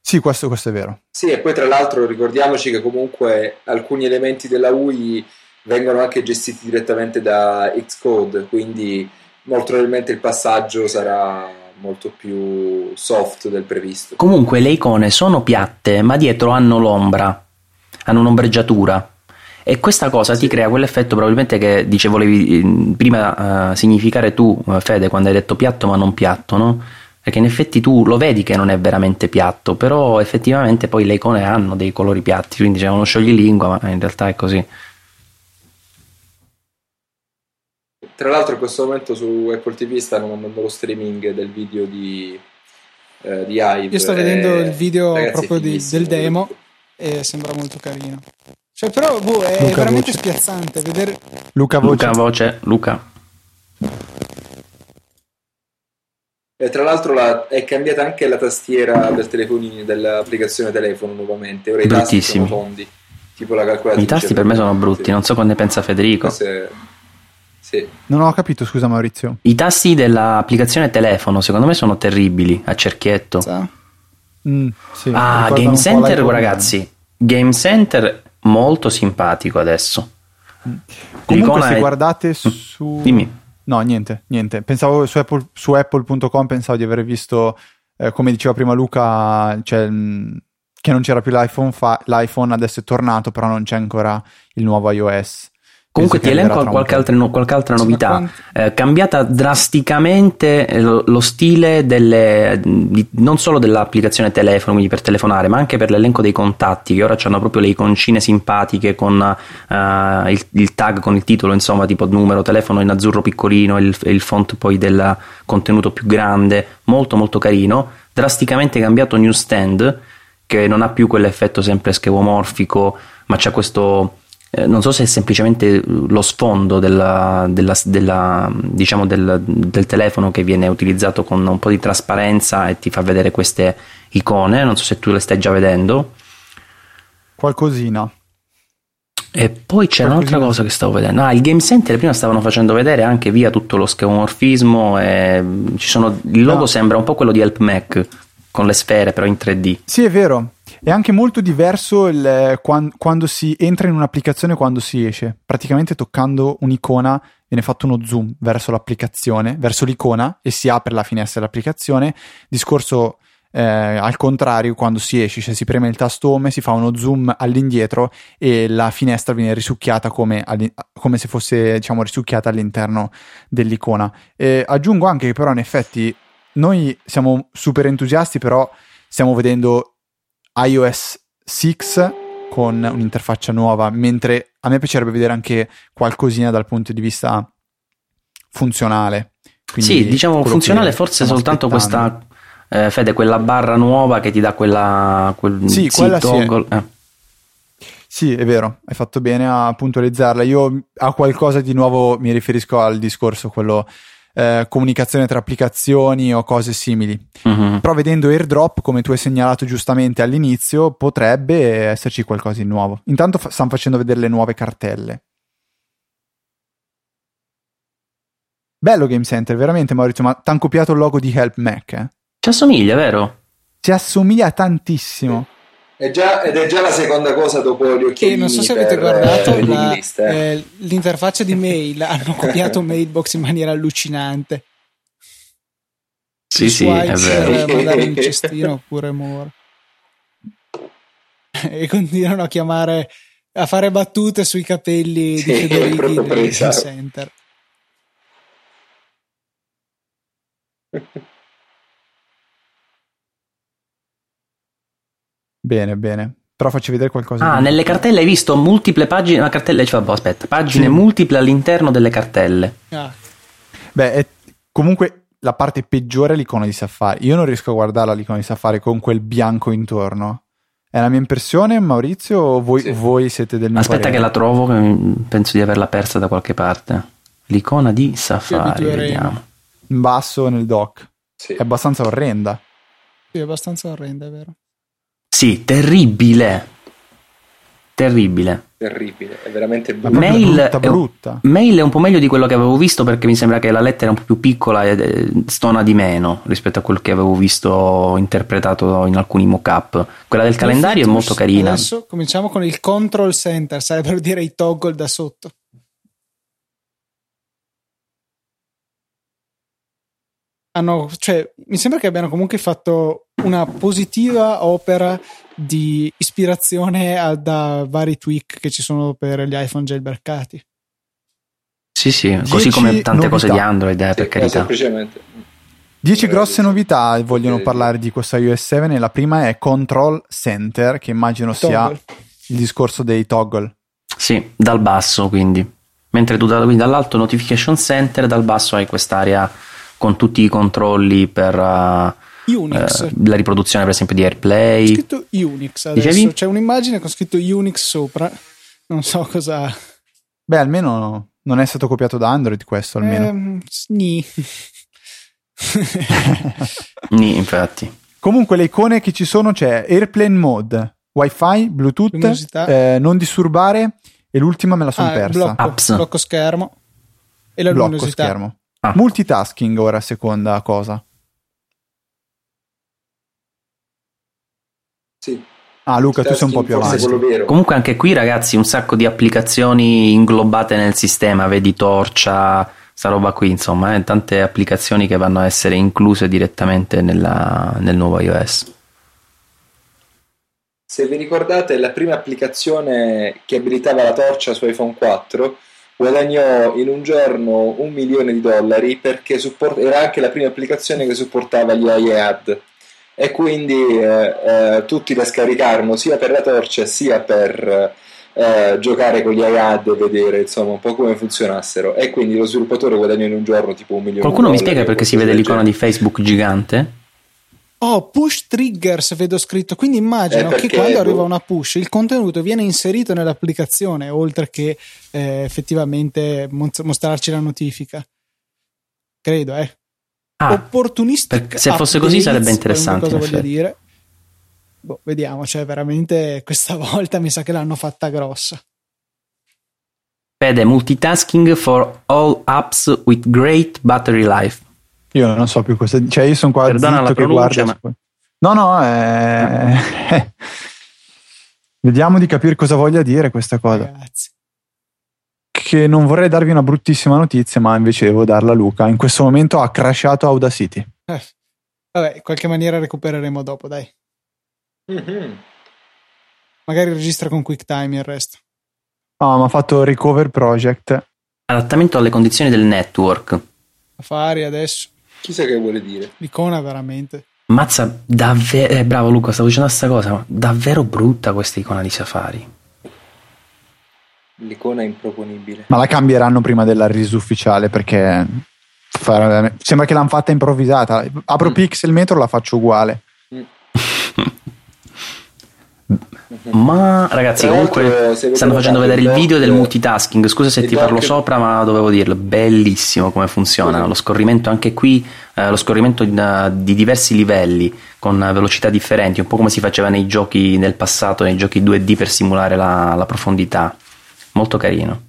Sì, questo, questo è vero. Sì, e poi tra l'altro ricordiamoci che comunque alcuni elementi della U I vengono anche gestiti direttamente da Xcode, quindi molto probabilmente il passaggio sarà molto più soft del previsto. Comunque le icone sono piatte, ma dietro hanno l'ombra, hanno un'ombreggiatura, e questa cosa sì. ti crea quell'effetto probabilmente che dice volevi prima uh, significare tu, Fede, quando hai detto piatto ma non piatto, no? Perché in effetti tu lo vedi che non è veramente piatto, però effettivamente poi le icone hanno dei colori piatti, quindi c'è uno scioglilingua, ma in realtà è così. Tra l'altro in questo momento su Apple T V stanno mandando lo streaming del video di, eh, di Ive. Io sto vedendo e... il video, ragazzi, proprio di, del demo, e sembra molto carino. Cioè, però boh, è Luca veramente voce. spiazzante vedere Luca voce. Luca voce, Luca. E tra l'altro la, è cambiata anche la tastiera del telefonino, dell'applicazione telefono nuovamente. Ora i tasti sono fondi, tipo la calcolatrice. I tasti per me sono brutti, non so cosa ne pensa Federico. Sì. Non ho capito, scusa Maurizio. I tasti dell'applicazione telefono secondo me sono terribili, a cerchietto. Sì. Mm, sì, ah, Game Center, ragazzi, Game Center molto simpatico adesso. Comunque l'icona se è... guardate su... Dimmi. No, niente, niente. Pensavo su, Apple, su Apple punto com pensavo di aver visto, eh, come diceva prima Luca, cioè, mh, che non c'era più l'iPhone, fa... l'iPhone adesso è tornato, però non c'è ancora il nuovo iOS. Comunque ti elenco qualche altra, no, qualche altra novità, eh, cambiata drasticamente lo, lo stile delle, di, non solo dell'applicazione telefono, quindi per telefonare, ma anche per l'elenco dei contatti, che ora hanno proprio le iconcine simpatiche con uh, il, il tag con il titolo, insomma, tipo numero, telefono in azzurro piccolino e il, il font poi del contenuto più grande, molto molto carino. Drasticamente cambiato newsstand, che non ha più quell'effetto sempre schevomorfico, ma c'è questo... non so se è semplicemente lo sfondo della, della, della, diciamo del, del telefono che viene utilizzato con un po' di trasparenza e ti fa vedere queste icone, non so se tu le stai già vedendo qualcosina. E poi c'era qualcosina. Un'altra cosa che stavo vedendo, ah, il Game Center prima stavano facendo vedere anche via tutto lo schemomorfismo e ci sono, il logo no. sembra un po' quello di Help Mac con le sfere però in tre D. Sì, è vero. È anche molto diverso il, quando, quando si entra in un'applicazione e quando si esce. Praticamente toccando un'icona viene fatto uno zoom verso l'applicazione, verso l'icona, e si apre la finestra dell'applicazione. Discorso eh, al contrario quando si esce, cioè si preme il tasto home, si fa uno zoom all'indietro e la finestra viene risucchiata come, come se fosse, diciamo, risucchiata all'interno dell'icona. E aggiungo anche che però in effetti noi siamo super entusiasti, però stiamo vedendo iOS sei con un'interfaccia nuova, mentre a me piacerebbe vedere anche qualcosina dal punto di vista funzionale. Quindi sì, diciamo funzionale forse soltanto questa, eh, Fede, quella barra nuova che ti dà quella quel sì, quella toggle. Sì, è. Eh. Sì, è vero, hai fatto bene a puntualizzarla. Io a qualcosa di nuovo mi riferisco al discorso quello Eh, comunicazione tra applicazioni o cose simili. Mm-hmm. Però vedendo AirDrop, come tu hai segnalato giustamente all'inizio, potrebbe esserci qualcosa di nuovo. Intanto fa- stanno facendo vedere le nuove cartelle. Bello Game Center, veramente Maurizio, ma t'han copiato il logo di Help Mac, eh? Ci assomiglia, vero? Ci assomiglia tantissimo. È già, ed è già la seconda cosa dopo gli occhialini. E non so se avete guardato eh, la, eh, l'interfaccia di Mail, hanno copiato Mailbox in maniera allucinante. Sì, sì, è vero. Per mandare in cestino oppure more. E continuano a chiamare, a fare battute sui capelli sì, di Federighi del presa. Center. Bene, bene. Però faccio vedere qualcosa. Ah, di... nelle cartelle hai visto multiple pagine, una cartella, cioè, boh, aspetta, pagine sì. multiple all'interno delle cartelle. Ah. Beh, è... comunque la parte peggiore è l'icona di Safari. Io non riesco a guardarla l'icona di Safari con quel bianco intorno. È la mia impressione, Maurizio, o voi, sì. voi siete del mio aspetta parere? Che la trovo, penso di averla persa da qualche parte. L'icona di Safari, vediamo. In basso nel dock. Sì. È abbastanza orrenda. Sì, è abbastanza orrenda, è vero. Sì, terribile. Terribile. Terribile, è veramente brutta. Mail brutta, brutta. È, mail è un po' meglio di quello che avevo visto, perché mi sembra che la lettera è un po' più piccola e stona di meno rispetto a quel che avevo visto interpretato in alcuni mock-up. Quella del calendario è molto carina. Adesso cominciamo con il control center, sarebbero dire i toggle da sotto. Hanno, cioè, mi sembra che abbiano comunque fatto una positiva opera di ispirazione a, da vari tweak che ci sono per gli iPhone jailbreakati. Sì, sì, così come tante novità. Cose di Android, eh, per sì, carità. Semplicemente. Dieci grosse novità vogliono sì. parlare di questa iOS sette. La prima è Control Center, che immagino sia toggle. Il discorso dei toggle. Sì, dal basso quindi. Mentre tu da, quindi dall'alto Notification Center, dal basso hai quest'area con tutti i controlli per uh, Unix. Uh, la riproduzione per esempio di AirPlay. C'è scritto Unix adesso. Dicevi? C'è un'immagine con scritto Unix sopra, non so cosa. Beh, almeno non è stato copiato da Android questo, almeno. Ehm, ni. Ni, infatti. Comunque le icone che ci sono c'è Airplane Mode, Wi-Fi, Bluetooth, eh, non disturbare e l'ultima me la sono ah, persa. Blocco, Apps. Blocco schermo e la blocco luminosità. Schermo. Ah. Multitasking ora seconda cosa. Sì. Ah, Luca, tu sei un po' più avanti. Comunque anche qui, ragazzi, un sacco di applicazioni inglobate nel sistema, vedi Torcia, sta roba qui, insomma, eh? Tante applicazioni che vanno a essere incluse direttamente nella, nel nuovo iOS. Se vi ricordate, la prima applicazione che abilitava la torcia su iPhone quattro guadagnò in un giorno un milione di dollari, perché support- era anche la prima applicazione che supportava gli iAd, e quindi eh, eh, tutti la scaricarono sia per la torcia sia per eh, giocare con gli iAd e vedere insomma un po' come funzionassero, e quindi lo sviluppatore guadagnò in un giorno tipo un milione qualcuno di dollari. Qualcuno mi spiega perché si vede l'icona di Facebook gigante? Oh, push triggers vedo scritto, quindi immagino che quando arriva una push il contenuto viene inserito nell'applicazione, oltre che eh, effettivamente mostrarci la notifica, credo. eh ah, opportunistic, se fosse così sarebbe interessante, cosa in voglio dire. Boh, vediamo, cioè veramente questa volta mi sa che l'hanno fatta grossa. Vede multitasking for all apps with great battery life. Io non so più cosa, cioè io sono qua Perdona zitto che guarda ma... no no eh... vediamo di capire cosa voglia dire questa cosa. Grazie. Che non vorrei darvi una bruttissima notizia, ma invece devo darla a Luca. In questo momento ha crashato Audacity. eh. Vabbè, in qualche maniera recupereremo dopo, dai. mm-hmm. Magari registra con QuickTime il resto. Ah, ma ha fatto Recover Project, adattamento alle condizioni del network Safari adesso. Chissà che vuole dire. L'icona veramente. Mazza, davvero. Eh, bravo Luca, stavo dicendo questa cosa. Ma davvero brutta questa icona di Safari. L'icona è improponibile. Ma la cambieranno prima della release ufficiale, perché far... sembra che l'hanno fatta improvvisata. Apro mm. Pixel Metro, la faccio uguale. Mm. Ma ragazzi, comunque stanno facendo vedere il video del multitasking. Scusa se ti parlo sopra, ma dovevo dirlo. Bellissimo come funziona lo scorrimento anche qui, eh, lo scorrimento di, uh, di diversi livelli con velocità differenti, un po' come si faceva nei giochi nel passato, nei giochi due D, per simulare la, la profondità. Molto carino.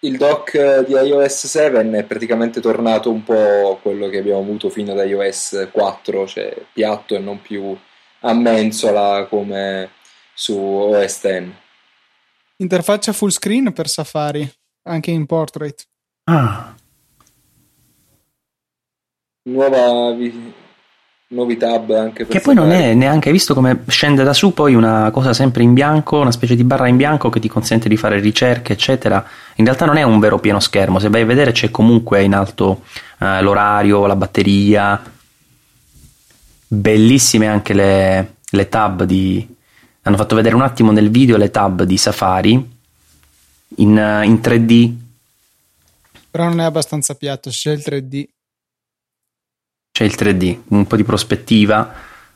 Il dock di iOS sette è praticamente tornato un po' quello che abbiamo avuto fino ad iOS quattro, cioè piatto e non più a mensola come su O S X. Interfaccia full screen per Safari, anche in portrait. Ah. Nuova vi- nuovi tab anche per che Safari. Poi non è neanche visto come scende da su poi una cosa sempre in bianco, una specie di barra in bianco che ti consente di fare ricerche eccetera. In realtà non è un vero pieno schermo, se vai a vedere c'è comunque in alto eh, l'orario, la batteria. Bellissime anche le, le tab di... hanno fatto vedere un attimo nel video le tab di Safari in, in tre D. Però non è abbastanza piatto, c'è il tre D. C'è il tre D, un po' di prospettiva,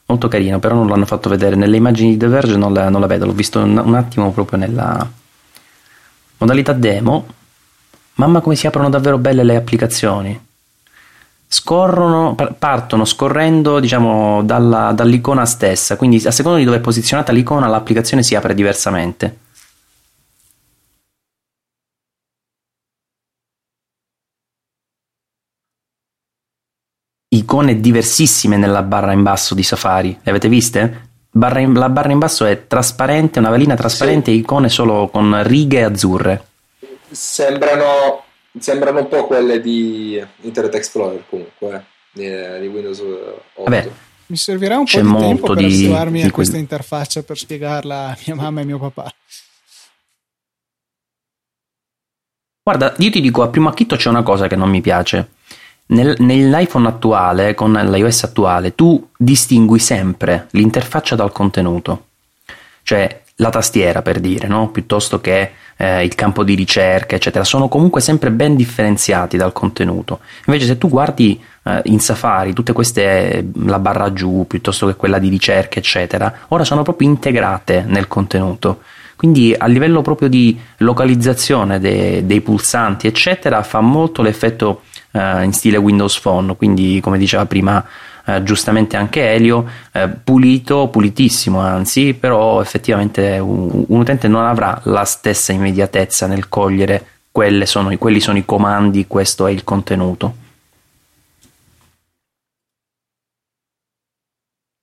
molto carino, però non l'hanno fatto vedere. Nelle immagini di The Verge non la, non la vedo, l'ho visto un, un attimo proprio nella modalità demo. Mamma, come si aprono davvero belle le applicazioni. Scorrono, partono scorrendo, diciamo, dalla, dall'icona stessa, quindi a seconda di dove è posizionata l'icona l'applicazione si apre diversamente. Icone diversissime nella barra in basso di Safari, le avete viste? Barra in, la barra in basso è trasparente, una velina trasparente, sì. Icone solo con righe azzurre. Sembrano... sembrano un po' quelle di Internet Explorer comunque, eh, di Windows otto. Vabbè, mi servirà un po' di tempo per abituarmi a questa interfaccia, per spiegarla a mia mamma e mio papà. Guarda, io ti dico, a primo acchito c'è una cosa che non mi piace. Nel, nell'iPhone attuale, con l'iOS attuale, tu distingui sempre l'interfaccia dal contenuto. Cioè la tastiera, per dire, no? Piuttosto che eh, il campo di ricerca, eccetera, sono comunque sempre ben differenziati dal contenuto. Invece se tu guardi eh, in Safari tutte queste, la barra giù piuttosto che quella di ricerca, eccetera, ora sono proprio integrate nel contenuto, quindi a livello proprio di localizzazione de, dei pulsanti, eccetera, fa molto l'effetto eh, in stile Windows Phone, quindi come diceva prima Uh, giustamente anche Elio, uh, pulito, pulitissimo anzi, però effettivamente un, un utente non avrà la stessa immediatezza nel cogliere quelle sono, quelli sono i comandi, questo è il contenuto.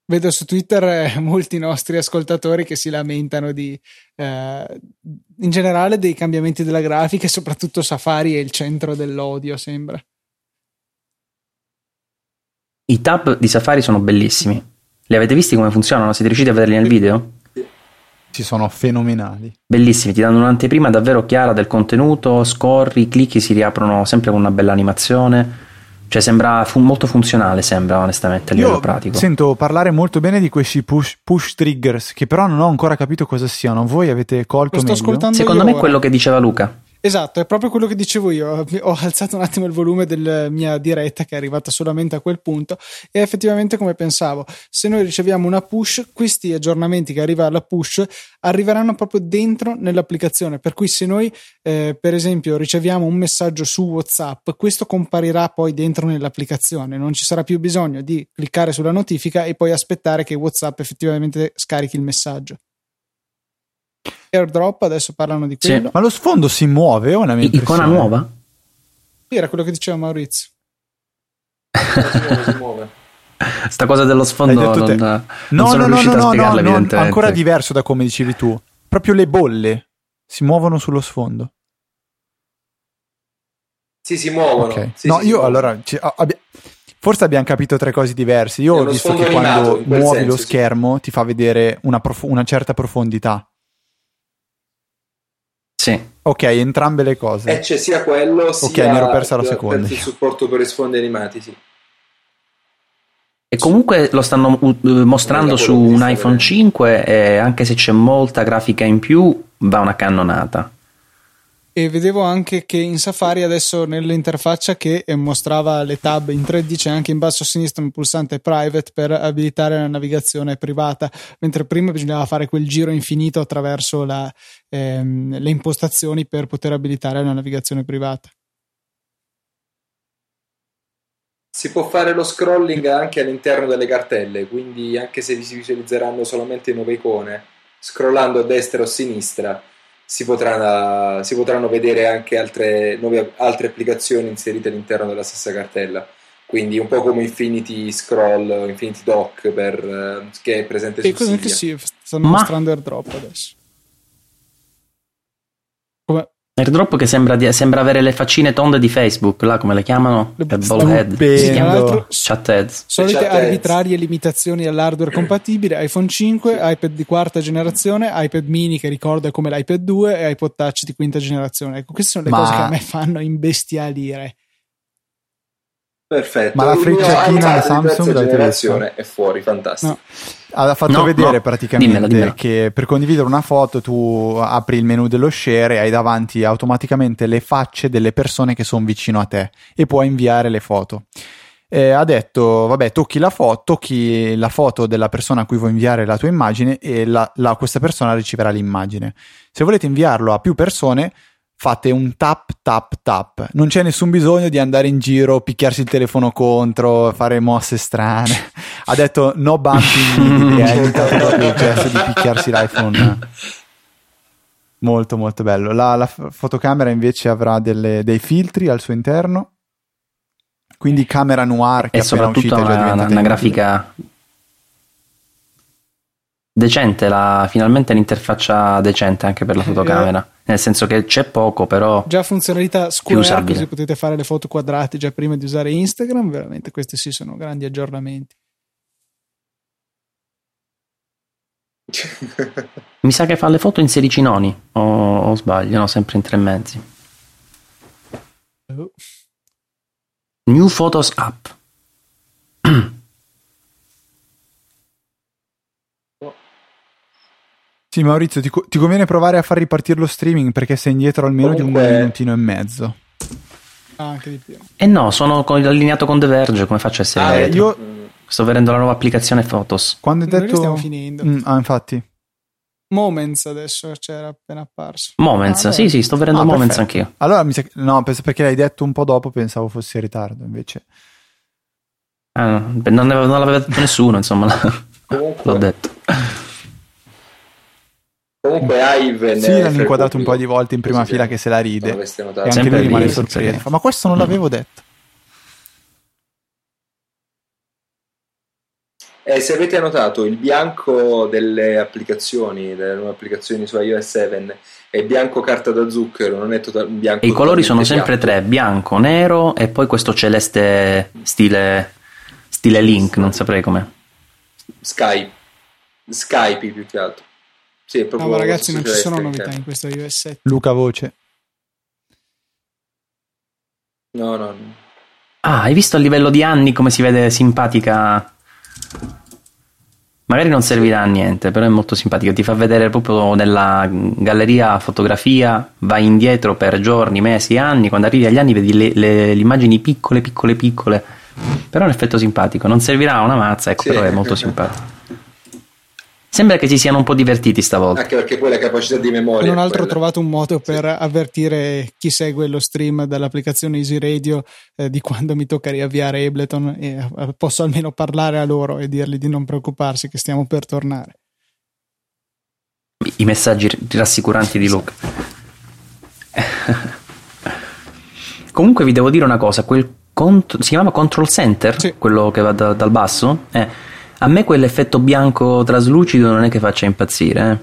Vedo su Twitter molti nostri ascoltatori che si lamentano di eh, in generale dei cambiamenti della grafica, e soprattutto Safari è il centro dell'odio, sembra. I tab di Safari sono bellissimi. Li avete visti come funzionano? Siete riusciti a vederli nel video? Ci sono fenomenali. Bellissimi, ti danno un'anteprima davvero chiara del contenuto, scorri, clicchi, si riaprono sempre con una bella animazione. Cioè sembra fu- molto funzionale, sembra onestamente a livello Io pratico. Sento parlare molto bene di questi push, push triggers, che però non ho ancora capito cosa siano. Voi avete colto meglio? Secondo io, me è quello che diceva Luca. Esatto, è proprio quello che dicevo io. Ho alzato un attimo il volume della mia diretta, che è arrivata solamente a quel punto, e effettivamente come pensavo, se noi riceviamo una push, questi aggiornamenti che arriva alla push arriveranno proprio dentro nell'applicazione, per cui se noi eh, per esempio riceviamo un messaggio su WhatsApp, questo comparirà poi dentro nell'applicazione, non ci sarà più bisogno di cliccare sulla notifica e poi aspettare che WhatsApp effettivamente scarichi il messaggio. AirDrop, adesso parlano di quello. Sì. Ma lo sfondo si muove? O è una mia icona nuova? Sì, era quello che diceva Maurizio. Si muove, si muove. Sta cosa dello sfondo non, non no, sono no, riuscito no, a no, spiegarla no, evidentemente. No, ancora diverso da come dicevi tu. Proprio le bolle si muovono sullo sfondo. Sì, si muovono. Okay. Sì, no, sì, io allora... Ci, abbi- Forse abbiamo capito tre cose diverse. Io ho visto che quando muovi senso, lo schermo sì. ti fa vedere una, prof- una certa profondità. Sì. Ok, entrambe le cose. E c'è sia quello sia okay, mi ero persa la seconda. Per il supporto per i sfondi animati, sì. E comunque lo stanno mostrando su un iPhone cinque e anche se c'è molta grafica in più va una cannonata. E vedevo anche che in Safari adesso nell'interfaccia che mostrava le tab in tre D c'è anche in basso a sinistra un pulsante private per abilitare la navigazione privata, mentre prima bisognava fare quel giro infinito attraverso la, ehm, le impostazioni per poter abilitare la navigazione privata. Si può fare lo scrolling anche all'interno delle cartelle, quindi anche se si visualizzeranno solamente nuove icone, scrollando a destra o a sinistra Si potranno, si potranno vedere anche altre, nuove, altre applicazioni inserite all'interno della stessa cartella, quindi un po' come Infinity Scroll, Infinity Dock per, che è presente e su Cydia. Che sì, stanno Ma... mostrando AirDrop adesso. Come... AirDrop che sembra, di, sembra avere le faccine tonde di Facebook, là come le chiamano? Le ball head, si chiamano chat heads. Solite arbitrarie limitazioni all'hardware compatibile, iPhone cinque, iPad di quarta generazione, iPad mini che ricordo è come l'iPad due e iPod Touch di quinta generazione. Ecco, queste sono le Ma... cose che a me fanno imbestialire. Perfetto. Ma la frecciatina Samsung della generazione è fuori, fantastico. No. Ha fatto no, vedere no. praticamente dimmelo, dimmelo. Che per condividere una foto tu apri il menu dello share e hai davanti automaticamente le facce delle persone che sono vicino a te e puoi inviare le foto. Eh, ha detto vabbè tocchi la foto tocchi la foto della persona a cui vuoi inviare la tua immagine e la, la, questa persona riceverà l'immagine. Se volete inviarlo a più persone fate un tap tap tap, non c'è nessun bisogno di andare in giro, picchiarsi il telefono contro, fare mosse strane. Ha detto no bumping di il gesto di picchiarsi l'iPhone. Molto molto bello. La, la fotocamera invece avrà delle, dei filtri al suo interno, quindi camera noir che e soprattutto è una, una, una grafica decente, la, finalmente l'interfaccia decente anche per la fotocamera, eh, nel senso che c'è poco però già funzionalità square, così potete fare le foto quadrate già prima di usare Instagram. Veramente questi sì sono grandi aggiornamenti. Mi sa che fa le foto in sedici noni o, o sbaglio, no, sempre in tre mezzi. oh. New Photos App. Sì, Maurizio, ti, ti conviene provare a far ripartire lo streaming perché sei indietro almeno comunque... di un minutino e mezzo. Ah, anche di più. Eh no, sono con, allineato con The Verge, come faccio a essere ah, io sto vedendo la nuova applicazione Photos. Quando hai detto... Perché stiamo finendo. Mm, ah, infatti. Moments adesso c'era appena apparso. Moments, ah, sì sì, sto vedendo ah, Moments perfetto. Anch'io. Allora mi sa che, no, perché l'hai detto un po' dopo, pensavo fossi in ritardo, invece. Ah, no, non, avevo, non l'aveva detto nessuno, insomma. Comunque, l'ho detto. Comunque Ive sì, l'hanno inquadrato un po' di volte in prima fila che se la ride. E anche sempre lui rimane sorpreso. Ma questo non mm. l'avevo detto. Eh, se avete notato il bianco delle applicazioni, delle nuove applicazioni su iOS sette è bianco carta da zucchero, non è total- bianco. I colori sono sempre bianco. Tre: bianco, nero e poi questo celeste stile stile Link, non saprei com'è. Skype, Skype più che altro. Sì, è proprio. No, ma ragazzi, non ci sono novità in questo iOS sette. Luca voce. No, no, no. Ah, hai visto a livello di anni come si vede simpatica? Magari non servirà a niente, però è molto simpatico, ti fa vedere proprio nella galleria fotografia, vai indietro per giorni, mesi, anni, quando arrivi agli anni vedi le, le, le immagini piccole piccole piccole, però è un effetto simpatico, non servirà a una mazza, ecco, sì, però è molto simpatico. Sembra che si siano un po' divertiti stavolta. Anche perché poi la capacità di memoria. Non altro ho trovato un modo per sì. avvertire chi segue lo stream dall'applicazione Easy Radio eh, di quando mi tocca riavviare Ableton e eh, posso almeno parlare a loro e dirgli di non preoccuparsi che stiamo per tornare. I messaggi rassicuranti di Luca. Comunque vi devo dire una cosa, quel cont- si chiamava Control Center, sì. quello che va da- dal basso? Eh. A me quell'effetto bianco traslucido non è che faccia impazzire, eh.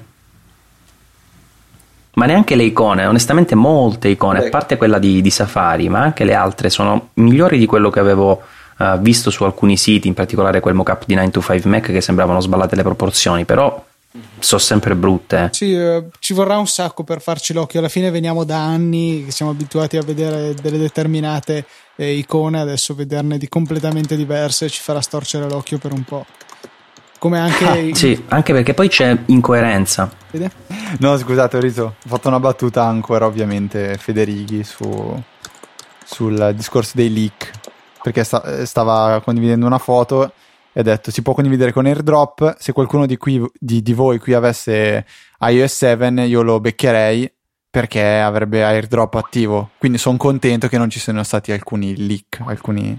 Ma neanche le icone, onestamente molte icone, a parte quella di, di Safari, ma anche le altre sono migliori di quello che avevo uh, visto su alcuni siti, in particolare quel mock-up di nine to five Mac che sembravano sballate le proporzioni, però sono sempre brutte. Sì, eh, ci vorrà un sacco per farci l'occhio, alla fine veniamo da anni che siamo abituati a vedere delle determinate eh, icone, adesso vederne di completamente diverse ci farà storcere l'occhio per un po'. Come anche ah, i... sì, anche perché poi c'è incoerenza. Vede? No, scusate, Rizzo, ho fatto una battuta ancora ovviamente Federighi su sul discorso dei leak, perché sta, stava condividendo una foto e ha detto si può condividere con AirDrop, se qualcuno di, qui, di, di voi qui avesse iOS sette io lo beccherei perché avrebbe AirDrop attivo, quindi sono contento che non ci siano stati alcuni leak, alcune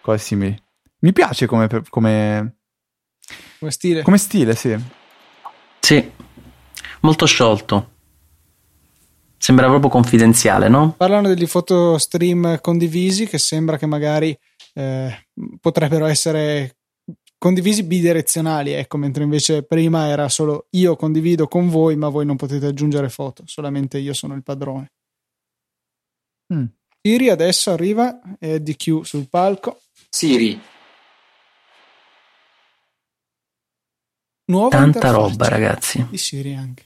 cose simili. Mi piace come... come Come stile. Come stile, sì. Sì, molto sciolto. Sembra proprio confidenziale, no? Parlano degli foto stream condivisi che sembra che magari eh, potrebbero essere condivisi bidirezionali, ecco, mentre invece prima era solo io condivido con voi, ma voi non potete aggiungere foto, solamente io sono il padrone. Mm. Siri adesso arriva, è D Q sul palco. Siri. Nuova tanta roba ragazzi di Siri anche.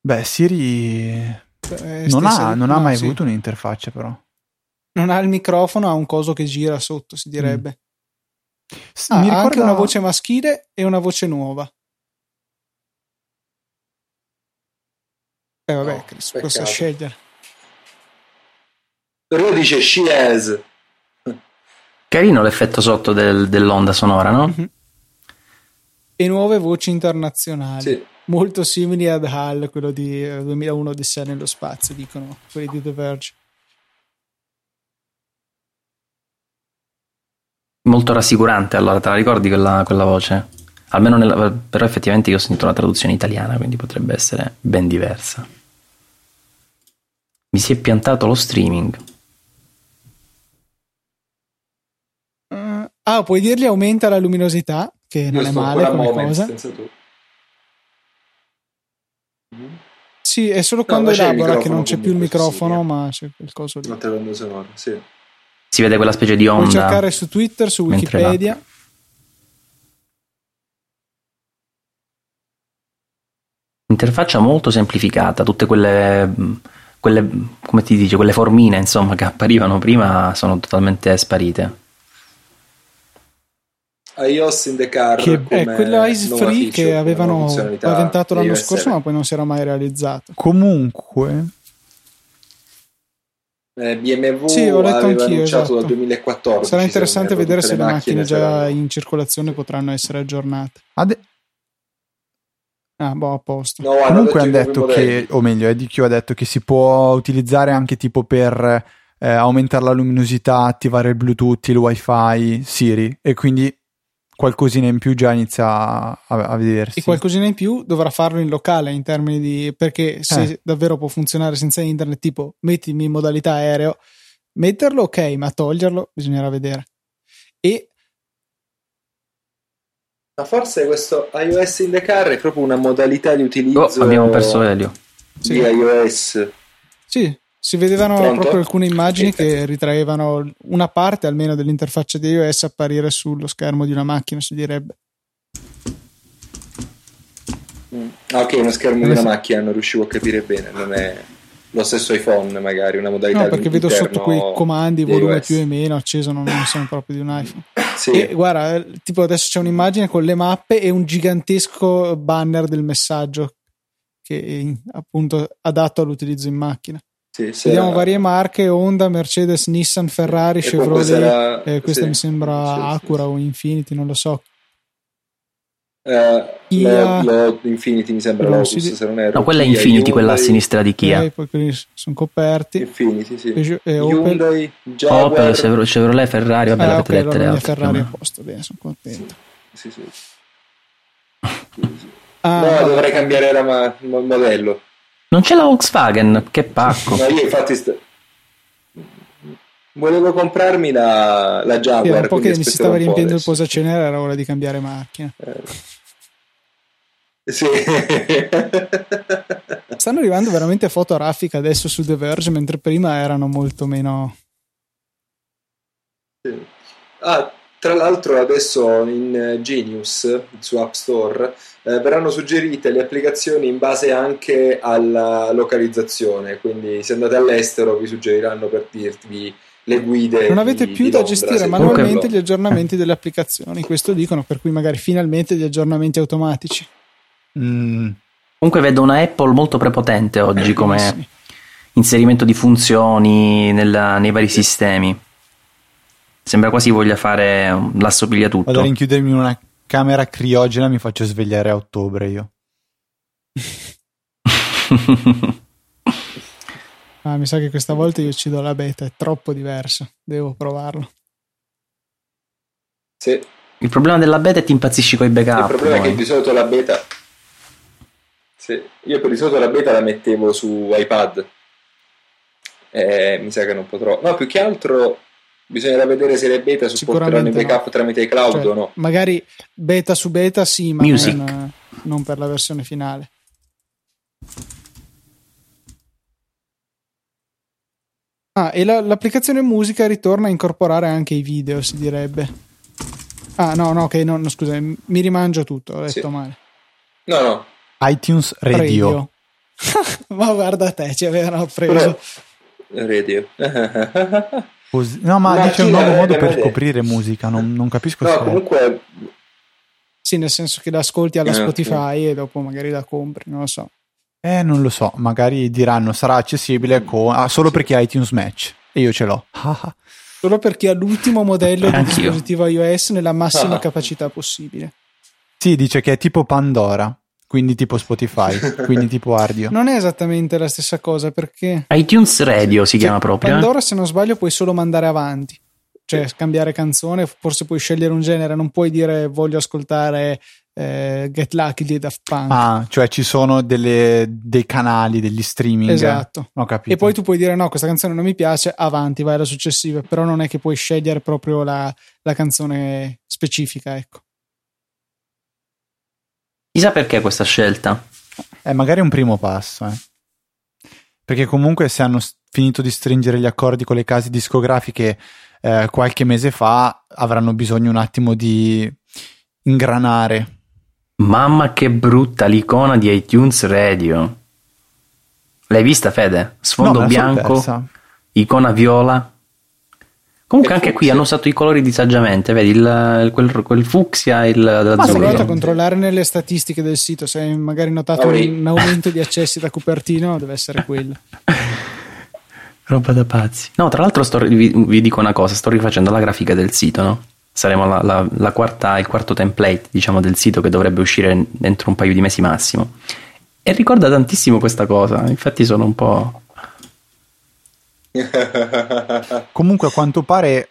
Beh Siri eh, non, ha, non no, ha mai sì. avuto un'interfaccia, però non ha il microfono, ha un coso che gira sotto, si direbbe. mm. S- ah, mi ricorda... ha anche una voce maschile e una voce nuova. E eh, vabbè, oh, posso scegliere. Però dice she has. Carino l'effetto sotto del, dell'onda sonora, no? Mm-hmm. E nuove voci internazionali, sì. Molto simili ad HAL, quello di duemilauno Odissea nello spazio, dicono quelli di The Verge. Molto rassicurante, allora te la ricordi quella, quella voce? Almeno nella, però effettivamente io ho sentito una traduzione italiana, quindi potrebbe essere ben diversa. Mi si è piantato lo streaming. Uh, ah, puoi dirgli aumenta la luminosità, che non io è male come moment, cosa. Mm-hmm. Sì, è solo no, quando elabora che non c'è più il microfono, sì, ma c'è quel coso lì. Sonora, sì. Si vede quella specie di onda. Puoi cercare su Twitter, su Wikipedia. Interfaccia molto semplificata, tutte quelle, quelle, come ti dice, quelle formine, insomma, che apparivano prima sono totalmente sparite. iOS in the car, che è quella Ice Free che avevano paventato l'anno scorso, ma poi non si era mai realizzato. Comunque eh, B M W sì, ho letto aveva annunciato esatto. dal duemilaquattordici. Sarà interessante vedere se le macchine, macchine già in circolazione potranno essere aggiornate. Ade- Ah, boh, a posto. No, comunque hanno detto che, o meglio, I D Q ha detto che si può utilizzare anche tipo per eh, aumentare la luminosità, attivare il Bluetooth, il Wi-Fi, Siri, e quindi qualcosina in più già inizia a, a vedersi. E qualcosina in più dovrà farlo in locale, in termini di, perché se eh. davvero può funzionare senza internet, tipo mettimi in modalità aereo, metterlo ok, ma toglierlo bisognerà vedere. E ma forse questo iOS in the car è proprio una modalità di utilizzo. Oh, abbiamo perso Elio. Di sì. iOS. Sì, si vedevano Pronto? proprio alcune immagini sì, che ritraevano una parte almeno dell'interfaccia di iOS apparire sullo schermo di una macchina, si direbbe. Ah, ok, uno schermo di una macchina, non riuscivo a capire bene, non è lo stesso iPhone magari, una modalità. No, perché vedo sotto quei comandi volume iOS più e meno acceso, non sono proprio di un iPhone. Sì. E guarda, tipo adesso c'è un'immagine con le mappe e un gigantesco banner del messaggio che è appunto adatto all'utilizzo in macchina. Sì, vediamo varie marche: Honda, Mercedes, Nissan, Ferrari, e Chevrolet. Sarà... Eh, questa sì. mi sembra sì, Acura sì, sì. o Infinity, non lo so. Uh, Kia... lo, lo Infinity mi sembra no, l'August, si... se non erro. No, quella è Infinity, Hyundai, quella a sinistra di Kia. Eh, poi sono coperti. Infinity, sì. Peugeot, eh, Opel. Hyundai, Jaguar. Opel, Chevrolet, Ferrari, vabbè, ah, okay, allora le altre. Ferrari a posto, bene, sono contento. Sì, sì. sì. sì, sì. Ah, no, no, dovrei cambiare la ma- il modello. Non c'è la Volkswagen, che pacco. Ma io infatti st- volevo comprarmi la, la Jaguar. Era un po' che mi si stava riempiendo adesso. il posacenere, era ora di cambiare macchina. Eh. Sì. Stanno arrivando veramente foto a raffica adesso su The Verge, mentre prima erano molto meno. Sì. Ah, tra l'altro adesso in Genius, su App Store, eh, verranno suggerite le applicazioni in base anche alla localizzazione, quindi se andate all'estero vi suggeriranno, per dirvi, le guide. Non avete di, più di da Londra, gestire manualmente gli aggiornamenti delle applicazioni, questo dicono, per cui magari finalmente gli aggiornamenti automatici. Mm. Comunque vedo una Apple molto prepotente oggi come sì. inserimento di funzioni nella, nei vari sì. sistemi. Sembra quasi voglia fare un lasso piglia tutto. Vado a rinchiudermi in una camera criogena, mi faccio svegliare a ottobre io. Ah, mi sa che questa volta io ci do la beta, è troppo diverso, devo provarlo. Sì. Il problema della beta è ti impazzisci coi backup. Il problema poi. è che di solito la beta Sì, io per di solito la beta la mettevo su iPad, eh, mi sa che non potrò. No, più che altro bisognerà vedere se le beta supporteranno i backup no. tramite i cloud, cioè, o no. Magari beta su beta sì, ma non, non per la versione finale. Ah, e la, l'applicazione musica ritorna a incorporare anche i video, si direbbe. Ah, no, no, okay, no, no scusa, mi rimangio tutto, ho detto sì. male. No, no. iTunes Radio. Radio. Ma guarda te, ci avevano preso. Radio. No, ma, ma dice un nuovo modo per scoprire musica, non, non capisco. No, comunque... Sì, nel senso che l'ascolti alla eh, Spotify sì. E dopo magari la compri, non lo so. Eh, non lo so, magari diranno sarà accessibile con... ah, solo sì. Per chi ha iTunes Match, e io ce l'ho. Solo per chi ha l'ultimo modello di dispositivo iOS nella massima ah. capacità possibile. Sì, dice che è tipo Pandora, quindi tipo Spotify, quindi tipo Ardio. Non è esattamente la stessa cosa, perché... iTunes Radio si chiama, cioè, proprio. Pandora, eh? Se non sbaglio, puoi solo mandare avanti. Cioè, cambiare canzone, forse puoi scegliere un genere, non puoi dire voglio ascoltare eh, Get Lucky di Daft Punk. Ah, cioè ci sono delle, dei canali, degli streaming. Esatto. Ho capito. E poi tu puoi dire no, questa canzone non mi piace, avanti, vai alla successiva, però non è che puoi scegliere proprio la, la canzone specifica, ecco. Chissà perché questa scelta. Eh, magari è un primo passo, eh. Perché comunque se hanno finito di stringere gli accordi con le case discografiche Eh, qualche mese fa, avranno bisogno un attimo di ingranare. Mamma che brutta l'icona di iTunes Radio, l'hai vista Fede? Sfondo no, bianco, icona viola. Comunque anche qui hanno usato i colori di Saggiamente, vedi il, quel, quel fucsia e il l'azzurro. Ma se provate a controllare nelle statistiche del sito, se hai magari notato oh, un aumento di accessi da Cupertino, deve essere quello. Roba da pazzi. No, tra l'altro sto, vi, vi dico una cosa, sto rifacendo la grafica del sito, no? Saremo la, la, la quarta, il quarto template, diciamo, del sito, che dovrebbe uscire entro un paio di mesi massimo. E ricorda tantissimo questa cosa, infatti sono un po'... Comunque a quanto pare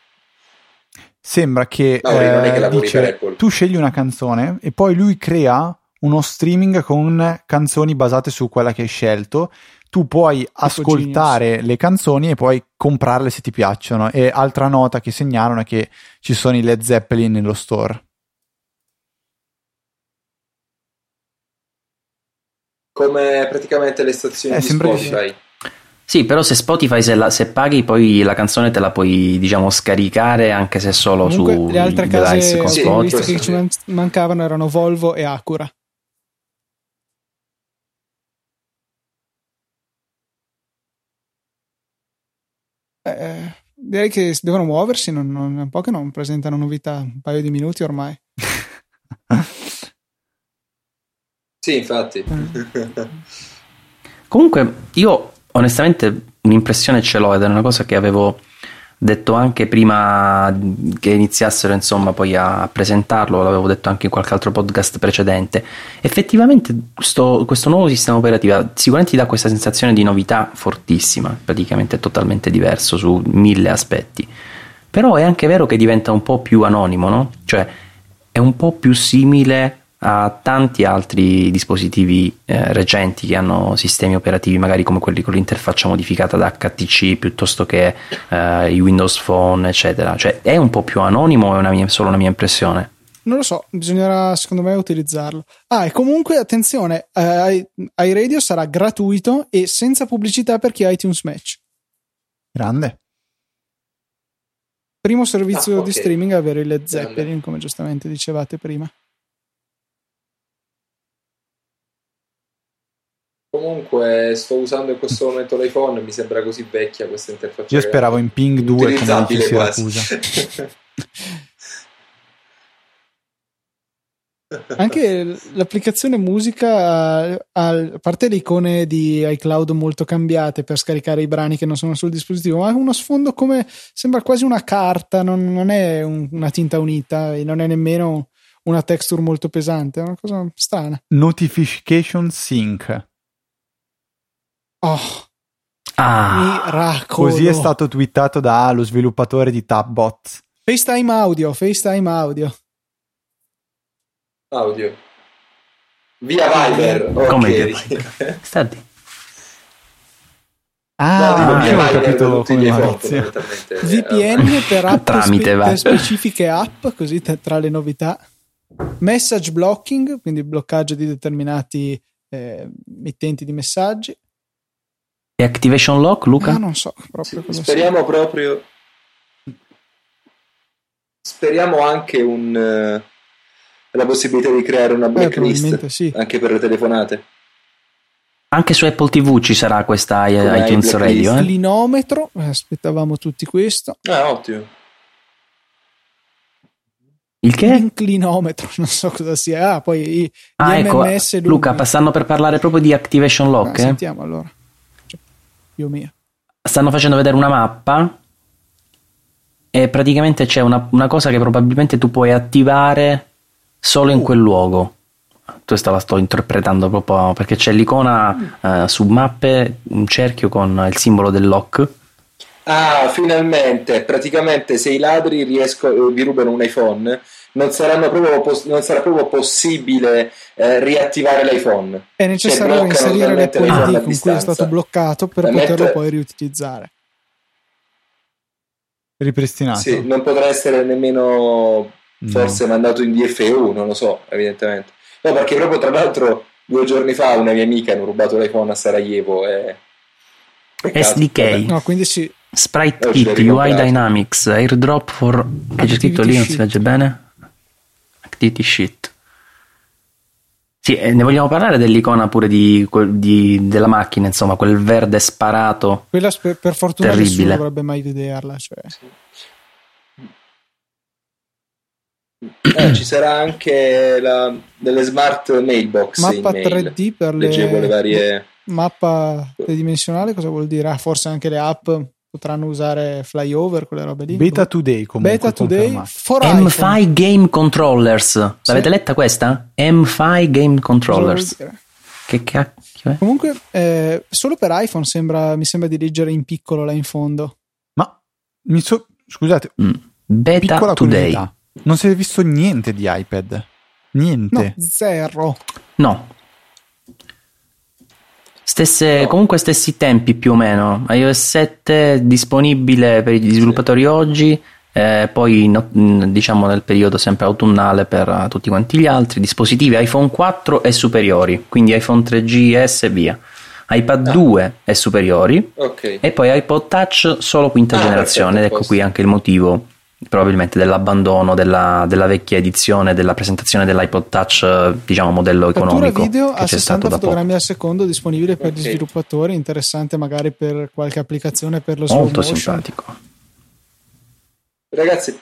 sembra che, no, eh, che dice, tu scegli una canzone e poi lui crea uno streaming con canzoni basate su quella che hai scelto. Tu puoi tipo ascoltare genius. Le canzoni e poi comprarle se ti piacciono. E altra nota che segnalano è che ci sono i Led Zeppelin nello store. Come praticamente le stazioni eh, di Spotify. Che... Sì, però se Spotify, se, la, se paghi poi la canzone te la puoi, diciamo, scaricare anche se solo. Comunque, su... Le altre case con sì, Spotify. Che ci man- mancavano erano Volvo e Acura. Eh, direi che devono muoversi, non, non, è un po' che non presentano novità, un paio di minuti ormai. Sì, infatti. Comunque io onestamente un'impressione ce l'ho, ed è una cosa che avevo detto anche prima che iniziassero, insomma, poi a presentarlo, l'avevo detto anche in qualche altro podcast precedente. Effettivamente sto, questo nuovo sistema operativo sicuramente ti dà questa sensazione di novità fortissima, praticamente è totalmente diverso su mille aspetti, però è anche vero che diventa un po' più anonimo, no? Cioè è un po' più simile a tanti altri dispositivi eh, recenti che hanno sistemi operativi magari come quelli con l'interfaccia modificata da H T C piuttosto che eh, i Windows Phone eccetera. Cioè è un po' più anonimo o è una mia, solo una mia impressione? Non lo so, bisognerà secondo me utilizzarlo. Ah, e comunque attenzione, eh, iRadio sarà gratuito e senza pubblicità per chi ha iTunes Match. Grande. Primo servizio ah, okay. di streaming a avere il Led Zeppelin, come giustamente dicevate prima. Comunque sto usando in questo momento l'iPhone, mi sembra così vecchia questa interfaccia. Io speravo in Ping due come si Siracusa. Anche l'applicazione musica, a parte le icone di iCloud molto cambiate per scaricare i brani che non sono sul dispositivo, ma ha uno sfondo come sembra quasi una carta, non, non è un, una tinta unita e non è nemmeno una texture molto pesante, è una cosa strana. Notification Sync. Oh, ah, miracolo. Così è stato twittato da lo sviluppatore di Tabbot. FaceTime audio, FaceTime audio. Audio. Via Viber. Okay. Come via Viber? Stati. Ah, no, non ho capito come Maurizio. V P N per app tramite, spe- specifiche app, così tra le novità. Message blocking, quindi bloccaggio di determinati eh, mittenti di messaggi. E activation lock, Luca? No, non so proprio sì, cosa speriamo sia. Proprio speriamo anche un uh, la possibilità di creare una blacklist eh, sì. anche per le telefonate. Anche su Apple ti vu ci sarà questa Come iTunes Radio. Il clinometro, eh? Aspettavamo tutti questo. Ah, ottimo. Il che? Un clinometro, non so cosa sia. Ah, poi i, ah, gli ecco, M M S lunghi. Luca, passando per parlare proprio di Activation Lock. Ah, eh? Sentiamo allora. Cioè, Dio mio. Stanno facendo vedere una mappa e praticamente c'è una, una cosa che probabilmente tu puoi attivare solo in oh. quel luogo. Questa la sto interpretando proprio perché c'è l'icona eh, su mappe, un cerchio con il simbolo del lock. Ah, finalmente, praticamente se i ladri riesco, vi rubano un iPhone non, saranno proprio, non sarà proprio possibile eh, riattivare l'iPhone. È necessario cioè, inserire le I D con cui è stato bloccato per Mettere... poterlo poi riutilizzare, ripristinato. Sì, non potrà essere nemmeno forse no. mandato in D F U, non lo so, evidentemente. No, perché proprio tra l'altro due giorni fa una mia amica hanno rubato l'iPhone a Sarajevo e... S D K, no, quindi sì. Sprite Kit, U I Dynamics, AirDrop for... che c'è scritto lì, non si legge bene? Activity Sheet. Sì, eh, ne vogliamo parlare dell'icona pure di, di, della macchina, insomma, quel verde sparato. Quella sp- per fortuna terribile. Nessuno dovrebbe mai vederla, cioè... Sì. Eh, ci sarà anche la, delle smart mailbox, mappa in mail. tre D per Leggevo le, le varie mappa tridimensionale, cosa vuol dire? Ah, forse anche le app potranno usare flyover, quelle robe lì. Beta Today comunque. Beta Today for M cinque Game Controllers. L'avete sì. letta questa? M cinque Game Controllers. Che cacchio è? Comunque eh, solo per iPhone sembra, mi sembra di leggere in piccolo là in fondo. Ma mi so, scusate, mm. Beta Today. Comunità. Non si è visto niente di iPad, niente, no, zero, no, stesse no. comunque stessi tempi più o meno. iOS sette disponibile per gli sviluppatori oggi, eh, poi no, diciamo nel periodo sempre autunnale per tutti quanti gli altri dispositivi iPhone quattro e superiori, quindi iPhone tre G S e via, iPad due e superiori, okay. E poi iPod Touch solo quinta ah, generazione, perfetto, ed ecco qui anche il motivo probabilmente dell'abbandono della, della vecchia edizione, della presentazione dell'iPod Touch, diciamo modello economico. Cattura video a sessanta fotogrammi al secondo disponibile per okay. gli sviluppatori, interessante magari per qualche applicazione per lo sviluppo. Molto simpatico. Ragazzi,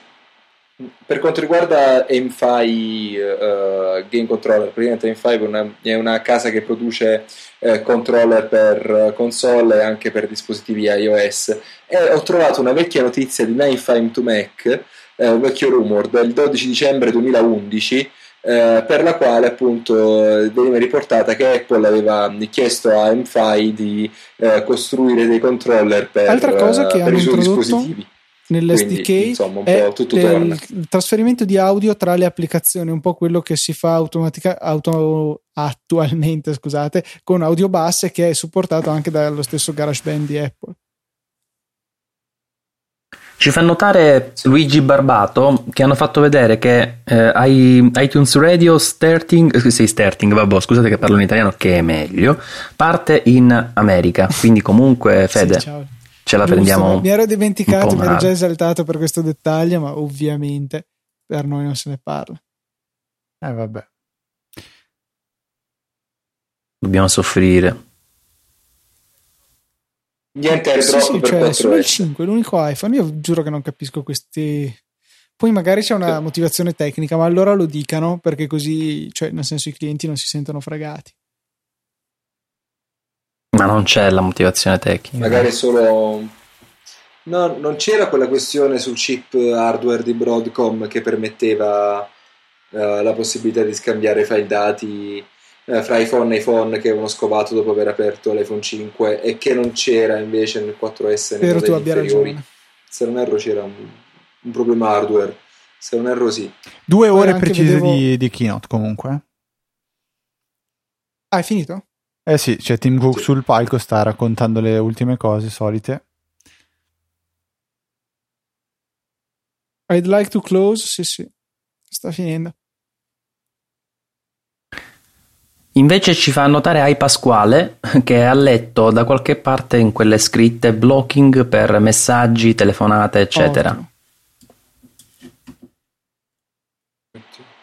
per quanto riguarda M cinque uh, Game Controller, praticamente M cinque è una, è una casa che produce uh, controller per console e anche per dispositivi iOS, e ho trovato una vecchia notizia di nine five to Mac, uh, un vecchio rumor del dodici dicembre duemilaundici, uh, per la quale appunto veniva riportata che Apple aveva chiesto a M cinque di uh, costruire dei controller per, Altra cosa che uh, per i suoi introdotto? dispositivi. Nell'S D K insomma, è tutto il, il trasferimento di audio tra le applicazioni, un po' quello che si fa automatica, auto, attualmente scusate, con audio basse, che è supportato anche dallo stesso GarageBand di Apple. Ci fa notare Luigi Barbato che hanno fatto vedere che eh, iTunes Radio Starting, sì, starting vabbè, scusate che parlo in italiano che è meglio, parte in America, quindi comunque Fede sì, ciao. Ce la Giusto, prendiamo. Mi ero dimenticato, mi ero già esaltato per questo dettaglio, ma ovviamente per noi non se ne parla. Eh vabbè. Dobbiamo soffrire. Niente, è sì, sì, per cioè, solo il cinque, l'unico iPhone. Io giuro che non capisco questi. Poi magari c'è una motivazione tecnica, ma allora lo dicano, perché così, cioè, nel senso, i clienti non si sentono fregati. Ma non c'è la motivazione tecnica, magari solo no, non c'era quella questione sul chip hardware di Broadcom che permetteva eh, la possibilità di scambiare file dati eh, fra iPhone e iPhone, che avevano scovato dopo aver aperto l'iPhone cinque, e che non c'era invece nel quattro S. Spero tu abbia ragione. Se non erro c'era un, un problema hardware, se non erro sì. Due ore precise vedevo... di, di keynote comunque. Ah, è finito? Eh sì, c'è cioè Tim Cook sì. sul palco, sta raccontando le ultime cose solite. I'd like to close, sì sì, sta finendo. Invece ci fa notare Ai Pasquale che ha letto da qualche parte in quelle scritte blocking per messaggi, telefonate eccetera. Oh.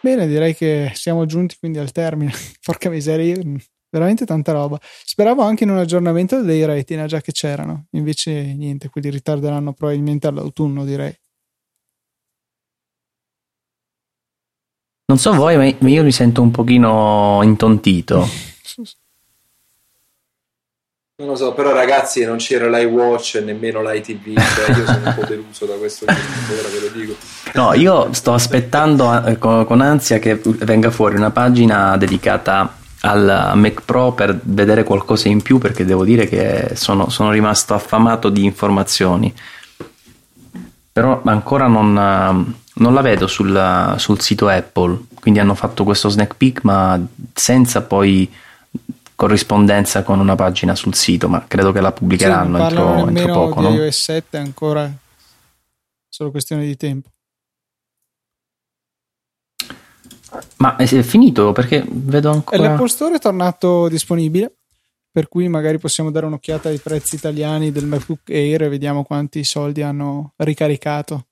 Bene, direi che siamo giunti quindi al termine. Porca miseria, veramente tanta roba. Speravo anche in un aggiornamento dei Retina, già che c'erano, invece niente, quelli ritarderanno probabilmente all'autunno, direi. Non so voi, ma io mi sento un pochino intontito. Non lo so, però ragazzi, non c'era l'iWatch e nemmeno l'iTV, cioè io sono un po' deluso da questo video, ora ve lo dico. No, io sto aspettando con ansia che venga fuori una pagina dedicata al Mac Pro per vedere qualcosa in più, perché devo dire che sono, sono rimasto affamato di informazioni. Però ancora non... non la vedo sul, sul sito Apple, quindi hanno fatto questo sneak peek ma senza poi corrispondenza con una pagina sul sito, ma credo che la pubblicheranno entro, entro poco. Non di iOS sette ancora, solo questione di tempo. Ma è finito? Perché vedo ancora... L'Apple Store è tornato disponibile, per cui magari possiamo dare un'occhiata ai prezzi italiani del MacBook Air e vediamo quanti soldi hanno ricaricato.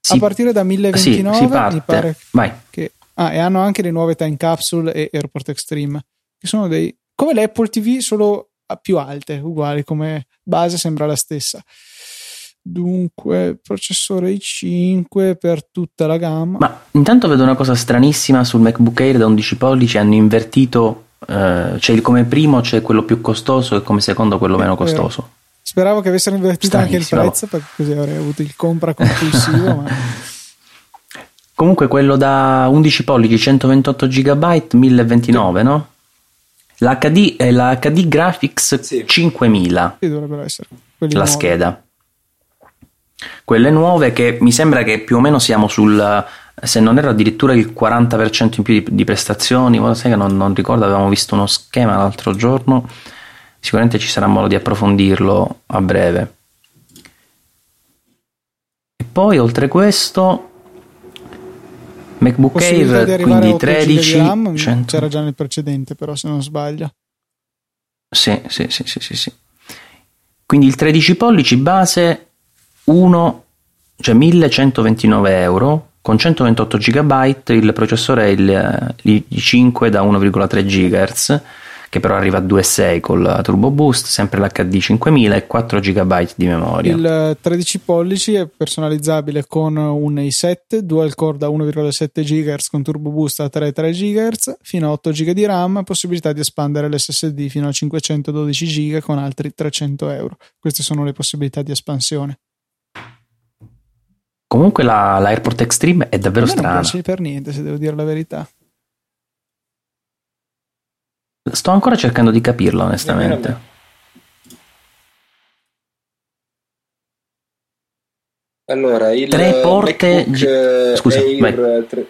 Si, a partire da mille e ventinove si, si parte, mi pare vai. Che, ah, e hanno anche le nuove Time Capsule e Airport Extreme, che sono dei, come le Apple T V, solo a più alte, uguali come base, sembra la stessa. Dunque processore i cinque per tutta la gamma. Ma intanto vedo una cosa stranissima sul MacBook Air da undici pollici, hanno invertito, eh, cioè come primo c'è quello più costoso e come secondo quello meno costoso. Speravo che avessero invertito anche il prezzo, perché così avrei avuto il compra compulsivo. Ma... Comunque quello da undici pollici, centoventotto giga byte, mille e ventinove, no? L'H D è la H D Graphics, sì. cinquemila. Sì, dovrebbero essere. Quelli la nuovi. Scheda. Quelle nuove, che mi sembra che più o meno siamo sul, se non erro, addirittura il quaranta per cento in più di, di prestazioni. Guarda, sai che non, non ricordo, avevamo visto uno schema l'altro giorno. Sicuramente ci sarà modo di approfondirlo a breve. E poi oltre questo MacBook Air, quindi tredici RAM, cento c'era già nel precedente, però se non sbaglio sì, sì, sì, sì, sì, sì. Quindi il tredici pollici base uno, cioè millecentoventinove euro con centoventotto giga byte, il processore è il i cinque da uno virgola tre gigahertz, che però arriva a due virgola sei col Turbo Boost, sempre l'H D cinquemila e quattro giga byte di memoria. Il tredici pollici è personalizzabile con un i sette, dual core da uno virgola sette gigahertz con Turbo Boost a tre virgola tre gigahertz, fino a otto giga di RAM, possibilità di espandere l'S S D fino a cinquecentododici giga con altri trecento euro. Queste sono le possibilità di espansione. Comunque la, la Airport Extreme è davvero strana. Non piace per niente, se devo dire la verità. Sto ancora cercando di capirlo, onestamente. Allora, il tre porte MacBook, gi- scusa, Air, tre...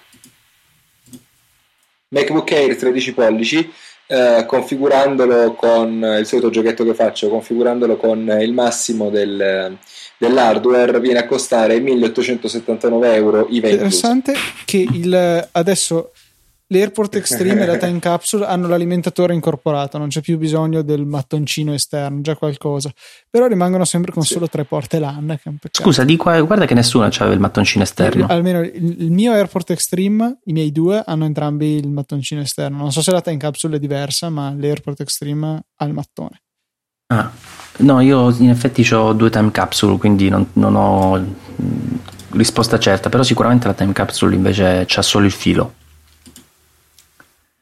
MacBook Air tredici pollici, eh, configurandolo con il solito giochetto che faccio, configurandolo con il massimo del, dell'hardware, viene a costare milleottocentosettantanove euro i venti. Interessante che il adesso l'Airport Extreme e la Time Capsule hanno l'alimentatore incorporato, non c'è più bisogno del mattoncino esterno, già qualcosa, però rimangono sempre con sì. solo tre porte LAN, che scusa, di qua, guarda che nessuno aveva il mattoncino esterno. Almeno il, il mio Airport Extreme, i miei due, hanno entrambi il mattoncino esterno, non so se la Time Capsule è diversa, ma l'Airport Extreme ha il mattone. Ah, no, io in effetti ho due Time Capsule, quindi non, non ho risposta certa, però sicuramente la Time Capsule invece c'ha solo il filo.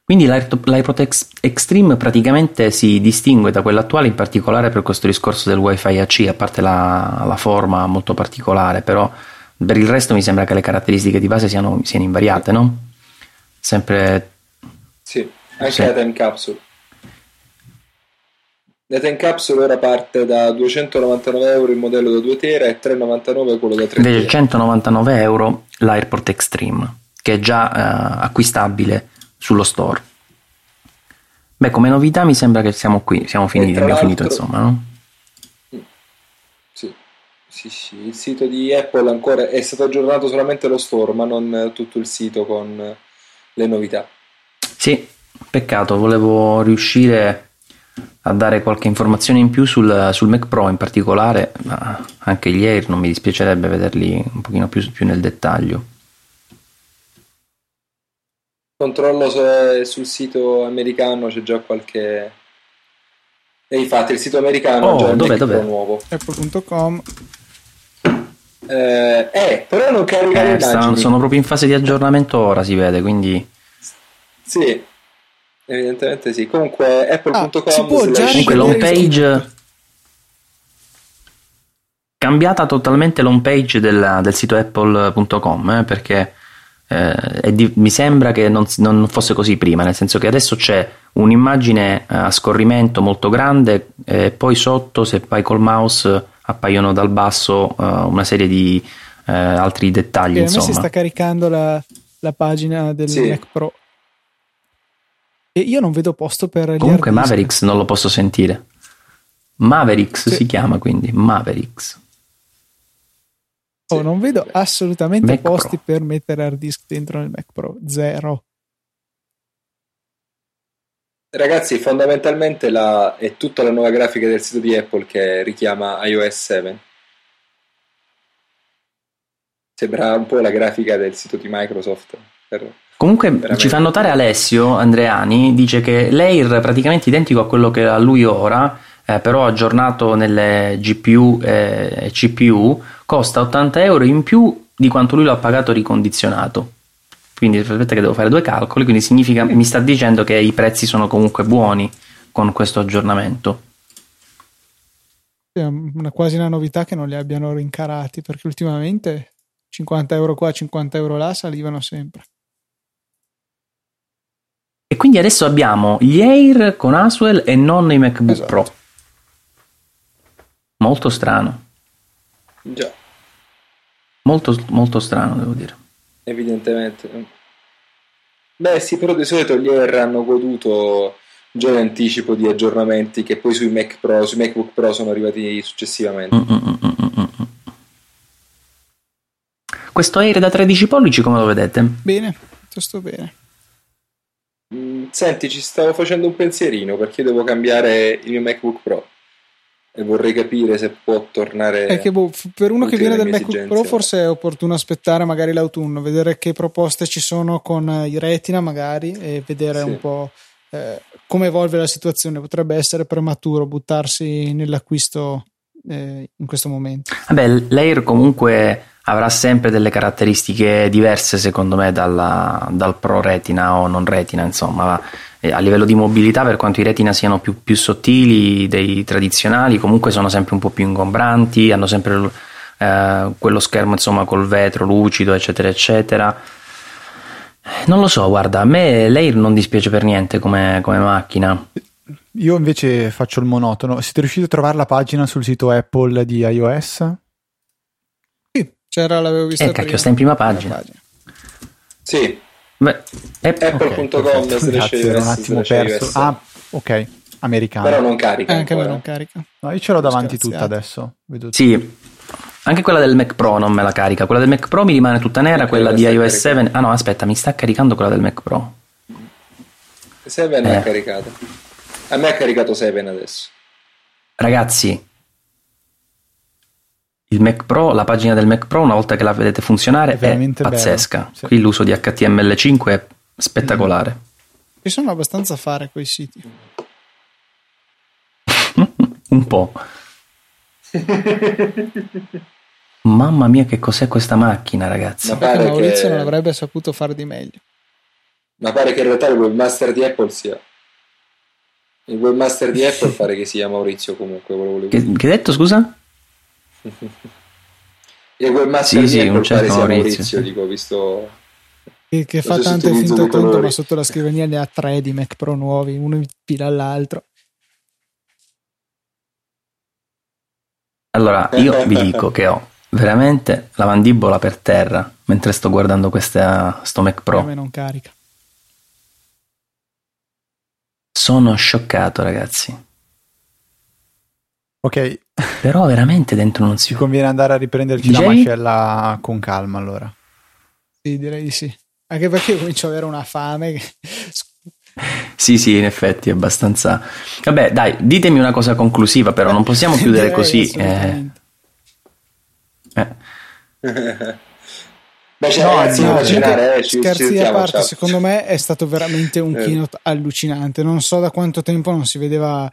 Quindi l'Airport Extreme praticamente si distingue da quella attuale in particolare per questo discorso del Wi-Fi A C, a parte la, la forma molto particolare, però per il resto mi sembra che le caratteristiche di base siano, siano invariate, no? Sempre... Sì, anche sì. La Time Capsule. La Time Capsule ora parte da duecentonovantanove euro il modello da due tera e trecentonovantanove quello da tre tera. Invece centonovantanove euro l'Airport Extreme, che è già eh, acquistabile sullo store. Beh, come novità mi sembra che siamo qui, siamo finiti, abbiamo finito insomma, no? Sì, sì, sì, il sito di Apple ancora è stato aggiornato solamente lo store, ma non tutto il sito con le novità. Sì, peccato, volevo riuscire a dare qualche informazione in più sul, sul Mac Pro in particolare, ma anche gli Air non mi dispiacerebbe vederli un pochino più, più nel dettaglio. Controllo se sul sito americano c'è già qualche... E infatti il sito americano oh, è già dov'è, un dov'è? nuovo. Apple punto com Eh, eh però non carica eh, le immagini. Sono proprio in fase di aggiornamento ora, si vede, quindi... Sì, evidentemente sì. Comunque apple punto com ah, si può già... Comunque l'home page... Cambiata totalmente l'home page della, del sito apple punto com eh, perché... Eh, di, mi sembra che non, non fosse così prima, nel senso che adesso c'è un'immagine a scorrimento molto grande e poi sotto, se vai col mouse, appaiono dal basso uh, una serie di uh, altri dettagli. Okay, a me si sta caricando la, la pagina del sì. Mac Pro e io non vedo posto per comunque Mavericks, non lo posso sentire. Mavericks sì. si chiama, quindi Mavericks. Oh, non vedo assolutamente Mac posti Pro. Per mettere hard disk dentro nel Mac Pro, zero. Ragazzi, fondamentalmente la, è tutta la nuova grafica del sito di Apple che richiama i O S sette. Sembra un po' la grafica del sito di Microsoft. Per, Comunque veramente. Ci fa notare Alessio Andreani, dice che l'Air è praticamente identico a quello che ha lui ora, eh, però aggiornato nelle G P U e C P U. Costa ottanta euro in più di quanto lui lo ha pagato ricondizionato, quindi aspetta che devo fare due calcoli, quindi significa, mi sta dicendo che i prezzi sono comunque buoni con questo aggiornamento. È una, quasi una novità che non li abbiano rincarati, perché ultimamente cinquanta euro qua, cinquanta euro là salivano sempre. E quindi adesso abbiamo gli Air con Haswell e non i MacBook esatto. Pro, molto strano. Già. Molto, molto strano, devo dire. Evidentemente. Beh sì, però di solito gli Air hanno goduto già in anticipo di aggiornamenti che poi sui Mac Pro, sui MacBook Pro sono arrivati successivamente. Mm, mm, mm, mm, mm. Questo Air da tredici pollici come lo vedete? Bene, piuttosto bene. Senti, ci stavo facendo un pensierino perché devo cambiare il mio MacBook Pro e vorrei capire se può tornare. È che boh, per uno che viene dal MacBook Pro forse è opportuno aspettare magari l'autunno, vedere che proposte ci sono con i Retina magari e vedere sì. un po' eh, come evolve la situazione. Potrebbe essere prematuro buttarsi nell'acquisto eh, in questo momento. Vabbè, l'Air comunque avrà sempre delle caratteristiche diverse secondo me dalla, dal Pro Retina o non Retina, insomma va. A livello di mobilità, per quanto i Retina siano più, più sottili dei tradizionali, comunque sono sempre un po' più ingombranti, hanno sempre eh, quello schermo insomma col vetro lucido eccetera eccetera. Non lo so, guarda, a me l'Air non dispiace per niente come, come macchina. Io invece faccio il monotono. Siete riusciti a trovare la pagina sul sito Apple di iOS? Sì, c'era, l'avevo vista eh, prima. Cacchio, sta in prima pagina, pagina. Sì. Beh, apple punto com okay, un attimo perso. Ah, ok, americano. Però non carica. Eh, anche me non carica. No, io ce l'ho davanti tutta adesso. Vedo sì, tutto. Anche quella del Mac Pro non me la carica. Quella del Mac Pro mi rimane tutta nera. Anche quella di iOS sette. Ah no, aspetta, mi sta caricando quella del Mac Pro. sette eh. è caricata. A me ha caricato sette adesso. Ragazzi, il Mac Pro, la pagina del Mac Pro, una volta che la vedete funzionare è, veramente è pazzesca. Sì. Qui l'uso di H T M L cinque è spettacolare. Ci sono abbastanza a fare quei siti. Un po'. Mamma mia, che cos'è questa macchina, ragazzi? Ma pare Maurizio che... non avrebbe saputo fare di meglio. Ma pare che in realtà il webmaster di Apple sia... Il webmaster di Apple pare che sia Maurizio, comunque. Volevo... Che hai detto, scusa? E quel master sì, sì, un certo Maurizio, sì. dico, visto e che fa tanto finto conto, ma sotto la scrivania ne ha tre di Mac Pro nuovi, uno in fila all'altro. Allora io vi dico che ho veramente la mandibola per terra mentre sto guardando questa, sto Mac Pro. Come non carica. Sono scioccato, ragazzi. Ok, però veramente dentro non si... Ci conviene andare a riprenderci D J? La mascella con calma, allora. Sì, direi di sì. Anche perché comincio ad avere una fame. Che... sì, sì, in effetti è abbastanza... Vabbè, dai, ditemi una cosa conclusiva, però. Non possiamo chiudere così. Eh... Eh. Beh, cioè, no, ragazzi, no, immaginare, eh, ci, scherzi ci a parte, ciao. Secondo me è stato veramente un eh. keynote allucinante. Non so da quanto tempo non si vedeva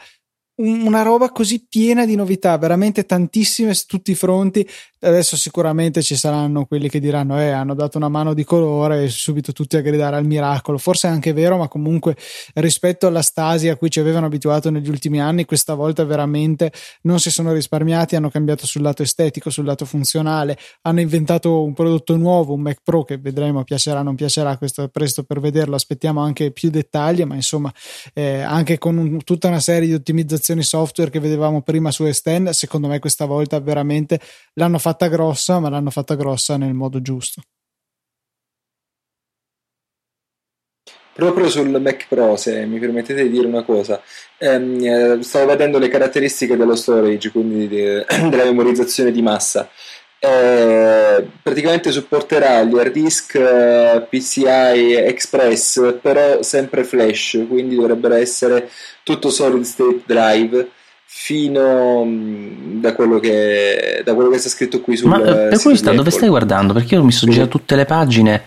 una roba così piena di novità, veramente tantissime su tutti i fronti. Adesso sicuramente ci saranno quelli che diranno eh, hanno dato una mano di colore e subito tutti a gridare al miracolo. Forse è anche vero, ma comunque rispetto alla stasi a cui ci avevano abituato negli ultimi anni, questa volta veramente non si sono risparmiati, hanno cambiato sul lato estetico, sul lato funzionale, hanno inventato un prodotto nuovo, un Mac Pro che vedremo piacerà o non piacerà, questo è presto per vederlo, aspettiamo anche più dettagli, ma insomma eh, anche con un, tutta una serie di ottimizzazioni software che vedevamo prima su Extend, secondo me questa volta veramente l'hanno fatto fatta grossa, ma l'hanno fatta grossa nel modo giusto. Proprio sul Mac Pro, se mi permettete di dire una cosa, ehm, stavo vedendo le caratteristiche dello storage, quindi de- della memorizzazione di massa. Eh, praticamente supporterà gli hard disk eh, P C I Express, però sempre flash, quindi dovrebbero essere tutto solid state drive, fino da quello che da quello che sta scritto qui sul. Ma per questo dove Apple. Stai guardando? Perché io mi suggero tutte le pagine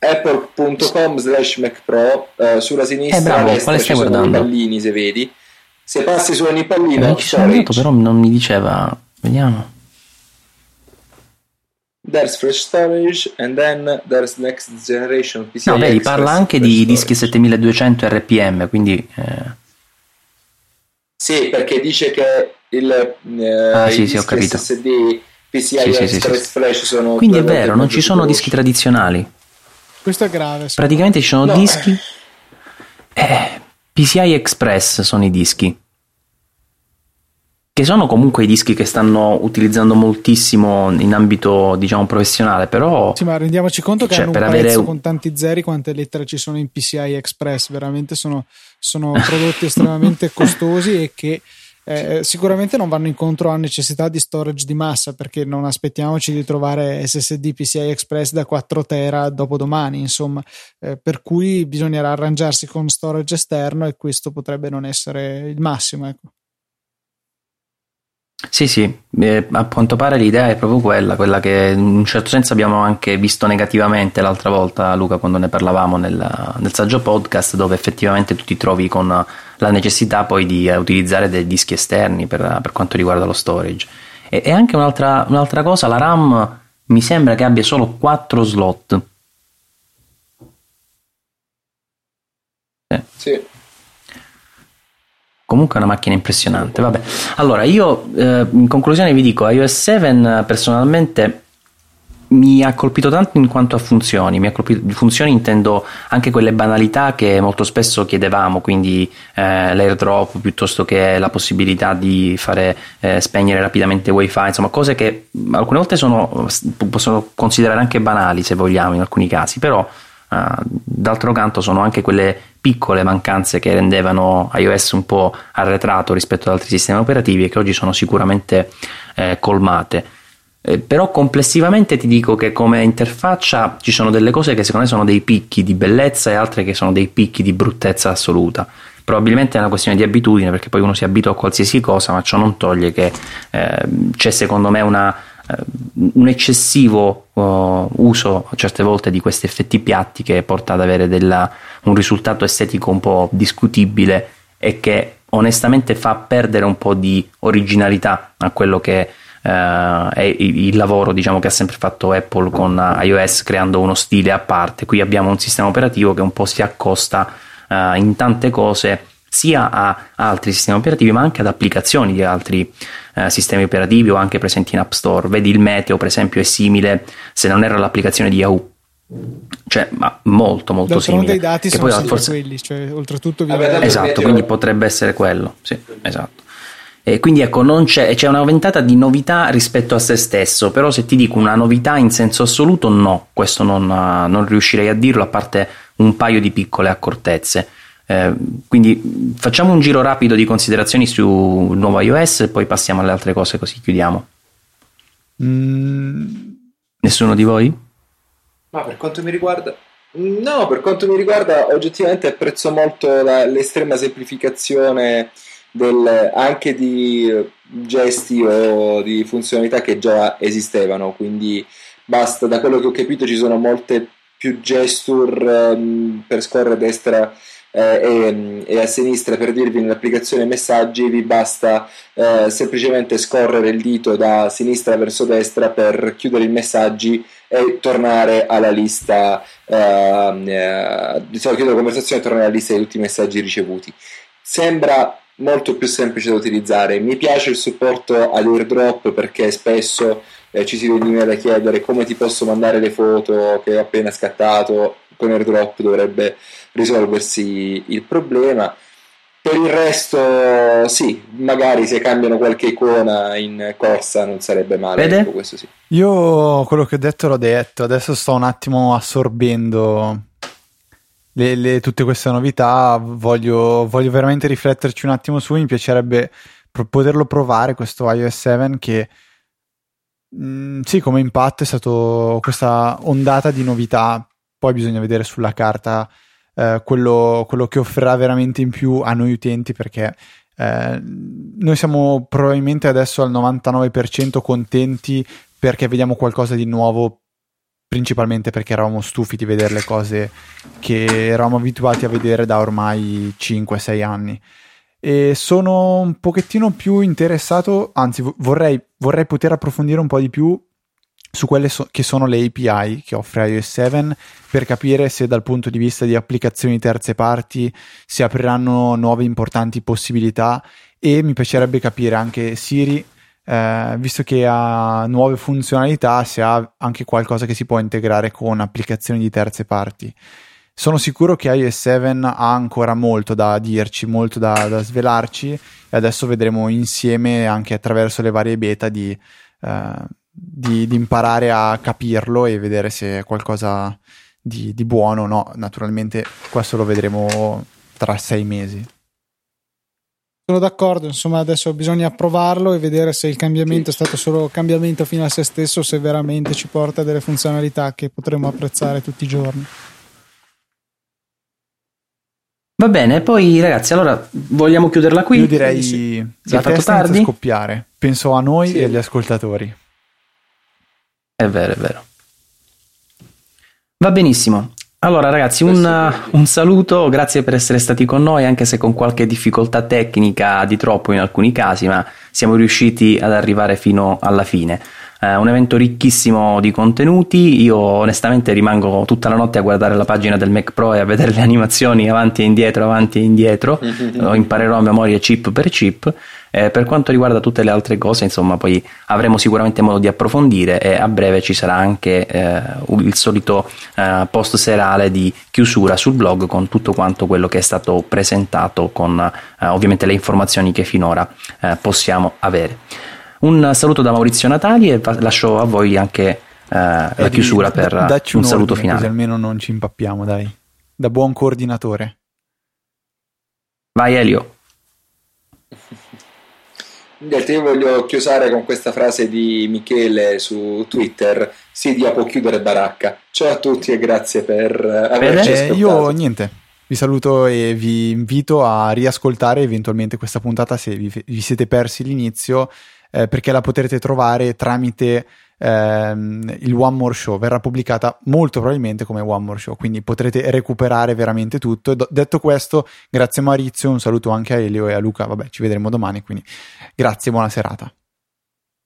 apple punto com slash Mac Pro eh, sulla sinistra eh, bravo, a destra ci sono i pallini, se vedi, se passi su ogni pallino eh, ci sono andato, però non mi diceva, vediamo, there's fresh storage and then there's next generation P C I. No, vedi, parla anche di dischi settemiladuecento R P M, quindi eh... sì, perché dice che il eh, ah, sì, sì, ho capito. S S D, P C I sì, e sì, Express sì, Flash sono, quindi è vero, non ci sono veloci. Dischi tradizionali, questo è grave, praticamente ci sono no. dischi eh, P C I Express sono i dischi che sono comunque i dischi che stanno utilizzando moltissimo in ambito, diciamo, professionale, però sì, ma rendiamoci conto che cioè, hanno un prezzo avere... con tanti zeri, quante lettere ci sono in P C I Express, veramente sono sono prodotti estremamente costosi e che eh, sicuramente non vanno incontro a necessità di storage di massa, perché non aspettiamoci di trovare S S D P C I Express da quattro tera dopodomani, insomma, eh, per cui bisognerà arrangiarsi con storage esterno e questo potrebbe non essere il massimo, ecco. Sì sì, eh, a quanto pare l'idea è proprio quella, quella che in un certo senso abbiamo anche visto negativamente l'altra volta, Luca, quando ne parlavamo nel, nel Saggio Podcast, dove effettivamente tu ti trovi con la necessità poi di utilizzare dei dischi esterni per, per quanto riguarda lo storage. E, e anche un'altra, un'altra cosa, la RAM mi sembra che abbia solo quattro slot. Eh. Sì. Comunque è una macchina impressionante. Vabbè, allora io eh, in conclusione vi dico, iOS sette personalmente mi ha colpito tanto in quanto a funzioni, mi ha colpito, funzioni intendo anche quelle banalità che molto spesso chiedevamo, quindi eh, l'airdrop piuttosto che la possibilità di fare eh, spegnere rapidamente wifi, insomma cose che alcune volte sono, possono considerare anche banali se vogliamo in alcuni casi, però d'altro canto sono anche quelle piccole mancanze che rendevano iOS un po' arretrato rispetto ad altri sistemi operativi e che oggi sono sicuramente eh, colmate. Eh, però complessivamente ti dico che come interfaccia ci sono delle cose che secondo me sono dei picchi di bellezza e altre che sono dei picchi di bruttezza assoluta. Probabilmente è una questione di abitudine, perché poi uno si abitua a qualsiasi cosa, ma ciò non toglie che eh, c'è secondo me una un eccessivo uh, uso certe volte di questi effetti piatti che porta ad avere della, un risultato estetico un po' discutibile e che onestamente fa perdere un po' di originalità a quello che uh, è il lavoro, diciamo, che ha sempre fatto Apple con iOS, creando uno stile a parte. Qui abbiamo un sistema operativo che un po' si accosta uh, in tante cose, sia a altri sistemi operativi ma anche ad applicazioni di altri eh, sistemi operativi o anche presenti in App Store. Vedi il Meteo per esempio è simile, se non erro, l'applicazione di Yahoo, cioè ma molto molto simile. Dei dati che sono poi forse quelli, cioè oltretutto via Vabbè, esatto, quindi potrebbe essere quello, sì, esatto. E quindi ecco, non c'è, c'è una ventata di novità rispetto a se stesso, però se ti dico una novità in senso assoluto, no, questo non, non riuscirei a dirlo, a parte un paio di piccole accortezze. Eh, quindi facciamo un giro rapido di considerazioni sul nuovo iOS e poi passiamo alle altre cose, così chiudiamo. Mm. Nessuno di voi? Ma per quanto mi riguarda no, per quanto mi riguarda oggettivamente apprezzo molto la, l'estrema semplificazione del, anche di gesti o di funzionalità che già esistevano, quindi basta. Da quello che ho capito ci sono molte più gesture ehm, per scorrere a destra eh, e, e a sinistra. Per dirvi, nell'applicazione Messaggi vi basta eh, semplicemente scorrere il dito da sinistra verso destra per chiudere i messaggi e tornare alla lista eh, diciamo, chiudere la conversazione e tornare alla lista di tutti i messaggi ricevuti. Sembra molto più semplice da utilizzare. Mi piace il supporto ad AirDrop, perché spesso eh, ci si viene da chiedere come ti posso mandare le foto che ho appena scattato. Con AirDrop dovrebbe risolversi il problema. Per il resto sì, magari se cambiano qualche icona in corsa non sarebbe male, ecco, questo sì. Io quello che ho detto l'ho detto, adesso sto un attimo assorbendo Le, le, tutte queste novità, voglio, voglio veramente rifletterci un attimo su. Mi piacerebbe pro- poterlo provare questo iOS sette, che mh, sì, come impatto è stato questa ondata di novità. Poi bisogna vedere sulla carta eh, quello, quello che offrirà veramente in più a noi utenti, perché eh, noi siamo probabilmente adesso al novantanove per cento contenti perché vediamo qualcosa di nuovo, principalmente perché eravamo stufi di vedere le cose che eravamo abituati a vedere da ormai cinque sei anni, e sono un pochettino più interessato, anzi vorrei, vorrei poter approfondire un po' di più su quelle so- che sono le A P I che offre iOS sette, per capire se dal punto di vista di applicazioni terze parti si apriranno nuove importanti possibilità. E mi piacerebbe capire anche Siri, Eh, visto che ha nuove funzionalità, se ha anche qualcosa che si può integrare con applicazioni di terze parti. Sono sicuro che iOS sette ha ancora molto da dirci, molto da, da svelarci, e adesso vedremo insieme anche attraverso le varie beta di, eh, di, di imparare a capirlo e vedere se è qualcosa di, di buono o no. Naturalmente questo lo vedremo tra sei mesi. Sono d'accordo, insomma adesso bisogna provarlo e vedere se il cambiamento sì. è stato solo cambiamento fino a se stesso, se veramente ci porta a delle funzionalità che potremo apprezzare tutti i giorni. Va bene, poi ragazzi, allora vogliamo chiuderla qui? Io direi sì. La testa senza scoppiare, penso a noi sì. e agli ascoltatori. È vero, è vero. Va benissimo. Allora ragazzi, un, un saluto, grazie per essere stati con noi, anche se con qualche difficoltà tecnica di troppo in alcuni casi, ma siamo riusciti ad arrivare fino alla fine. Eh, un evento ricchissimo di contenuti. Io onestamente rimango tutta la notte a guardare la pagina del Mac Pro e a vedere le animazioni avanti e indietro, avanti e indietro, imparerò a memoria chip per chip. Eh, per quanto riguarda tutte le altre cose, insomma, poi avremo sicuramente modo di approfondire, e a breve ci sarà anche eh, il solito eh, post serale di chiusura sul blog con tutto quanto quello che è stato presentato, con eh, ovviamente le informazioni che finora eh, possiamo avere. Un saluto da Maurizio Natali, e lascio a voi anche eh, la chiusura per dacci un, un saluto ordine, finale. Così almeno non ci impappiamo, dai. Da buon coordinatore. Vai Elio. Io voglio chiusare con questa frase di Michele su Twitter: Sidia può chiudere baracca. Ciao a tutti e grazie per averci Beh, ascoltato. Io niente, vi saluto e vi invito a riascoltare eventualmente questa puntata se vi, vi siete persi l'inizio, eh, perché la potrete trovare tramite ehm, il One More Show. Verrà pubblicata molto probabilmente come One More Show, quindi potrete recuperare veramente tutto. E do- detto questo, grazie Maurizio, un saluto anche a Elio e a Luca, vabbè ci vedremo domani, quindi grazie, buona serata.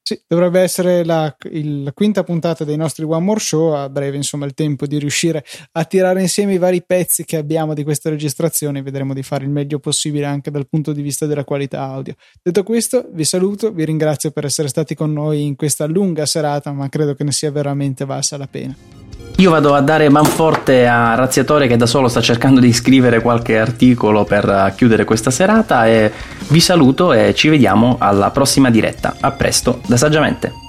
Sì, dovrebbe essere la, il, la quinta puntata dei nostri One More Show, a breve insomma il tempo di riuscire a tirare insieme i vari pezzi che abbiamo di questa registrazione, vedremo di fare il meglio possibile anche dal punto di vista della qualità audio. Detto questo, vi saluto, vi ringrazio per essere stati con noi in questa lunga serata, ma credo che ne sia veramente valsa la pena. Io vado a dare manforte a Razziatore, che da solo sta cercando di scrivere qualche articolo per chiudere questa serata, e vi saluto e ci vediamo alla prossima diretta. A presto da Saggiamente.